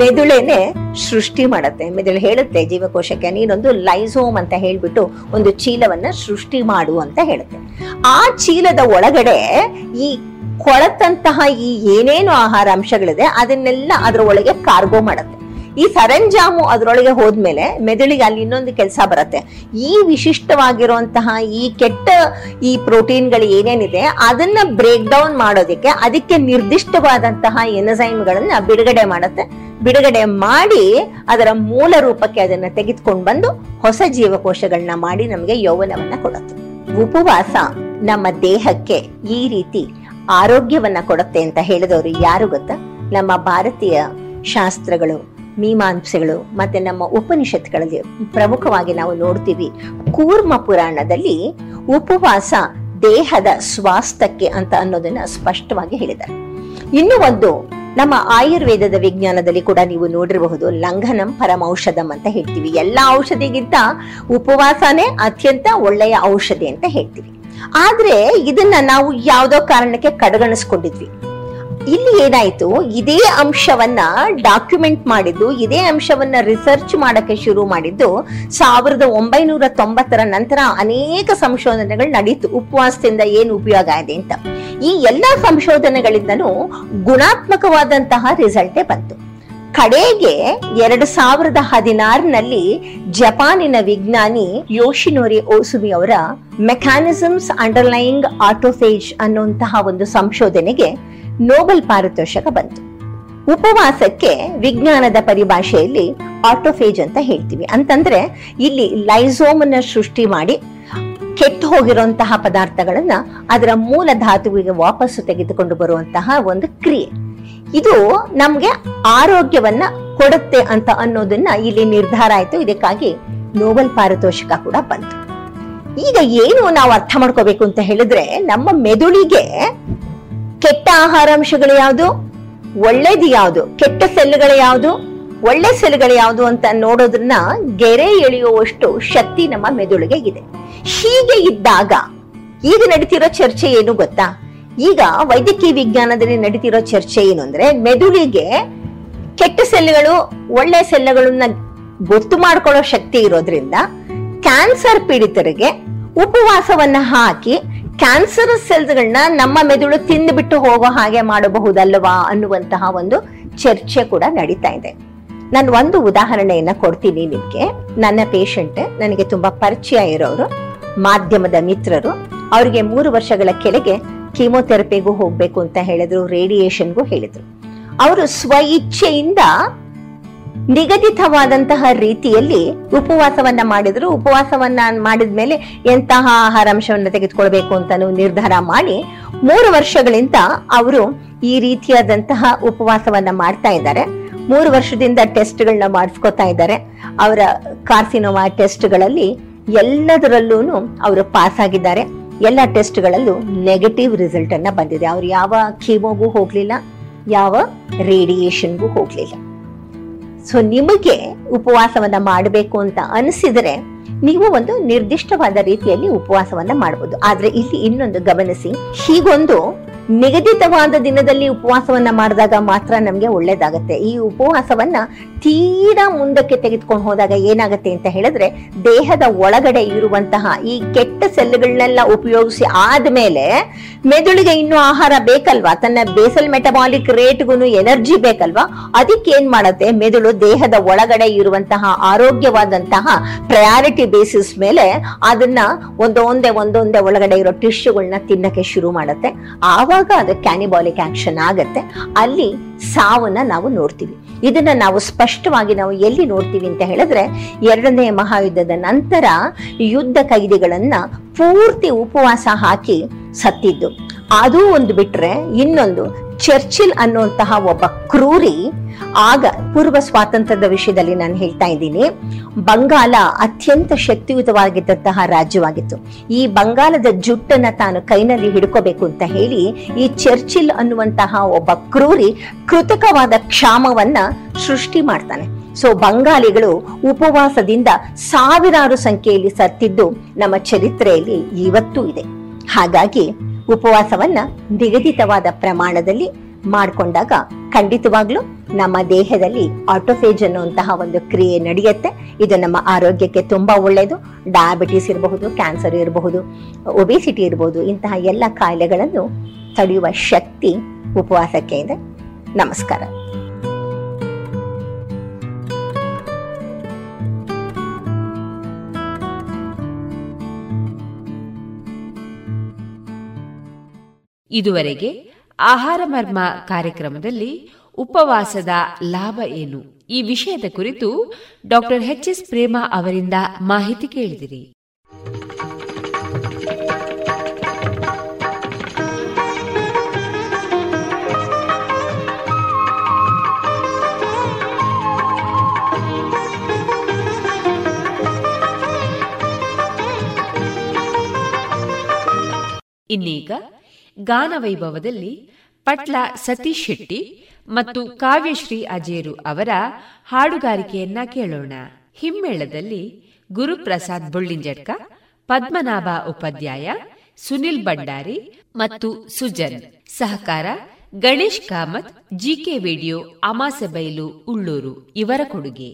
ಮೆದುಳೇನೆ ಸೃಷ್ಟಿ ಮಾಡುತ್ತೆ. ಮೆದುಳು ಹೇಳುತ್ತೆ ಜೀವಕೋಶಕ್ಕೆ, ನೀನೊಂದು ಲೈಸೋಮ್ ಅಂತ ಹೇಳ್ಬಿಟ್ಟು ಒಂದು ಚೀಲವನ್ನ ಸೃಷ್ಟಿ ಮಾಡು ಅಂತ ಹೇಳುತ್ತೆ. ಆ ಚೀಲದ ಒಳಗಡೆ ಈ ಕೊಳತಂತಹ ಈ ಏನೇನು ಆಹಾರ ಅಂಶಗಳಿದೆ ಅದನ್ನೆಲ್ಲ ಅದರ ಒಳಗೆ ಕಾರ್ಗೋ ಮಾಡುತ್ತೆ. ಈ ಸರಂಜಾಮು ಅದರೊಳಗೆ ಹೋದ್ಮೇಲೆ ಮೆದುಳಿಗೆ ಅಲ್ಲಿ ಇನ್ನೊಂದು ಕೆಲಸ ಬರುತ್ತೆ, ಈ ವಿಶಿಷ್ಟವಾಗಿರುವಂತಹ ಈ ಕೆಟ್ಟ ಈ ಪ್ರೋಟೀನ್ಗಳು ಏನೇನಿದೆ ಅದನ್ನ ಬ್ರೇಕ್ ಡೌನ್ ಮಾಡೋದಕ್ಕೆ ಅದಕ್ಕೆ ನಿರ್ದಿಷ್ಟವಾದಂತಹ ಎನಜೈಮ್ಗಳನ್ನ ಬಿಡುಗಡೆ ಮಾಡುತ್ತೆ. ಬಿಡುಗಡೆ ಮಾಡಿ ಅದರ ಮೂಲ ರೂಪಕ್ಕೆ ಅದನ್ನ ತೆಗೆದುಕೊಂಡು ಬಂದು ಹೊಸ ಜೀವಕೋಶಗಳನ್ನ ಮಾಡಿ ನಮಗೆ ಯೌವನವನ್ನ ಕೊಡುತ್ತೆ. ಉಪವಾಸ ನಮ್ಮ ದೇಹಕ್ಕೆ ಈ ರೀತಿ ಆರೋಗ್ಯವನ್ನ ಕೊಡುತ್ತೆ ಅಂತ ಹೇಳಿದವರು ಯಾರು ಗೊತ್ತಾ? ನಮ್ಮ ಭಾರತೀಯ ಶಾಸ್ತ್ರಗಳು, ಮೀಮಾಂಸೆಗಳು ಮತ್ತೆ ನಮ್ಮ ಉಪನಿಷತ್ಗಳಲ್ಲಿ ಪ್ರಮುಖವಾಗಿ ನಾವು ನೋಡ್ತೀವಿ. ಕೂರ್ಮ ಪುರಾಣದಲ್ಲಿ ಉಪವಾಸ ದೇಹದ ಸ್ವಾಸ್ಥ್ಯಕ್ಕೆ ಅಂತ ಅನ್ನೋದನ್ನ ಸ್ಪಷ್ಟವಾಗಿ ಹೇಳಿದ್ದಾರೆ. ಇನ್ನು ಒಂದು ನಮ್ಮ ಆಯುರ್ವೇದದ ವಿಜ್ಞಾನದಲ್ಲಿ ಕೂಡ ನೀವು ನೋಡಿರಬಹುದು, ಲಂಘನಂ ಪರಮೌಷಧಂ ಅಂತ ಹೇಳ್ತೀವಿ. ಎಲ್ಲ ಔಷಧಿಗಿಂತ ಉಪವಾಸನೇ ಅತ್ಯಂತ ಒಳ್ಳೆಯ ಔಷಧಿ ಅಂತ ಹೇಳ್ತೀವಿ. ಆದ್ರೆ ಇದನ್ನ ನಾವು ಯಾವುದೋ ಕಾರಣಕ್ಕೆ ಕಡೆಗಣಿಸ್ಕೊಂಡಿದ್ವಿ. ಇಲ್ಲಿ ಏನಾಯ್ತು, ಇದೇ ಅಂಶವನ್ನ ಡಾಕ್ಯುಮೆಂಟ್ ಮಾಡಿದ್ದು, ಇದೇ ಅಂಶವನ್ನ ರಿಸರ್ಚ್ ಮಾಡಕ್ಕೆ ಶುರು ಮಾಡಿದ್ದು 1990ರ ನಂತರ ಅನೇಕ ಸಂಶೋಧನೆಗಳು ನಡೀತು, ಉಪವಾಸದಿಂದ ಏನು ಉಪಯೋಗ ಇದೆ ಅಂತ. ಈ ಎಲ್ಲಾ ಸಂಶೋಧನೆಗಳಿಂದನೂ ಗುಣಾತ್ಮಕವಾದಂತಹ ರಿಸಲ್ಟೇ ಬಂತು. ಕಡೆಗೆ 2016ರಲ್ಲಿ ಜಪಾನಿನ ವಿಜ್ಞಾನಿ ಯೋಶಿನೋರಿ ಓಸುಮಿ ಅವರ ಮೆಕ್ಯಾನಿಸಮ್ಸ್ ಅಂಡರ್ಲೈಯಿಂಗ್ ಆಟೋಫೇಜ್ ಅನ್ನುವಂತಹ ಒಂದು ಸಂಶೋಧನೆಗೆ ನೋಬೆಲ್ ಪಾರಿತೋಷಕ ಬಂತು. ಉಪವಾಸಕ್ಕೆ ವಿಜ್ಞಾನದ ಪರಿಭಾಷೆಯಲ್ಲಿ ಆಟೋಫೇಜ್ ಅಂತ ಹೇಳ್ತೀವಿ. ಅಂತಂದ್ರೆ ಇಲ್ಲಿ ಲೈಸೋಮನ್ನ ಸೃಷ್ಟಿ ಮಾಡಿ ಕೆಟ್ಟು ಹೋಗಿರುವಂತಹ ಪದಾರ್ಥಗಳನ್ನ ಅದರ ಮೂಲ ಧಾತುವಿಗೆ ವಾಪಸ್ಸು ತೆಗೆದುಕೊಂಡು ಬರುವಂತಹ ಒಂದು ಕ್ರಿಯೆ. ಇದು ನಮ್ಗೆ ಆರೋಗ್ಯವನ್ನ ಕೊಡುತ್ತೆ ಅಂತ ಅನ್ನೋದನ್ನ ಇಲ್ಲಿ ನಿರ್ಧಾರ ಆಯ್ತು. ಇದಕ್ಕಾಗಿ ನೋಬೆಲ್ ಪಾರಿತೋಷಕ ಕೂಡ ಬಂತು. ಈಗ ಏನು ನಾವು ಅರ್ಥ ಮಾಡ್ಕೋಬೇಕು ಅಂತ ಹೇಳಿದ್ರೆ, ನಮ್ಮ ಮೆದುಳಿಗೆ ಕೆಟ್ಟ ಆಹಾರಾಂಶಗಳು ಯಾವುದು, ಒಳ್ಳೇದು ಯಾವುದು, ಕೆಟ್ಟ ಸೆಲ್ಗಳು ಯಾವುದು, ಒಳ್ಳೆ ಸೆಲ್ಗಳು ಯಾವುದು ಅಂತ ನೋಡೋದನ್ನ ಗೆರೆ ಎಳೆಯುವಷ್ಟು ಶಕ್ತಿ ನಮ್ಮ ಮೆದುಳಿಗೆ ಇದೆ. ಹೀಗೆ ಇದ್ದಾಗ ಈಗ ನಡೀತಿರೋ ಚರ್ಚೆ ಏನು ಗೊತ್ತಾ? ಈಗ ವೈದ್ಯಕೀಯ ವಿಜ್ಞಾನದಲ್ಲಿ ನಡೀತಿರೋ ಚರ್ಚೆ ಏನು ಅಂದ್ರೆ, ಮೆದುಳಿಗೆ ಕೆಟ್ಟ ಸೆಲ್ಗಳು ಒಳ್ಳೆ ಸೆಲ್ಗಳನ್ನ ಗೊತ್ತು ಮಾಡ್ಕೊಳ್ಳೋ ಶಕ್ತಿ ಇರೋದ್ರಿಂದ ಕ್ಯಾನ್ಸರ್ ಪೀಡಿತರಿಗೆ ಉಪವಾಸವನ್ನ ಹಾಕಿ ಕ್ಯಾನ್ಸರಸ್ ಸೆಲ್ಸ್ಗಳನ್ನ ನಮ್ಮ ಮೆದುಳು ತಿಂದುಬಿಟ್ಟು ಹೋಗೋ ಹಾಗೆ ಮಾಡಬಹುದಲ್ವಾ ಅನ್ನುವಂತಹ ಒಂದು ಚರ್ಚೆ ಕೂಡ ನಡೀತಾ ಇದೆ. ನಾನು ಒಂದು ಉದಾಹರಣೆಯನ್ನ ಕೊಡ್ತೀನಿ ನಿಮ್ಗೆ. ನನ್ನ ಪೇಷಂಟ್, ನನಗೆ ತುಂಬಾ ಪರಿಚಯ ಇರೋರು, ಮಾಧ್ಯಮದ ಮಿತ್ರರು. ಅವ್ರಿಗೆ 3 ವರ್ಷಗಳ ಕೆಳಗೆ ಕೀಮೋಥೆರಪಿಗೂ ಹೋಗ್ಬೇಕು ಅಂತ ಹೇಳಿದ್ರು, ರೇಡಿಯೇಷನ್ಗೂ ಹೇಳಿದ್ರು. ಅವರು ಸ್ವ ಇಚ್ಛೆಯಿಂದ ನಿಗದಿತವಾದಂತಹ ರೀತಿಯಲ್ಲಿ ಉಪವಾಸವನ್ನ ಮಾಡಿದ್ರು. ಉಪವಾಸವನ್ನ ಮಾಡಿದ್ಮೇಲೆ ಎಂತಹ ಆಹಾರಾಂಶವನ್ನ ತೆಗೆದುಕೊಳ್ಬೇಕು ಅಂತಾನು ನಿರ್ಧಾರ ಮಾಡಿ 3 ವರ್ಷಗಳಿಂದ ಅವರು ಈ ರೀತಿಯಾದಂತಹ ಉಪವಾಸವನ್ನ ಮಾಡ್ತಾ ಇದ್ದಾರೆ. 3 ವರ್ಷದಿಂದ ಟೆಸ್ಟ್ಗಳನ್ನ ಮಾಡಿಸ್ಕೊತಾ ಇದ್ದಾರೆ. ಅವರ ಕಾರ್ಸಿನೋಮಾ ಟೆಸ್ಟ್ಗಳಲ್ಲಿ ಎಲ್ಲದರಲ್ಲೂ ಅವರು ಪಾಸ್ ಆಗಿದ್ದಾರೆ. ಎಲ್ಲ ಟೆಸ್ಟ್ಗಳಲ್ಲೂ ನೆಗೆಟಿವ್ ರಿಸಲ್ಟ್ ಅನ್ನ ಬಂದಿದೆ. ಅವ್ರು ಯಾವ ಕೀಮೋಗೂ ಹೋಗ್ಲಿಲ್ಲ, ಯಾವ ರೇಡಿಯೇಷನ್ಗೂ ಹೋಗ್ಲಿಲ್ಲ. ಸೊ ನಿಮಗೆ ಉಪವಾಸವನ್ನ ಮಾಡಬೇಕು ಅಂತ ಅನಿಸಿದರೆ ನೀವು ಒಂದು ನಿರ್ದಿಷ್ಟವಾದ ರೀತಿಯಲ್ಲಿ ಉಪವಾಸವನ್ನ ಮಾಡಬಹುದು. ಆದ್ರೆ ಇಲ್ಲಿ ಇನ್ನೊಂದು ಗಮನಿಸಿ, ಹೀಗೊಂದು ನಿಗದಿತವಾದ ದಿನದಲ್ಲಿ ಉಪವಾಸವನ್ನ ಮಾಡಿದಾಗ ಮಾತ್ರ ನಮ್ಗೆ ಒಳ್ಳೇದಾಗತ್ತೆ. ಈ ಉಪವಾಸವನ್ನ ತೀರಾ ಮುಂದಕ್ಕೆ ತೆಗೆದುಕೊಂಡು ಹೋದಾಗ ಏನಾಗತ್ತೆ ಅಂತ ಹೇಳಿದ್ರೆ, ದೇಹದ ಒಳಗಡೆ ಇರುವಂತಹ ಈ ಕೆಟ್ಟ ಸೆಲ್ಗಳನ್ನೆಲ್ಲ ಉಪಯೋಗಿಸಿ ಆದ್ಮೇಲೆ ಮೆದುಳಿಗೆ ಇನ್ನೂ ಆಹಾರ ಬೇಕಲ್ವಾ, ತನ್ನ ಬೇಸಲ್ ಮೆಟಬಾಲಿಕ್ ರೇಟ್ಗೂ ಎನರ್ಜಿ ಬೇಕಲ್ವಾ, ಅದಕ್ಕೆ ಏನ್ ಮಾಡುತ್ತೆ, ಮೆದುಳು ದೇಹದ ಒಳಗಡೆ ಇರುವಂತಹ ಆರೋಗ್ಯವಾದಂತಹ ಪ್ರಯಾರಿಟಿ ಬೇಸಿಸ್ ಮೇಲೆ ಅದನ್ನ ಒಂದೊಂದೇ ಒಳಗಡೆ ಇರೋ ಟಿಶ್ಯೂಗಳನ್ನ ತಿನ್ನಕ್ಕೆ ಶುರು ಮಾಡುತ್ತೆ. ಆವಾಗ ಅದು ಕ್ಯಾನಿಬಾಲಿಕ್ ಆಕ್ಷನ್ ಆಗತ್ತೆ. ಅಲ್ಲಿ ಸಾವನ್ನ ನಾವು ನೋಡ್ತೀವಿ. ಇದನ್ನ ನಾವು ಸ್ಪಷ್ಟವಾಗಿ ನಾವು ಎಲ್ಲಿ ನೋಡ್ತೀವಿ ಅಂತ ಹೇಳಿದ್ರೆ, 2ನೇ ಮಹಾಯುದ್ಧದ ನಂತರ ಯುದ್ಧ ಕೈದಿಗಳನ್ನ ಪೂರ್ತಿ ಉಪವಾಸ ಹಾಕಿ ಸತ್ತಿದ್ದು. ಅದು ಒಂದು ಬಿಟ್ರೆ ಇನ್ನೊಂದು, ಚರ್ಚಿಲ್ ಅನ್ನುವಂತಹ ಒಬ್ಬ ಕ್ರೂರಿ, ಆಗ ಪೂರ್ವ ಸ್ವಾತಂತ್ರ್ಯದ ವಿಷಯದಲ್ಲಿ ನಾನು ಹೇಳ್ತಾ ಇದ್ದೀನಿ, ಬಂಗಾಲ ಅತ್ಯಂತ ಶಕ್ತಿಯುತವಾಗಿದ್ದಂತಹ ರಾಜ್ಯವಾಗಿತ್ತು. ಈ ಬಂಗಾಲದ ಜುಟ್ಟನ್ನ ತಾನು ಕೈನಲ್ಲಿ ಹಿಡ್ಕೋಬೇಕು ಅಂತ ಹೇಳಿ ಈ ಚರ್ಚಿಲ್ ಅನ್ನುವಂತಹ ಒಬ್ಬ ಕ್ರೂರಿ ಕೃತಕವಾದ ಕ್ಷಾಮವನ್ನ ಸೃಷ್ಟಿ ಮಾಡ್ತಾನೆ. ಸೊ ಬಂಗಾಲಿಗಳು ಉಪವಾಸದಿಂದ ಸಾವಿರಾರು ಸಂಖ್ಯೆಯಲ್ಲಿ ಸತ್ತಿದ್ದು ನಮ್ಮ ಚರಿತ್ರೆಯಲ್ಲಿ ಇವತ್ತೂ ಇದೆ. ಹಾಗಾಗಿ ಉಪವಾಸವನ್ನ ನಿಗದಿತವಾದ ಪ್ರಮಾಣದಲ್ಲಿ ಮಾಡಿಕೊಂಡಾಗ ಖಂಡಿತವಾಗ್ಲೂ ನಮ್ಮ ದೇಹದಲ್ಲಿ ಆಟೋಫೇಜ್ ಅನ್ನುವಂತಹ ಒಂದು ಕ್ರಿಯೆ ನಡೆಯುತ್ತೆ. ಇದು ನಮ್ಮ ಆರೋಗ್ಯಕ್ಕೆ ತುಂಬಾ ಒಳ್ಳೆಯದು. ಡಯಾಬಿಟಿಸ್ ಇರಬಹುದು, ಕ್ಯಾನ್ಸರ್ ಇರಬಹುದು, ಒಬೆಸಿಟಿ ಇರಬಹುದು, ಇಂತಹ ಎಲ್ಲ ಕಾಯಿಲೆಗಳನ್ನು ತಡೆಯುವ ಶಕ್ತಿ ಉಪವಾಸಕ್ಕೆ ಇದೆ. ನಮಸ್ಕಾರ. ಇದುವರೆಗೆ ಆಹಾರ ಮರ್ಮ ಕಾರ್ಯಕ್ರಮದಲ್ಲಿ ಉಪವಾಸದ ಲಾಭ ಏನು ಈ ವಿಷಯದ ಕುರಿತು ಡಾಕ್ಟರ್ ಎಚ್ ಎಸ್ ಪ್ರೇಮ ಅವರಿಂದ ಮಾಹಿತಿ ಕೇಳಿದಿರಿ. ಇನ್ನೀಗ ಗಾನವೈಭವದಲ್ಲಿ ಪಟ್ಲ ಸತೀಶ್ ಶೆಟ್ಟಿ ಮತ್ತು ಕಾವ್ಯಶ್ರೀ ಅಜೇರು ಅವರ ಹಾಡುಗಾರಿಕೆಯನ್ನ ಕೇಳೋಣ. ಹಿಮ್ಮೇಳದಲ್ಲಿ ಗುರುಪ್ರಸಾದ್ ಬುಳ್ಳಿಂಜಡ್ಕ, ಪದ್ಮನಾಭ ಉಪಾಧ್ಯಾಯ, ಸುನಿಲ್ ಬಂಡಾರಿ ಮತ್ತು ಸುಜನ್. ಸಹಕಾರ ಗಣೇಶ್ ಕಾಮತ್, ಜಿಕೆ ವಿಡಿಯೋ, ಅಮಾಸೆಬೈಲು, ಉಳ್ಳೂರು ಇವರ ಕೊಡುಗೆ.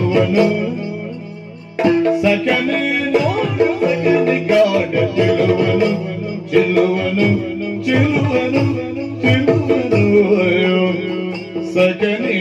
ಯೌವನ ಸಕನೆ ನೋಡು ಸಕನೆ ಗಾನ ಚೆಲುವನು ಚೆಲುವನು ಚೆಲುವನು ಚೆಲುವನು ಸಕನೆ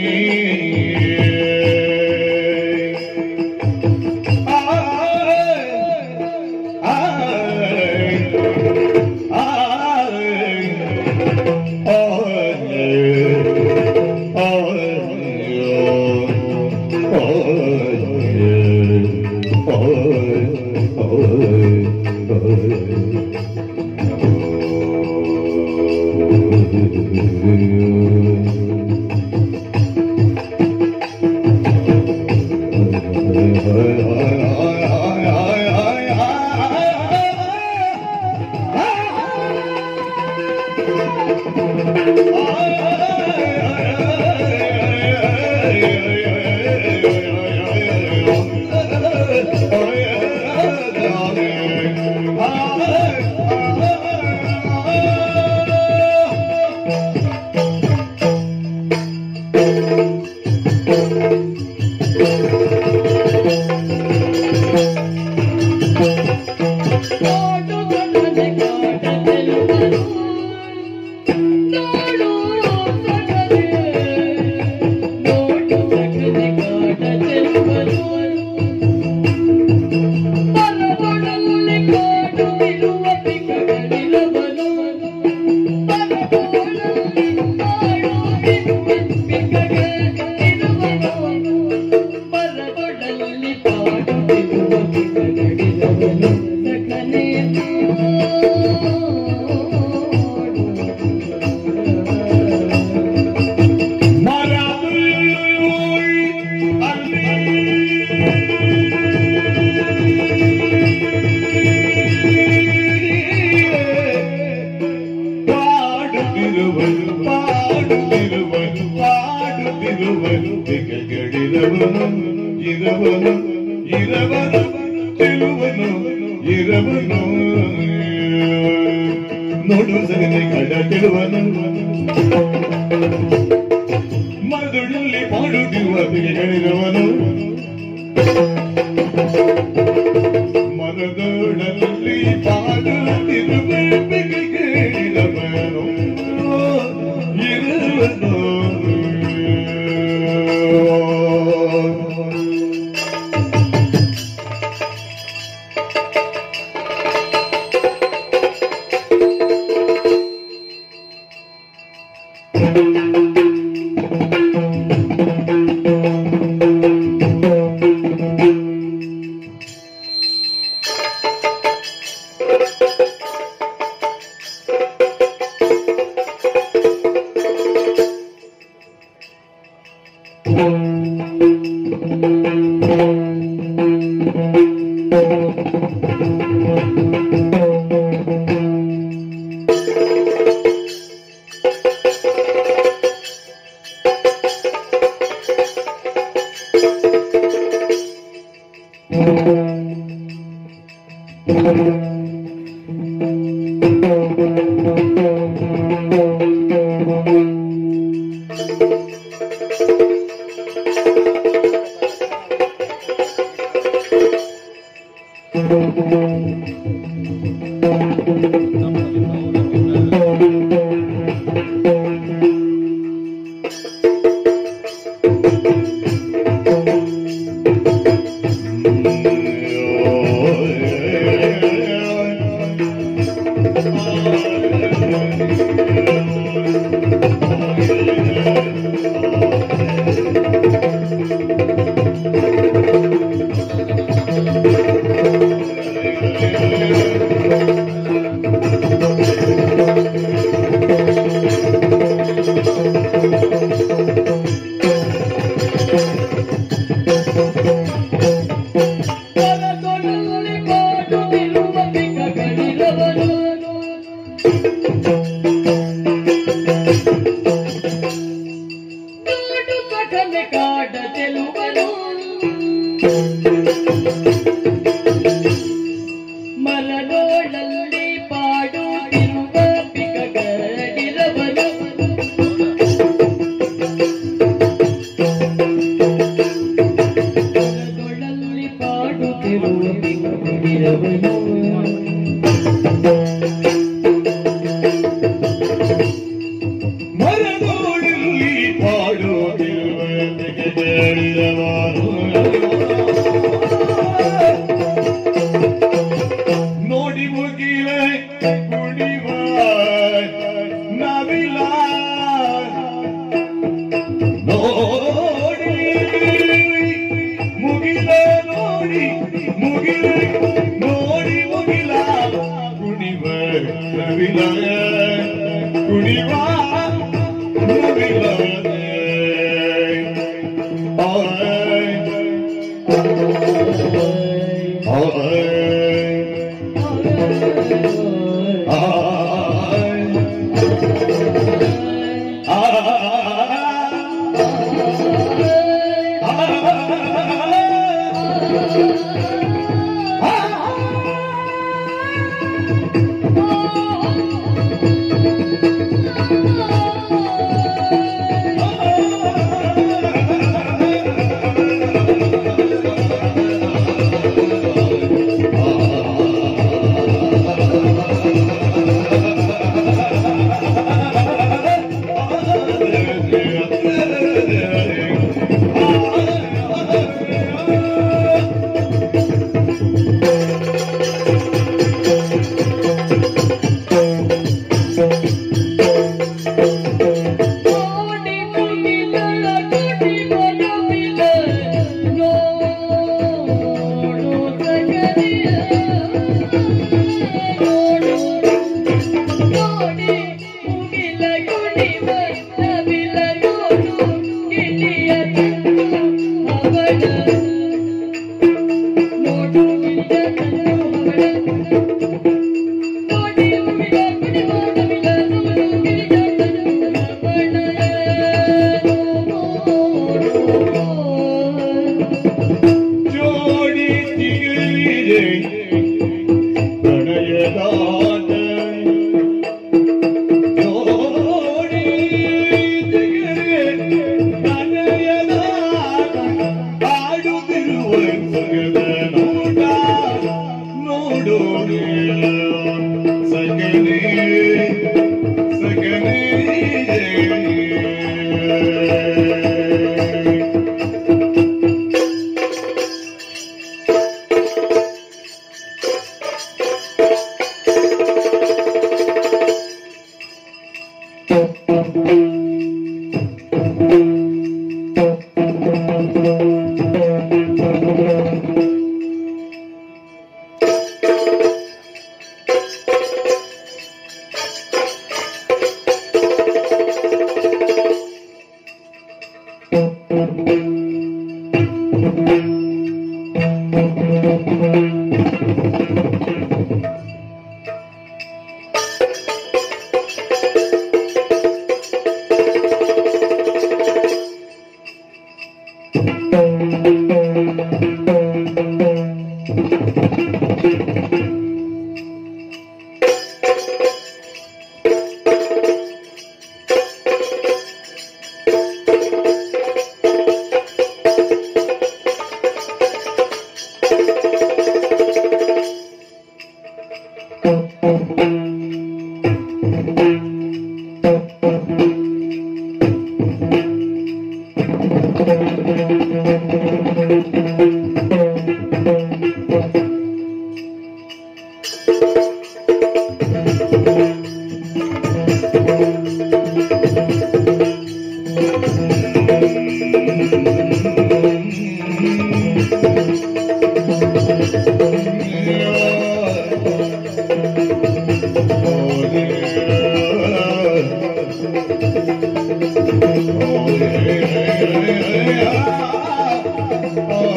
Oh,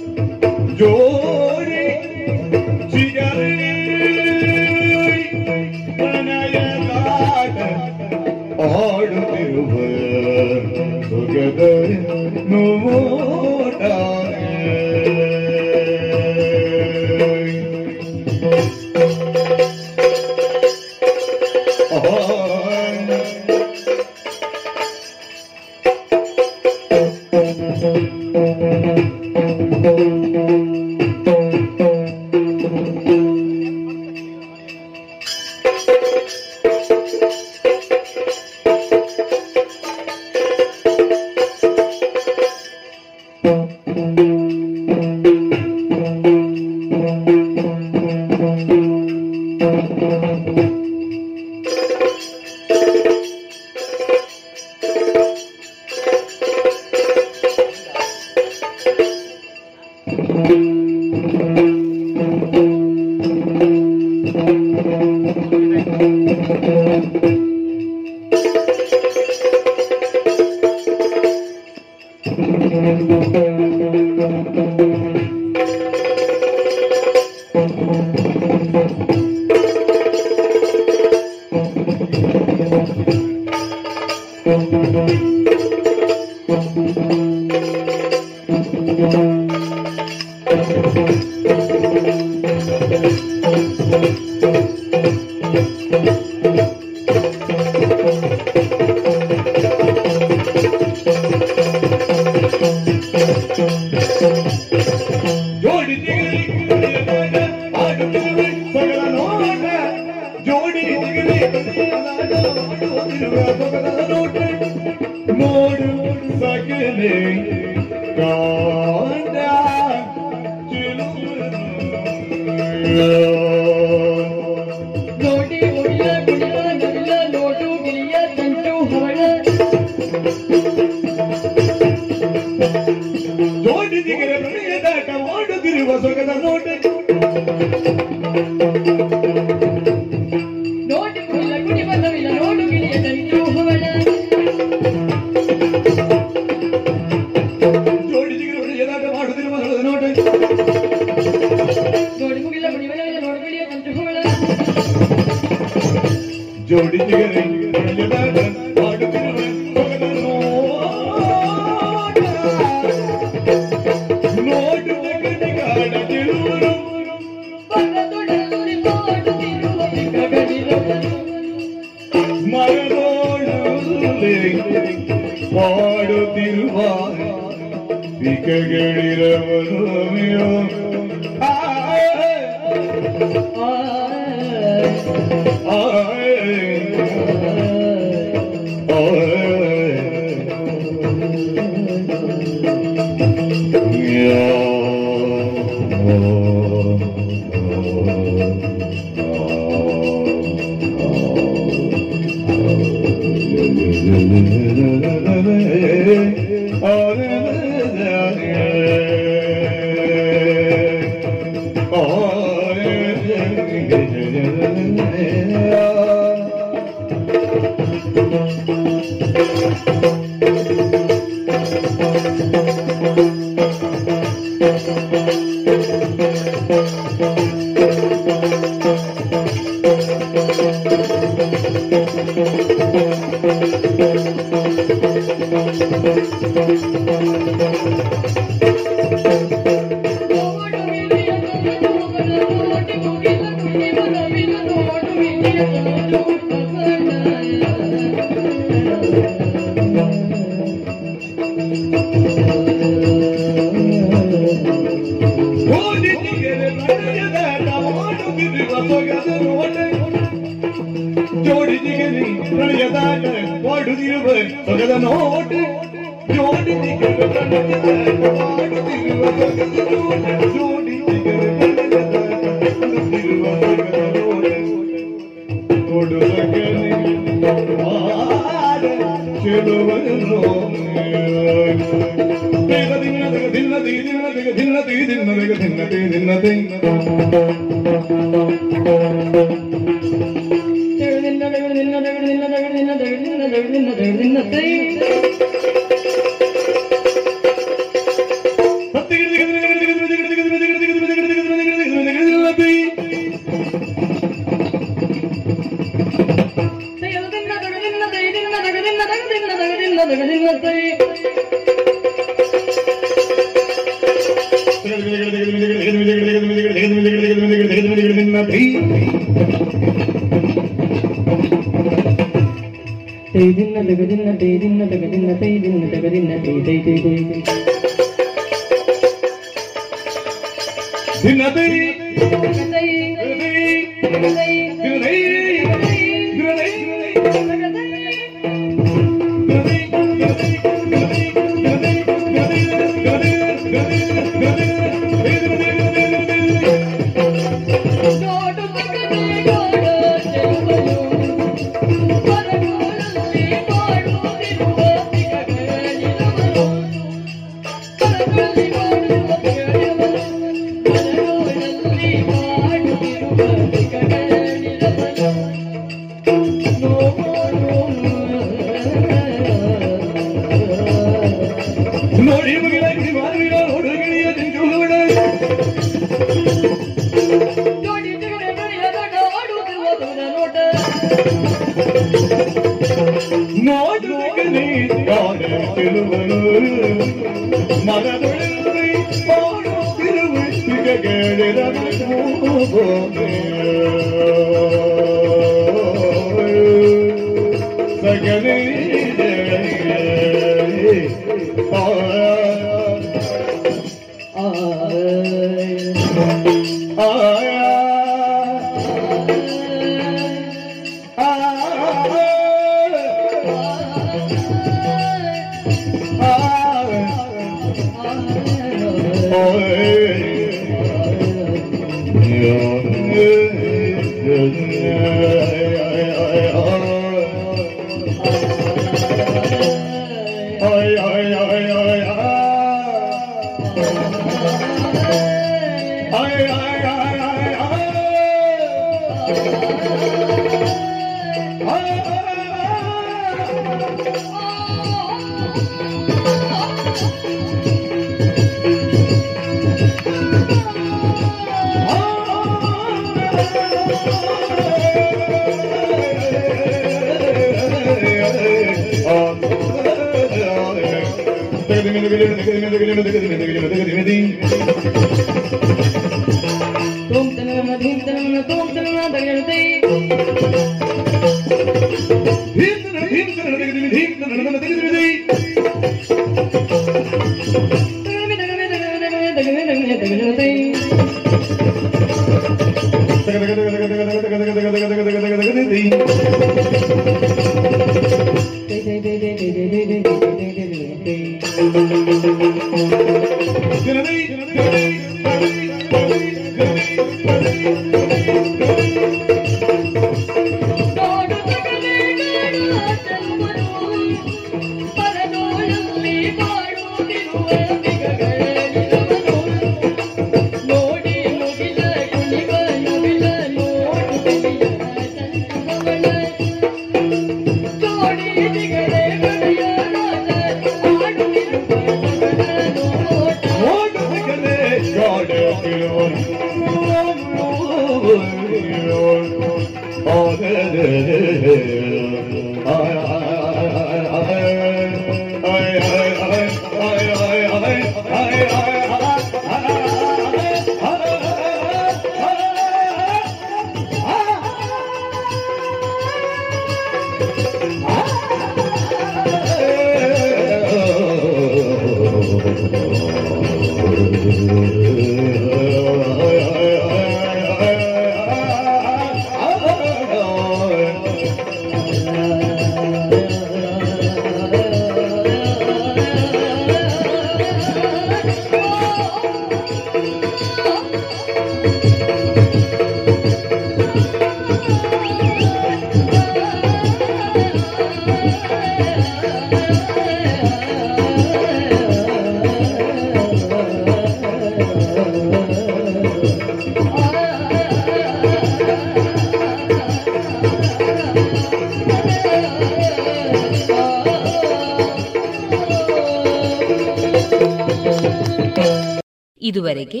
ಇದುವರೆಗೆ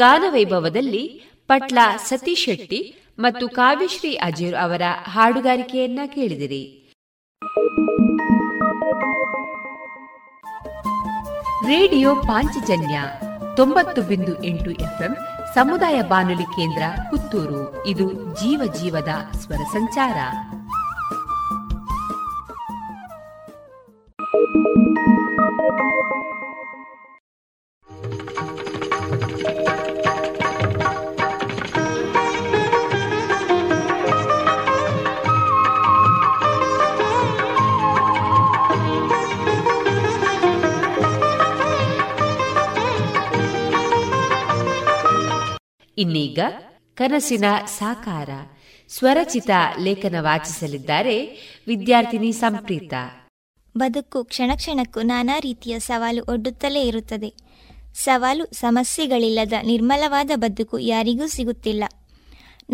ಗಾನವೈಭವದಲ್ಲಿ ಪಟ್ಲ ಸತೀಶ್ ಶೆಟ್ಟಿ ಮತ್ತು ಕಾವ್ಯಶ್ರೀ ಅಜೀರ್ ಅವರ ಹಾಡುಗಾರಿಕೆಯನ್ನ ಕೇಳಿದಿರಿ. ರೇಡಿಯೋ ಪಾಂಚಜನ್ಯ 90.8 FM ಸಮುದಾಯ ಬಾನುಲಿ ಕೇಂದ್ರ ಪುತ್ತೂರು. ಇದು ಜೀವ ಜೀವದ ಸ್ವರ ಸಂಚಾರ. ಇನ್ನೀಗ ಕನಸಿನ ಸಾಕಾರ ಸ್ವರಚಿತ ಲೇಖನ ವಾಚಿಸಲಿದ್ದಾರೆ ವಿದ್ಯಾರ್ಥಿನಿ ಸಂಪ್ರೀತ. ಬದುಕು ಕ್ಷಣ ಕ್ಷಣಕ್ಕೂ ನಾನಾ ರೀತಿಯ ಸವಾಲು ಒಡ್ಡುತ್ತಲೇ ಇರುತ್ತದೆ. ಸವಾಲು ಸಮಸ್ಯೆಗಳಿಲ್ಲದ ನಿರ್ಮಲವಾದ ಬದುಕು ಯಾರಿಗೂ ಸಿಗುತ್ತಿಲ್ಲ.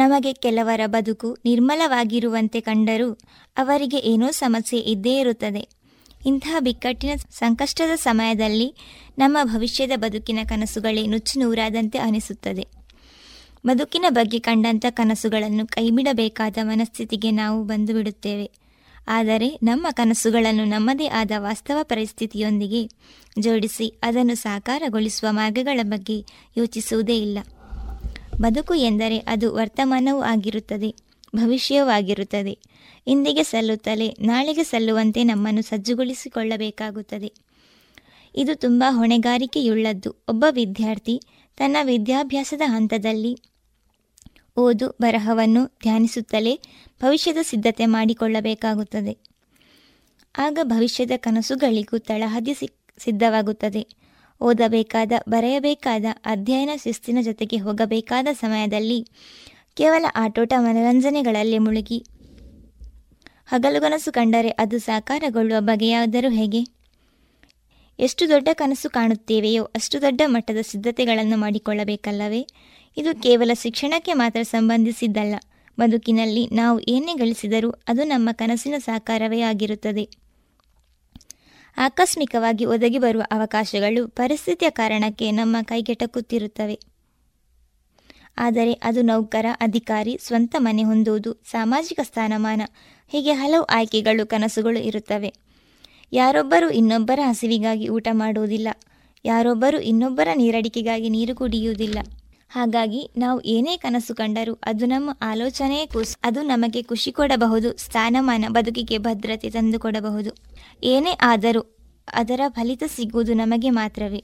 ನಮಗೆ ಕೆಲವರ ಬದುಕು ನಿರ್ಮಲವಾಗಿರುವಂತೆ ಕಂಡರೂ ಅವರಿಗೆ ಏನೋ ಸಮಸ್ಯೆ ಇದ್ದೇ ಇರುತ್ತದೆ. ಇಂತಹ ಬಿಕ್ಕಟ್ಟಿನ ಸಂಕಷ್ಟದ ಸಮಯದಲ್ಲಿ ನಮ್ಮ ಭವಿಷ್ಯದ ಬದುಕಿನ ಕನಸುಗಳೇ ನುಚ್ಚುನೂರಾದಂತೆ ಅನಿಸುತ್ತದೆ. ಬದುಕಿನ ಬಗ್ಗೆ ಕಂಡಂಥ ಕನಸುಗಳನ್ನು ಕೈಬಿಡಬೇಕಾದ ಮನಸ್ಥಿತಿಗೆ ನಾವು ಬಂದು ಬಿಡುತ್ತೇವೆ. ಆದರೆ ನಮ್ಮ ಕನಸುಗಳನ್ನು ನಮ್ಮದೇ ಆದ ವಾಸ್ತವ ಪರಿಸ್ಥಿತಿಯೊಂದಿಗೆ ಜೋಡಿಸಿ ಅದನ್ನು ಸಾಕಾರಗೊಳಿಸುವ ಮಾರ್ಗಗಳ ಬಗ್ಗೆ ಯೋಚಿಸುವುದೇ ಇಲ್ಲ. ಬದುಕು ಎಂದರೆ ಅದು ವರ್ತಮಾನವೂ ಆಗಿರುತ್ತದೆ, ಭವಿಷ್ಯವೂ ಆಗಿರುತ್ತದೆ. ಇಂದಿಗೆ ಸಲ್ಲುತ್ತಲೇ ನಾಳೆಗೆ ಸಲ್ಲುವಂತೆ ನಮ್ಮನ್ನು ಸಜ್ಜುಗೊಳಿಸಿಕೊಳ್ಳಬೇಕಾಗುತ್ತದೆ. ಇದು ತುಂಬ ಹೊಣೆಗಾರಿಕೆಯುಳ್ಳದ್ದು. ಒಬ್ಬ ವಿದ್ಯಾರ್ಥಿ ತನ್ನ ವಿದ್ಯಾಭ್ಯಾಸದ ಹಂತದಲ್ಲಿ ಓದು ಬರಹವನ್ನು ಧ್ಯಾನಿಸುತ್ತಲೇ ಭವಿಷ್ಯದ ಸಿದ್ಧತೆ ಮಾಡಿಕೊಳ್ಳಬೇಕಾಗುತ್ತದೆ. ಆಗ ಭವಿಷ್ಯದ ಕನಸುಗಳಿಗೂ ತಳಹದಿ ಸಿದ್ಧವಾಗುತ್ತದೆ. ಓದಬೇಕಾದ, ಬರೆಯಬೇಕಾದ, ಅಧ್ಯಯನ ಶಿಸ್ತಿನ ಜೊತೆಗೆ ಹೋಗಬೇಕಾದ ಸಮಯದಲ್ಲಿ ಕೇವಲ ಆಟೋಟ ಮನರಂಜನೆಗಳಲ್ಲಿ ಮುಳುಗಿ ಹಗಲುಗನಸು ಕಂಡರೆ ಅದು ಸಾಕಾರಗೊಳ್ಳುವ ಬಗೆಯಾದರೂ ಹೇಗೆ? ಎಷ್ಟು ದೊಡ್ಡ ಕನಸು ಕಾಣುತ್ತೇವೆಯೋ ಅಷ್ಟು ದೊಡ್ಡ ಮಟ್ಟದ ಸಿದ್ಧತೆಗಳನ್ನು ಮಾಡಿಕೊಳ್ಳಬೇಕಲ್ಲವೇ? ಇದು ಕೇವಲ ಶಿಕ್ಷಣಕ್ಕೆ ಮಾತ್ರ ಸಂಬಂಧಿಸಿದ್ದಲ್ಲ. ಬದುಕಿನಲ್ಲಿ ನಾವು ಏನೇ ಗಳಿಸಿದರೂ ಅದು ನಮ್ಮ ಕನಸಿನ ಸಾಕಾರವೇ ಆಗಿರುತ್ತದೆ. ಆಕಸ್ಮಿಕವಾಗಿ ಒದಗಿ ಬರುವ ಅವಕಾಶಗಳು ಪರಿಸ್ಥಿತಿಯ ಕಾರಣಕ್ಕೆ ನಮ್ಮ ಕೈಗೆಟಕುತ್ತಿರುತ್ತವೆ. ಆದರೆ ಅದು ನೌಕರ, ಅಧಿಕಾರಿ, ಸ್ವಂತ ಮನೆ ಹೊಂದುವುದು, ಸಾಮಾಜಿಕ ಸ್ಥಾನಮಾನ, ಹೀಗೆ ಹಲವು ಆಯ್ಕೆಗಳು, ಕನಸುಗಳು ಇರುತ್ತವೆ. ಯಾರೊಬ್ಬರೂ ಇನ್ನೊಬ್ಬರ ಹಸಿವಿಗಾಗಿ ಊಟ ಮಾಡುವುದಿಲ್ಲ, ಯಾರೊಬ್ಬರು ಇನ್ನೊಬ್ಬರ ನೀರಡಿಕೆಗಾಗಿ ನೀರು ಕುಡಿಯುವುದಿಲ್ಲ. ಹಾಗಾಗಿ ನಾವು ಏನೇ ಕನಸು ಕಂಡರೂ ಅದು ನಮ್ಮ ಆಲೋಚನೆಯೇ ಅದು ನಮಗೆ ಖುಷಿ ಕೊಡಬಹುದು, ಸ್ಥಾನಮಾನ, ಬದುಕಿಗೆ ಭದ್ರತೆ ತಂದುಕೊಡಬಹುದು. ಏನೇ ಆದರೂ ಅದರ ಫಲಿತ ಸಿಗುವುದು ನಮಗೆ ಮಾತ್ರವೇ.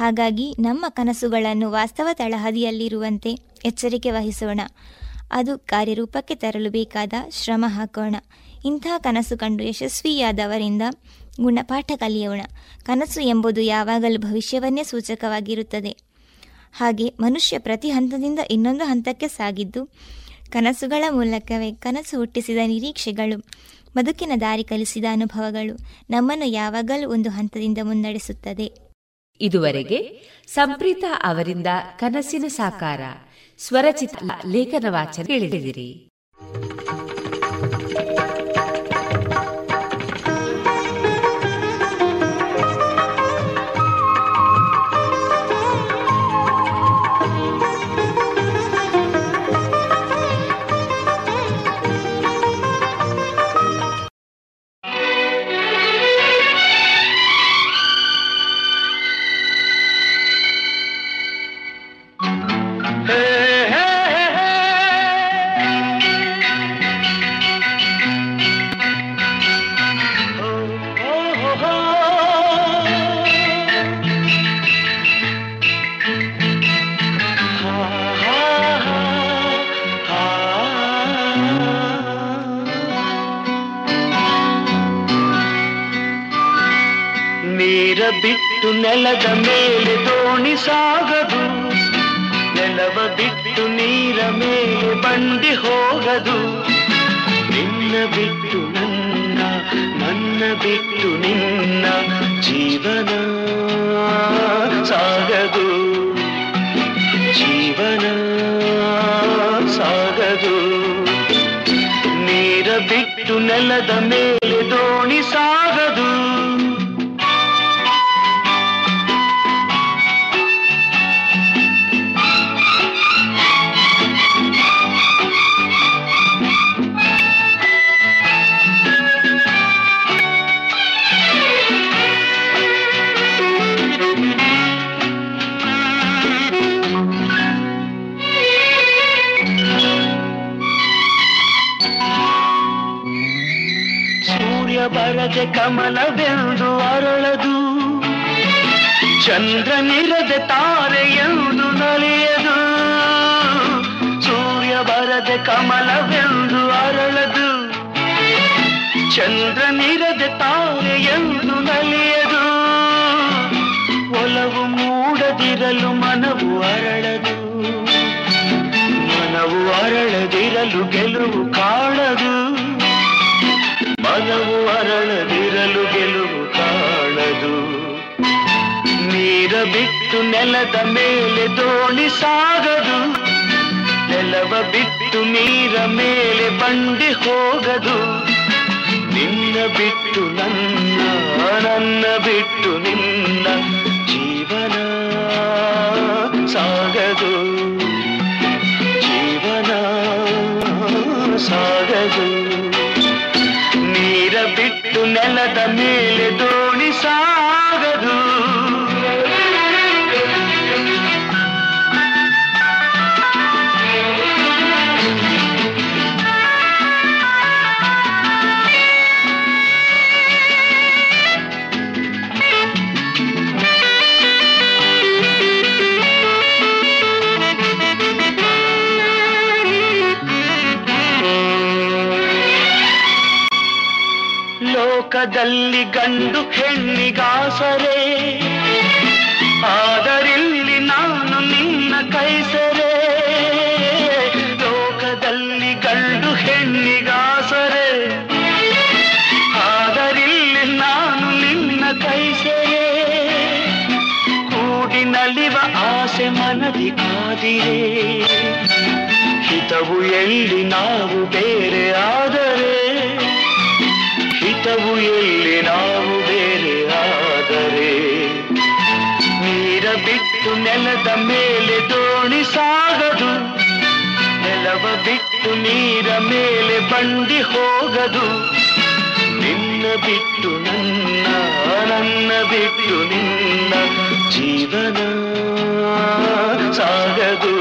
ಹಾಗಾಗಿ ನಮ್ಮ ಕನಸುಗಳನ್ನು ವಾಸ್ತವ ತಳಹದಿಯಲ್ಲಿರುವಂತೆ ಎಚ್ಚರಿಕೆ ವಹಿಸೋಣ. ಅದು ಕಾರ್ಯರೂಪಕ್ಕೆ ತರಲು ಬೇಕಾದ ಶ್ರಮ ಹಾಕೋಣ. ಇಂತಹ ಕನಸು ಕಂಡು ಯಶಸ್ವಿಯಾದವರಿಂದ ಗುಣಪಾಠ ಕಲಿಯೋಣ. ಕನಸು ಎಂಬುದು ಯಾವಾಗಲೂ ಭವಿಷ್ಯವನ್ನೇ ಸೂಚಕವಾಗಿರುತ್ತದೆ. ಹಾಗೆ ಮನುಷ್ಯ ಪ್ರತಿ ಹಂತದಿಂದ ಇನ್ನೊಂದು ಹಂತಕ್ಕೆ ಸಾಗಿದ್ದು ಕನಸುಗಳ ಮೂಲಕವೇ. ಕನಸು ಹುಟ್ಟಿಸಿದ ನಿರೀಕ್ಷೆಗಳು, ಬದುಕಿನ ದಾರಿ ಕಲಿಸಿದ ಅನುಭವಗಳು ನಮ್ಮನ್ನು ಯಾವಾಗಲೂ ಒಂದು ಹಂತದಿಂದ ಮುನ್ನಡೆಸುತ್ತದೆ. ಇದುವರೆಗೆ ಸಂಪ್ರೀತಾ ಅವರಿಂದ ಕನಸಿನ ಸಾಕಾರ ಸ್ವರಚಿತ ಲೇಖನ ವಾಚನ ಕೇಳಿದಿರಿ. ಬಿಟ್ಟು ನೆಲದ ಮೇಲೆ ದೋಣಿ ಸಾಗದು, ನೆಲವ ಬಿಟ್ಟು ನೀರ ಮೇಲೆ ಬಂಡಿ ಹೋಗದು. ನಿನ್ನ ಬಿಟ್ಟು ನನ್ನ, ನನ್ನ ಬಿಟ್ಟು ನಿನ್ನ ಜೀವನ ಸಾಗದು, ಜೀವನ ಸಾಗದು. ನೀರ ಬಿಟ್ಟು ನೆಲದ ಮೇಲೆ ದೋಣಿ ಸಾಗದು. ಅರದೆ ಕಮಲವೆಂದು ಅರಳದು, ಚಂದ್ರನಿರದೆ ತಾರೆಯೆಂದು ನಲಿಯದು, ಸೂರ್ಯ ಬರದೆ ಕಮಲವೆಂದು ಅರಳದು, ಚಂದ್ರನಿರದೆ ತಾರೆಯೆಂದು ನಲಿಯದು, ಒಲವು ಮೂಡದಿರಲು ಮನವು ಅರಳದು, ಮನವು ಅರಳದಿರಲು ಗೆಲುವು ಕಾಣದು, ಮನವು ಅರಳದಿರಲು ಗೆಲುವು ಕಾಣದು. ನೀರ ಬಿಟ್ಟು ನೆಲದ ಮೇಲೆ ದೋಣಿ ಸಾಗದು, ನೆಲವ ಬಿಟ್ಟು ನೀರ ಮೇಲೆ ಬಂಡಿ ಹೋಗದು, ನಿನ್ನ ಬಿಟ್ಟು ನನ್ನ, ನನ್ನ ಬಿಟ್ಟು ನಿನ್ನ ಜೀವನ ಸಾಗದು, ಜೀವನ ಸಾಗದು. ನೀರ ಬಿಟ್ಟು ನೆಲದ ಮೇಲೆ ದೋಣಿ ಸಾಗದು. ಲೋಕದಲ್ಲಿ ಗಂಡು ಹೆಣ್ಣಿಗಾಸರೆ, ಆದರಿಲ್ಲಿ ನಾನು ನಿನ್ನ ಕೈಸರೆ, ಲೋಕದಲ್ಲಿ ಗಂಡು ಹೆಣ್ಣಿಗಾಸರೆ, ಆದರಿಲ್ಲಿ ನಾನು ನಿನ್ನ ಕೈಸರೆ, ಕೂಡಿನಲಿವ ಆಸೆ ಮನದಿ ಕಾದಿರೆ, ಹಿತವು ಎಲ್ಲಿ ನಾವು ಬೇರೆ ಆದರೆ, ಹಿತವು ಎಲ್ಲಿ ನಾವು ಬೇರೆ ಆದರೆ, ನೀರ ಬಿಟ್ಟು ನೆಲದ ಮೇಲೆ ದೋಣಿ ಸಾಗದು, ನೆಲವ ಬಿಟ್ಟು ನೀರ ಮೇಲೆ ಬಂಡಿ ಹೋಗದು, ನಿನ್ನ ಬಿಟ್ಟು ನನ್ನ, ನನ್ನ ಬಿಟ್ಟು ನಿನ್ನ ಜೀವನ ಸಾಗದು,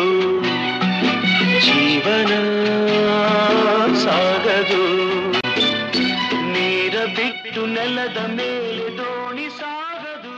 ಜೀವನ ಸಾಗದು. ನೆಲದ ಮೇಲೆ ದೋಣಿ ಸಾಗದು.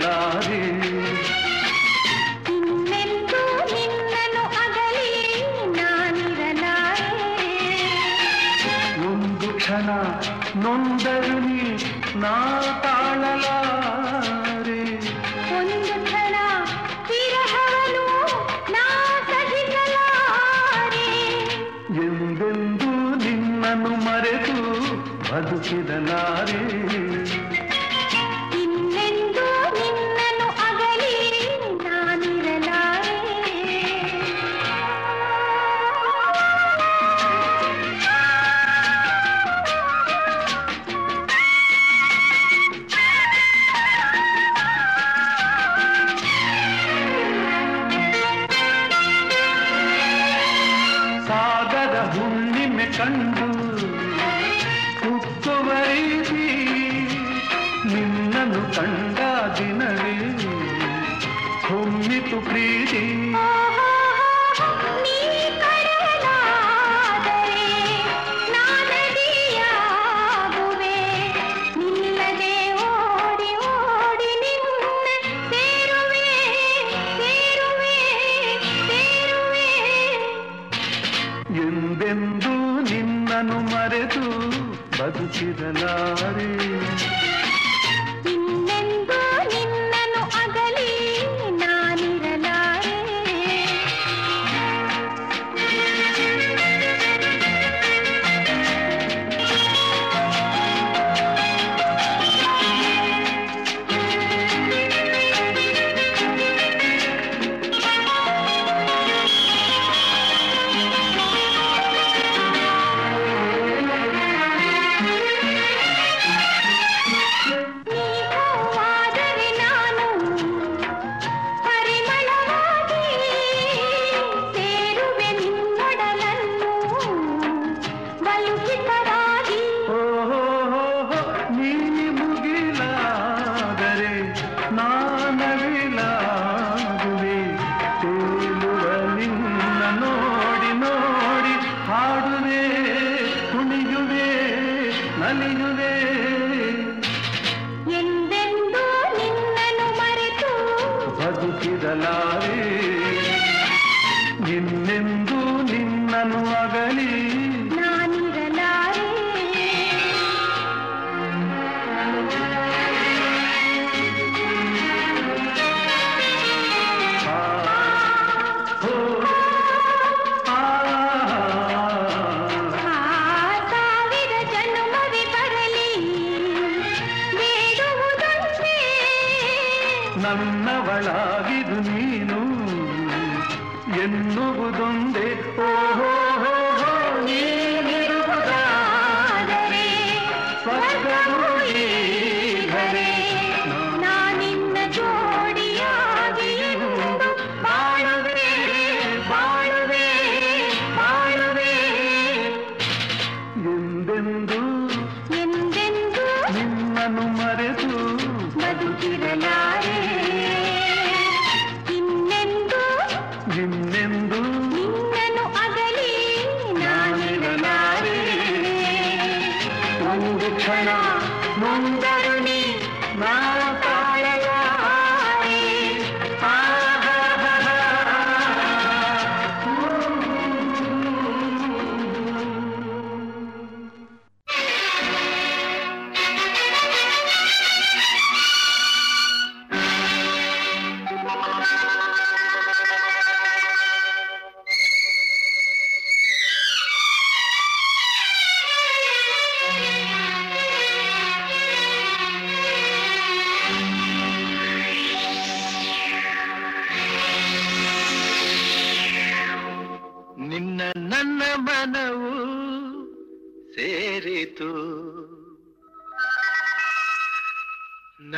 ಲಾರೆ ಇನ್ನೆಂದೂ ನಿನ್ನನ್ನು ಅಗಲಿ ನಾನಿರಲಾರೆ, ಒಂದು ಕ್ಷಣ ನೊಂದರು ನೀ ನಾ ತಾಳಲಾರೆ, ಒಂದು ಕ್ಷಣ ವಿರಹವನು ನಾ ಸಹಿಸಲಾರೆ, ಎಂದೆಂದೂ ನಿನ್ನನ್ನು ಮರೆತು ಬದುಕಿದಲಾರೆ, ಇನ್ನೆಂದು ನಿನ್ನನು ಅಗಲಿ ನಾನಿರಲಾರೆ. ನನ್ನವಳಾಗಿದು ನೀನು ಎನ್ನುವುದೊಂದೇ ಓಹೋ ಹೋ ನೀನಿರುವುದಾದರೆ ಸ್ವರ್ಗವು ಈಗಲೇ. ನಾನಿನ್ನ ಜೋಡಿಯಾಗಿ ಎಂದು ಬಾಳುವೆ ಬಾಳುವೆ ಬಾಳುವೆ ಎಂದೆಂದು ಎಂದೆಂದು ನಿನ್ನನ್ನು ಮರೆತು ಬದುಕಿರಲಾರೆ.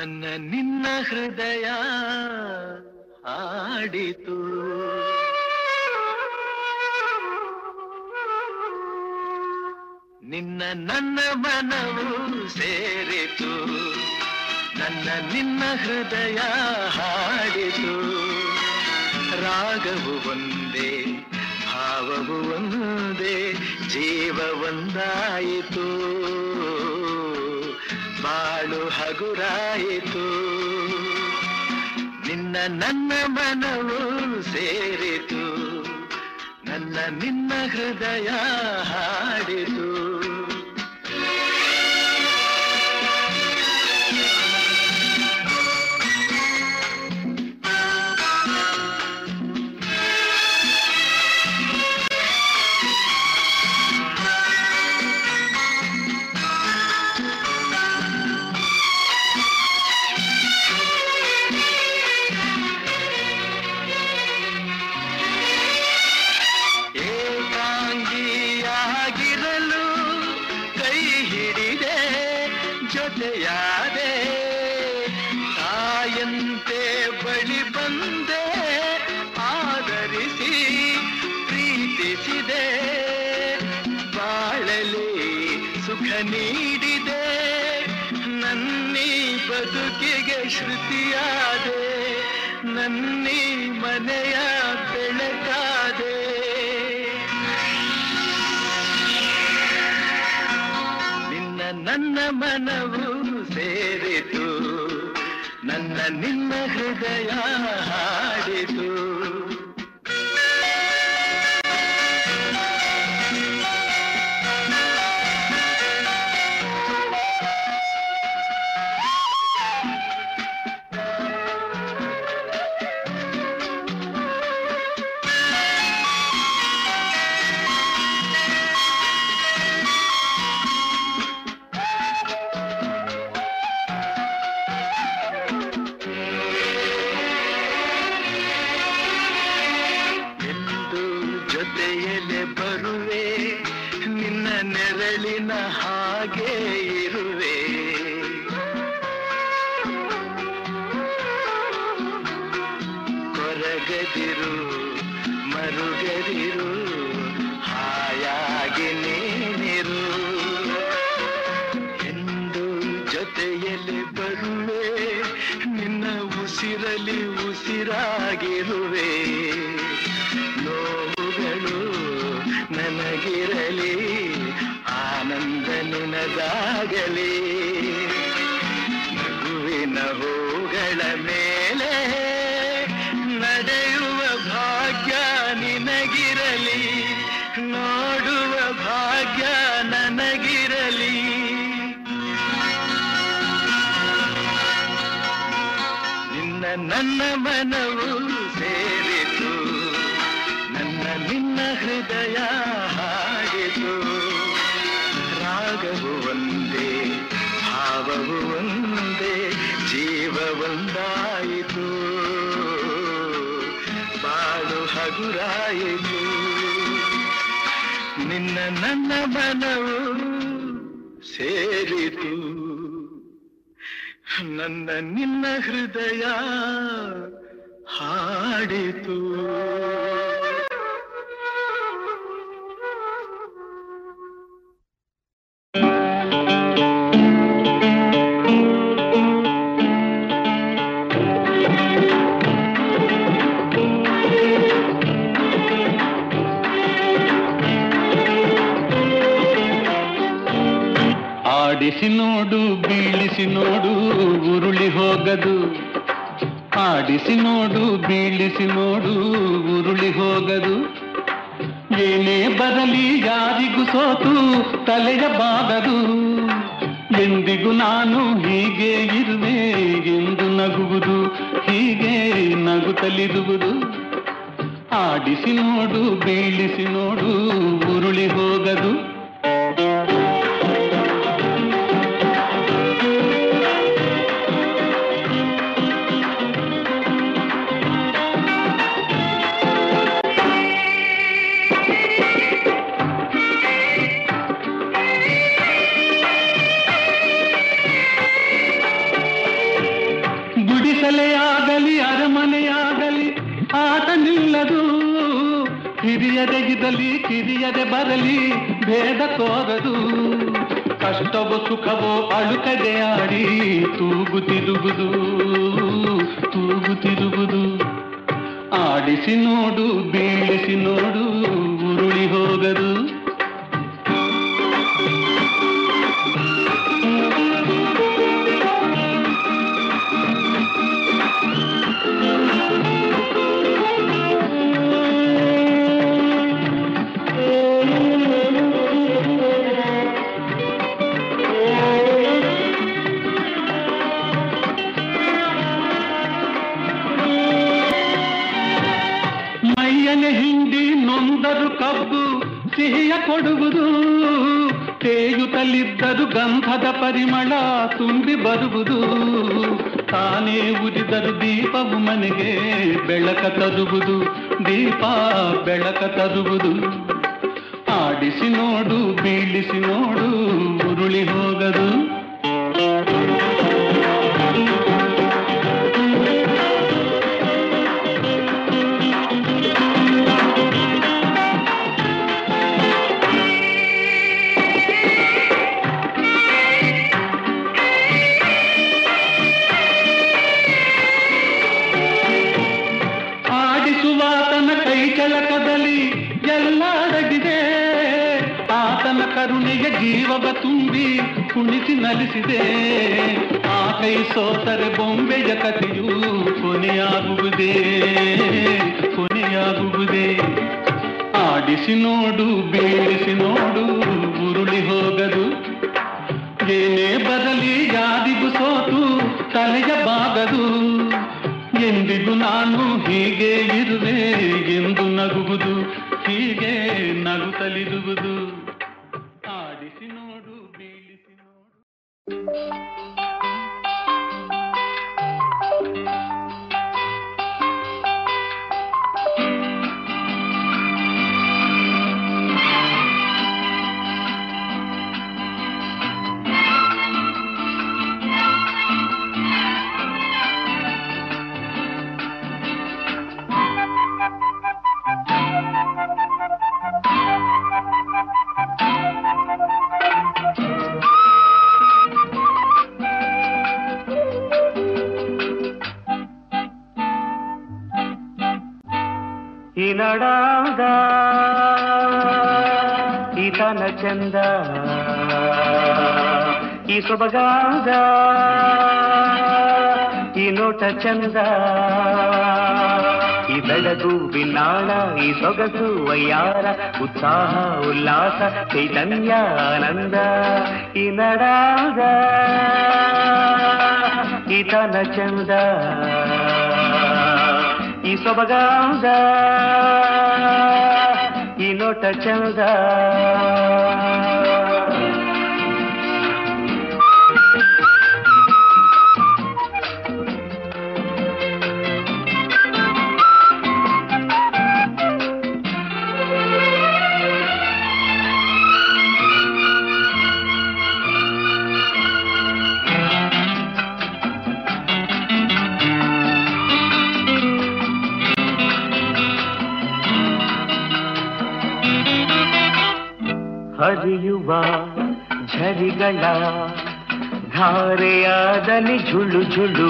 ನನ್ನ ನಿನ್ನ ಹೃದಯ ಹಾಡಿತು, ನಿನ್ನ ನನ್ನ ಮನವು ಸೇರಿತು, ನನ್ನ ನಿನ್ನ ಹೃದಯ ಹಾಡಿತು. ರಾಗವು ಒಂದೇ, ಭಾವವು ಒಂದೇ, ಜೀವ ಒಂದಾಯಿತು, ಬಾಳು ಹಗುರಾಯಿತು. ನಿನ್ನ ನನ್ನ ಮನವು ಸೇರಿತು, ನನ್ನ ನಿನ್ನ ಹೃದಯ ಹಾಡಿತು. ಶ್ರುತಿಯಾದೆ ನನ್ನಿ ಮನೆಯ ಬೆಳಕಾದೆ. ನಿನ್ನ ನನ್ನ ಮನವು ಸೇರಿತು, ನನ್ನ ನಿನ್ನ ಹೃದಯ ಹಾಡಿತು. ಉಸಿರಾಗಿರುವೆ, ನೋವುಗಳು ನನಗಿರಲಿ, ಆನಂದ ನಿನದಾಗಲಿ. ನಗುವಿನ ಹೂಗಳ ಮೇಲೆ ನಡೆಯು ನೋಡುವ ಭಾಗ್ಯ ನನಗಿರಲಿ. ನಿನ್ನ ನನ್ನ ಮನವು ಸೇರಿತು, ನನ್ನ ನಿನ್ನ ಹೃದಯ ಹಾಡಿತು. ರಾಗವು ಒಂದೇ, ಭಾವವು ಒಂದೇ, ಜೀವ ಒಂದಾಯಿತು, ಬಾಳು ಹಗುರಾಯಿತು. ನಿನ್ನ ನನ್ನ ಮನವು ಸೇರಿತು, ನನ್ನ ನಿನ್ನ ಹೃದಯ ಹಾಡಿತು. ಆಡಿಸಿ ನೋಡು, ಬೀಳಿಸಿ ನೋಡು, ಉರುಳಿ ಹೋಗದು. ಆಡಿಸಿ ನೋಡು, ಬೀಳಿಸಿ ನೋಡು, ಉರುಳಿ ಹೋಗದು. ಏನೇ ಬರಲಿ ಯಾರಿಗೂ ಸೋತು ತಲೆಯ ಬಾಗದು. ಎಂದಿಗೂ ನಾನು ಹೀಗೆ ಇರುವೆ ಎಂದು ನಗುವುದು, ಹೀಗೆ ನಗುತ್ತಲಿರುವುದು. ಆಡಿಸಿ ನೋಡು, ಬೀಳಿಸಿ ನೋಡು, ಉರುಳಿ ಹೋಗದು. ಹಿರಿಯದೆಗಿರಲಿ ಕಿರಿಯದೆ ಬರಲಿ ಭೇದ ತೋರದು. ಕಷ್ಟವೋ ಸುಖವೋ ಅಳುಕದೆ ಆಡಿ ತೂಗುತ್ತಿರುವುದು, ತೂಗುತ್ತಿರುವುದು. ಆಡಿಸಿ ನೋಡು, ಬೀಳಿಸಿ ನೋಡು, ಉರುಳಿ ಹೋಗದು. ಸಿಹಿಯ ಕೊಡುವುದು, ತೇಯುತ್ತಲಿದ್ದರೂ ಗಂಧದ ಪರಿಮಳ ತುಂಬಿ ಬರುವುದು. ತಾನೇ ಉರಿದರೂ ದೀಪವು ಮನೆಗೆ ಬೆಳಕ ತರುವುದು, ದೀಪ ಬೆಳಕ ತರುವುದು. ಆಡಿಸಿ ನೋಡು, ಬೀಳಿಸಿ ನೋಡು, ಉರುಳಿ ಹೋಗದು. ಕುಣಿಸಿ ನಲಿಸಿದೆ ಆ ಕೈ ಸೋತರೆ ಬೊಂಬೆಯ ಕಥೆಯು ಕೊನೆಯಾಗುವುದೇ, ಕೊನೆಯಾಗುವುದೇ. ಆಡಿಸಿ ನೋಡು, ಬೀಳಿಸಿ ನೋಡು, ಉರುಳಿ ಹೋಗದು. ಏನೇ ಬರಲಿ ಯಾರಿಗೂ ಸೋತು ತಲೆಯ ಬಾಗದು. ಎಂದಿಗೂ ನಾನು ಹೀಗೆ ಇರುವೆ ಎಂದು ನಗುವುದು, ಹೀಗೆ ನಗುತ್ತಲಿರುವುದು. ನಡಾದ ಈತನ ಚಂದ ಈ ಸೊಬಗಾದ ಈ ನೋಟ ಚಂದ ಈ ಬೆಳಗು ಬಿನ್ನಾಳ ಈ ಸೊಗಸು ವಯ್ಯಾರ ಉತ್ಸಾಹ ಉಲ್ಲಾಸ ಚೈತನ್ಯ ಆನಂದ ಈ ನಡಾಗ ಈತನ ಚಂದ ಈ ಸೊಬಗಾದ ಈ ನೋಟ ಚಂದ. ಹರಿಯುವ ಝರಿಗಳ ಧಾರೆಯಾದಲ್ಲಿ ಝುಳು ಝುಳು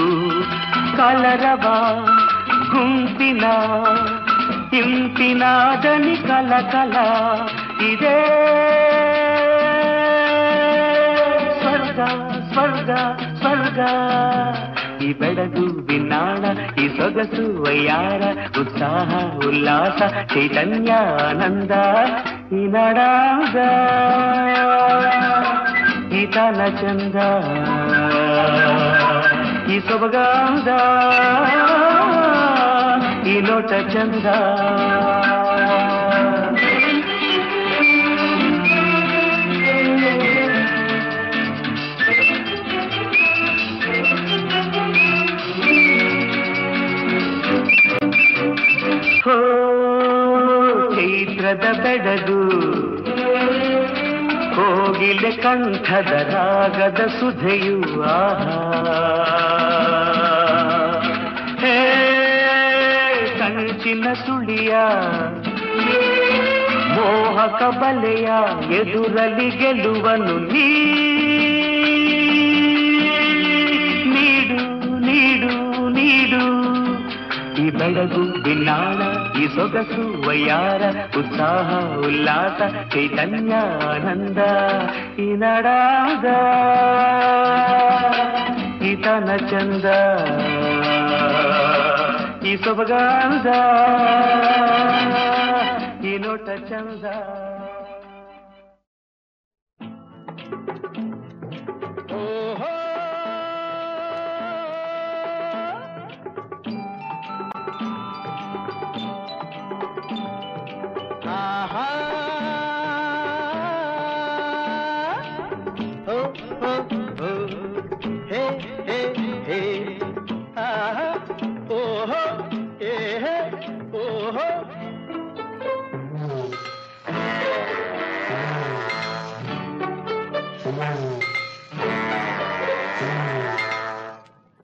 ಕಲರವ ಗುಂಪಿನ ಇಂಪಿನಾದಲ್ಲಿ ಕಲಕಲ ಇದೇ ಸ್ವರ್ಗ ಸ್ವರ್ಗ ಸ್ವರ್ಗ ಈ ಬೆಳಗು ಬಿನ್ನಾಳ ಈ ಸೊಗಸು ವಯ್ಯಾರ ಉತ್ಸಾಹ ಉಲ್ಲಾಸ ಚೈತನ್ಯ ಆನಂದ ಈ ನಡಾಗ ಈತನ ಚಂದ ಈ ಸೊಬಗಾದ ಈ ಲೋಟ ಚಂದ. ಹೋ ಚೈತ್ರದ ಬೆಡಗು ಕೋಗಿಲೆ ಕಂಠದ ರಾಗದ ಸುಧೆಯು ಹೇ ಕಂಚಿನ ಸುಳಿಯ ಮೋಹಕ ಬಲೆಯ ಎದುರಲಿ ಗೆಲುವನು ನೀಡು ನೀಡು ನೀಡು ಈ ಬೆಳಗು ಬಿನ್ನಾಳ ಈ ಸೊಗಸು ವಯ್ಯಾರ ಉತ್ಸಾಹ ಉಲ್ಲಾಸ ಚೈತನ್ಯ ಆನಂದ ಈ ನಡಾಗ ಈತನ ಚಂದ ಈ ಸೊಬಗಾದ ಈ ನೋಟ ಚಂದ.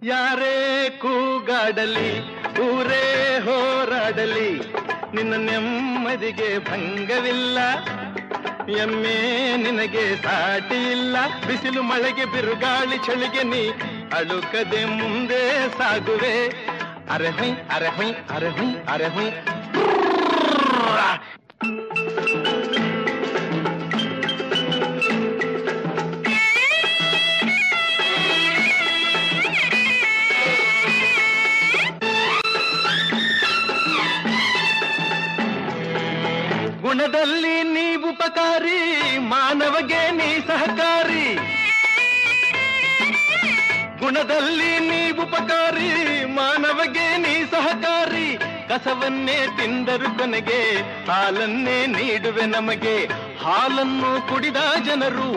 ಯಾರೇ ಕೂಗಾಡಲಿ ಊರೇ ಹೋರಾಡಲಿ ನಿನ್ನ ನೆಮ್ಮದಿಗೆ ಭಂಗವಿಲ್ಲ, ಎಮ್ಮೆ ನಿನಗೆ ಸಾಟಿ ಇಲ್ಲ. ಬಿಸಿಲು ಮಳೆಗೆ ಬಿರುಗಾಳಿ ಚಳಿಗೆ ನೀ ಅಳುಕದೆ ಮುಂದೆ ಸಾಗುವೆ. ಅರೆ ಹೈ ಅರೆ ಹೈ ಅರೆ ಹೈ ಅರೆ ಹೈ. ಗುಣದಲ್ಲಿ ನೀವುಪಕಾರಿ, ಮಾನವಗೆ ನೀ ಸಹಕಾರಿ. ಗುಣದಲ್ಲಿ ನೀವುಪಕಾರಿ, ಮಾನವಗೆ ನೀ ಸಹಕಾರಿ. ಕಸವನ್ನೇ ತಿಂದರು ಕೊನೆಗೆ ಹಾಲನ್ನೇ ನೀಡುವೆ ನಮಗೆ. ಹಾಲನ್ನು ಕುಡಿದ ಜನರು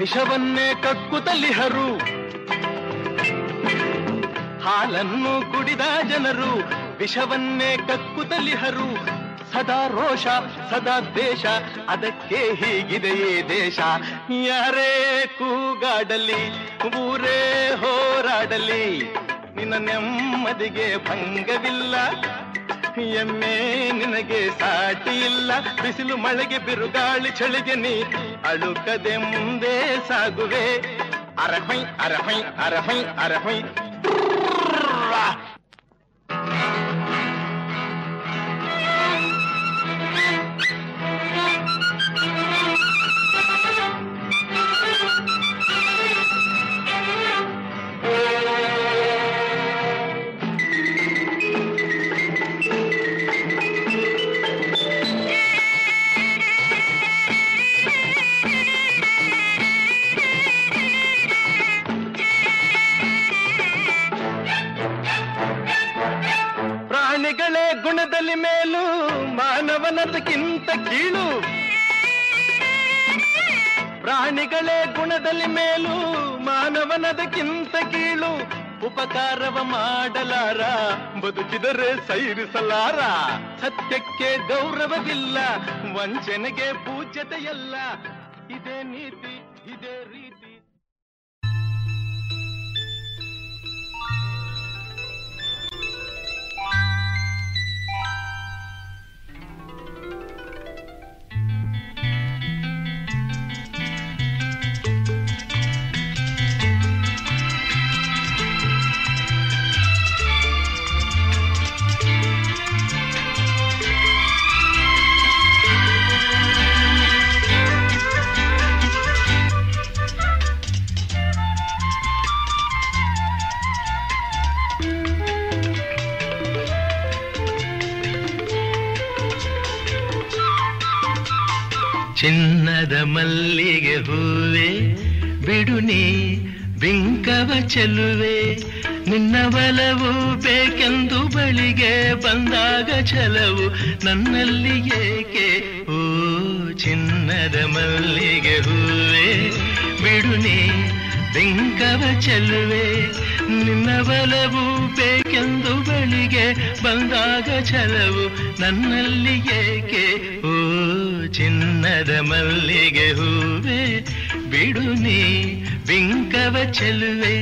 ವಿಷವನ್ನೇ ಕಕ್ಕುತ್ತಲಿಹರು. ಹಾಲನ್ನು ಕುಡಿದ ಜನರು ವಿಷವನ್ನೇ ಕಕ್ಕುತ್ತಲಿಹರು. ಸದಾ ರೋಷ ಸದಾ ದ್ವೇಷ, ಅದಕ್ಕೆ ಹೀಗಿದೆಯೇ ದೇಶ. ಯಾರೇ ಕೂಗಾಡಲಿ ಊರೇ ಹೋರಾಡಲಿ ನಿನ್ನ ನೆಮ್ಮದಿಗೆ ಭಂಗವಿಲ್ಲ, ಎಮ್ಮೆ ನಿನಗೆ ಸಾಟಿ ಇಲ್ಲ. ಬಿಸಿಲು ಮಳೆಗೆ ಬಿರುಗಾಳಿ ಚಳಿಗೆ ನೀ ಅಳುಕದೆ ಮುಂದೆ ಸಾಗುವೆ. ಅರಹೈ ಅರಹೈ ಅರಹೈ ಅರಹೈ. ಮಾನವನದಕ್ಕಿಂತ ಕೀಳು, ಪ್ರಾಣಿಗಳೇ ಗುಣದಲ್ಲಿ ಮೇಲು, ಮಾನವನದಕ್ಕಿಂತ ಕೀಳು. ಉಪಕಾರವ ಮಾಡಲಾರ, ಬದುಕಿದರೆ ಸೈರಿಸಲಾರ. ಸತ್ಯಕ್ಕೆ ಗೌರವವಿಲ್ಲ, ವಂಚನೆಗೆ ಪೂಜ್ಯತೆಯಲ್ಲ. ಇದೇ ನೀತಿ, ಇದೇ ರೀತಿ. ಚಿನ್ನದ ಮಲ್ಲಿಗೆ ಹೂವೆ ಬಿಡುನಿ ಬಿಂಕವ ಚೆಲುವೆ, ನಿನ್ನ ಬಲವು ಬೇಕೆಂದು ಬಳಿಗೆ ಬಂದಾಗ ಛಲವು ನನ್ನಲ್ಲಿ ಏಕೆ. ಓ ಚಿನ್ನದ ಮಲ್ಲಿಗೆ ಹೂವೆ ಬಿಡುನಿ ಬಿಂಕವ ಚೆಲುವೆ, ನಿನ್ನ ಬಲವು ಬೇಕೆಂದು ಬಳಿಗೆ ಬಂದಾಗ ಛಲವು ನನ್ನಲ್ಲಿ ಏಕೆ. ಓ ಚಿನ್ನದ ಮಲ್ಲಿಗೆ ಹೂವೆ ಬಿಡು ನೀ ಬಿಂಕವ ಚೆಲುವೆ.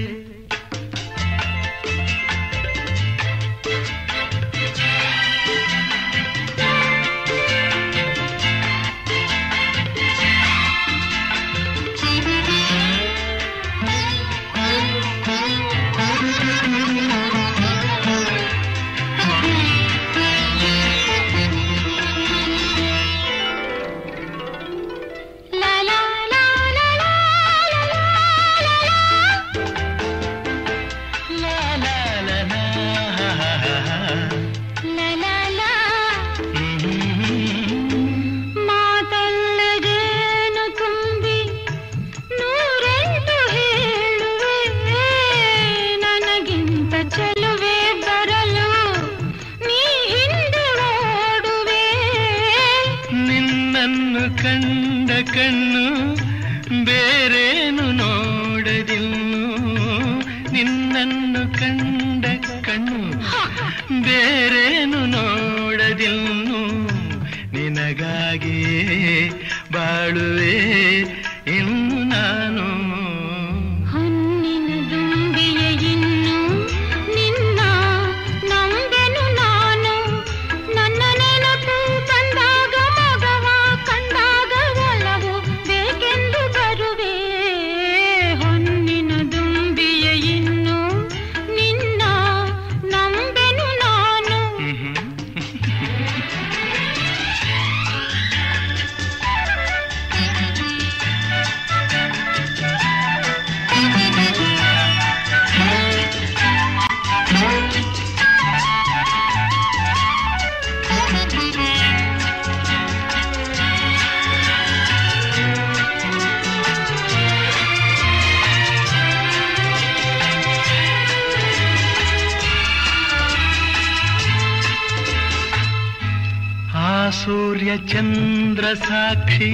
ಚಂದ್ರ ಸಾಕ್ಷಿ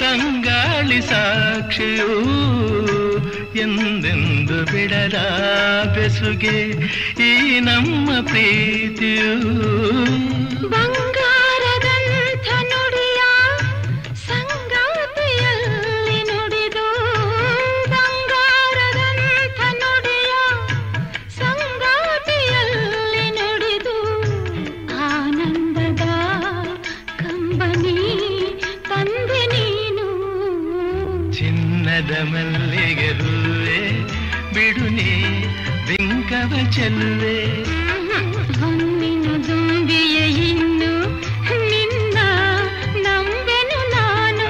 ತಂಗಾಳಿ ಸಾಕ್ಷಿಯೂ ಎಂದೆಂದು ಬಿಡದ ಬೆಸುಗೆ ಈ ನಮ್ಮ ಪ್ರೀತಿಯೂ. ಬಂಗಾರದಂಥ ನುಡಿಯ ಸಂಗಾತಿಯಲ್ಲಿ ನುಡಿದು, ಬಂಗಾರದಂಥ ನುಡಿಯ ಸಂಗಾತಿಯಲ್ಲಿ ನುಡಿದು, ಆನಂದದ ಮಲ್ಲಿಗೆ ಹೂವೆ ಬಿಡು ನೀ ಬಿಂಕವ ಚೆಲುವೆ. ಹೊನ್ನಿನ ದುಂಬಿಯ ಇನ್ನು ನಿನ್ನ ನಂಬೆನು ನಾನು,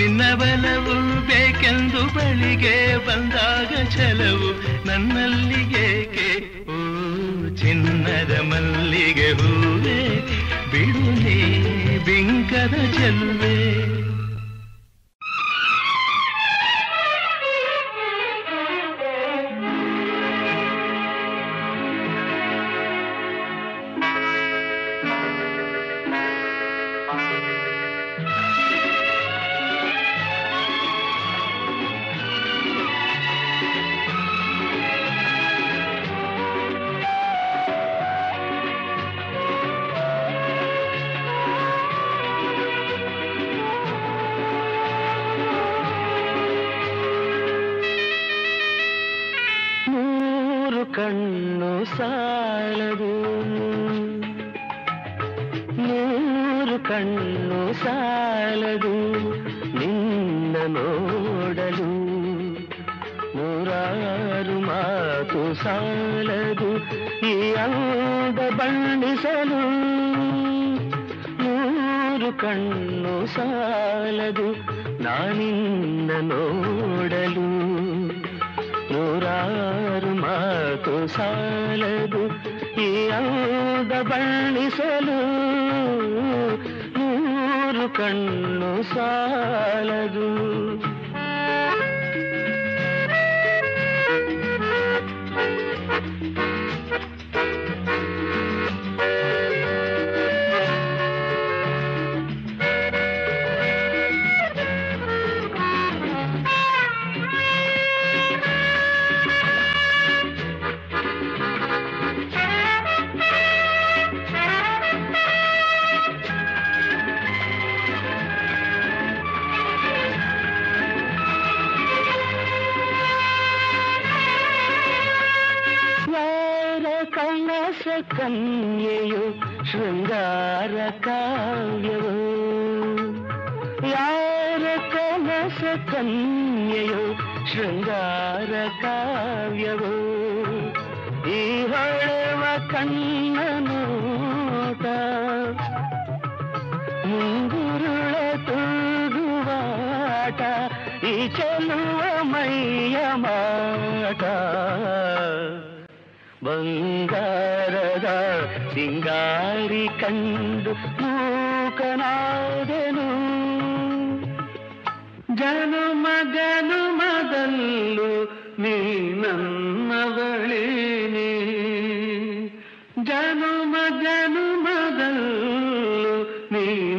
ನಿನ್ನ ಬಲವು ಬೇಕೆಂದು ಬಳಿಗೆ ಬಂದಾಗ ಛಲವು ನನ್ನಲ್ಲಿ ಏಕೆ. ಓ ಚಿನ್ನದ ಮಲ್ಲಿಗೆ ಹೂವೆ ಬಿಡು ನೀ ಬಿಂಕದ ಚೆಲುವೆ. ನೂರು ಕಣ್ಣು ಸಾಲದು ನಿನ್ನ ನೋಡಲು, ನೂರಾರು ಮಾತು ಸಾಲದು ಈ ಅಂದ ಬಣ್ಣಿಸಲು, ನೂರು ಕಣ್ಣು ಸಾಲದು ನಾನಿನ್ನ ನೋಡಲು, ನೂರಾರು ಮಾತು ಸಾಲದು ಈ ಅಂದ ಬಣ್ಣಿಸಲು, ನೂರು ಕಣ್ಣು ಸಾಲದು. ಕನ್ಯೆಯು ಶೃಂಗಾರ ಕಾವ್ಯವೋ, ಯಾರ ಕನಸ ಕನ್ಯೆಯು ಶೃಂಗಾರ ಕಾವ್ಯವೋ, ಈ ಹೊಳೆವ ಕಣ್ಣನೋಟ ಮುಂಗುರುಳ ತುಳುವಾಟ, ಈ ಚೆಲುವ ಮೈಯ ಮಾಟ, ಬಂಗಾರದ ಸಿಂಗಾರಿ ಕಂಡು ಮೂಕನಾದೆನು, ಜನುಮಗನು ಮದಲ್ಲು ನೀ ನನ್ನವಳಿನಿ, ಜನುಮಗನು ಮದಲ್ಲು ನೀ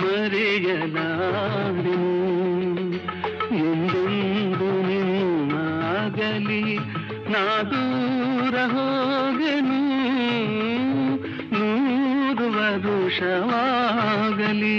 ಮರೆಯಲಾರೆ ಎಂದೆಂದು ನಿನ್ನಾಗಲಿ, ನಾ ದೂರ ಹೋಗನು ನೂರು ವರುಷವಾಗಲಿ.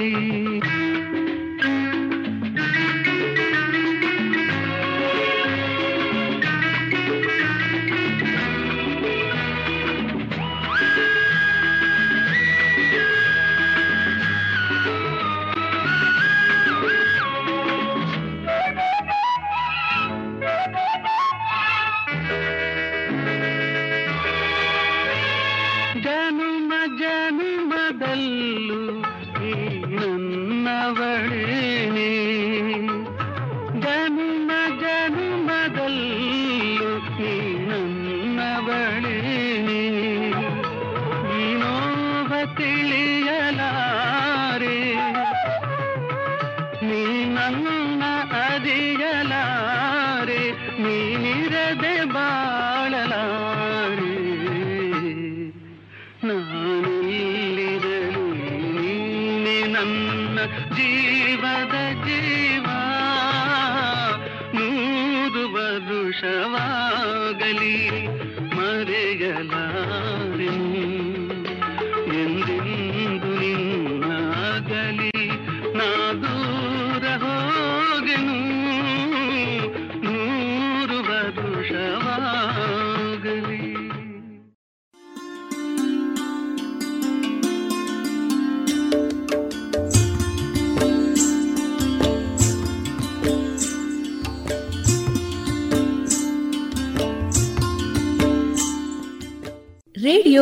ರೇಡಿಯೋ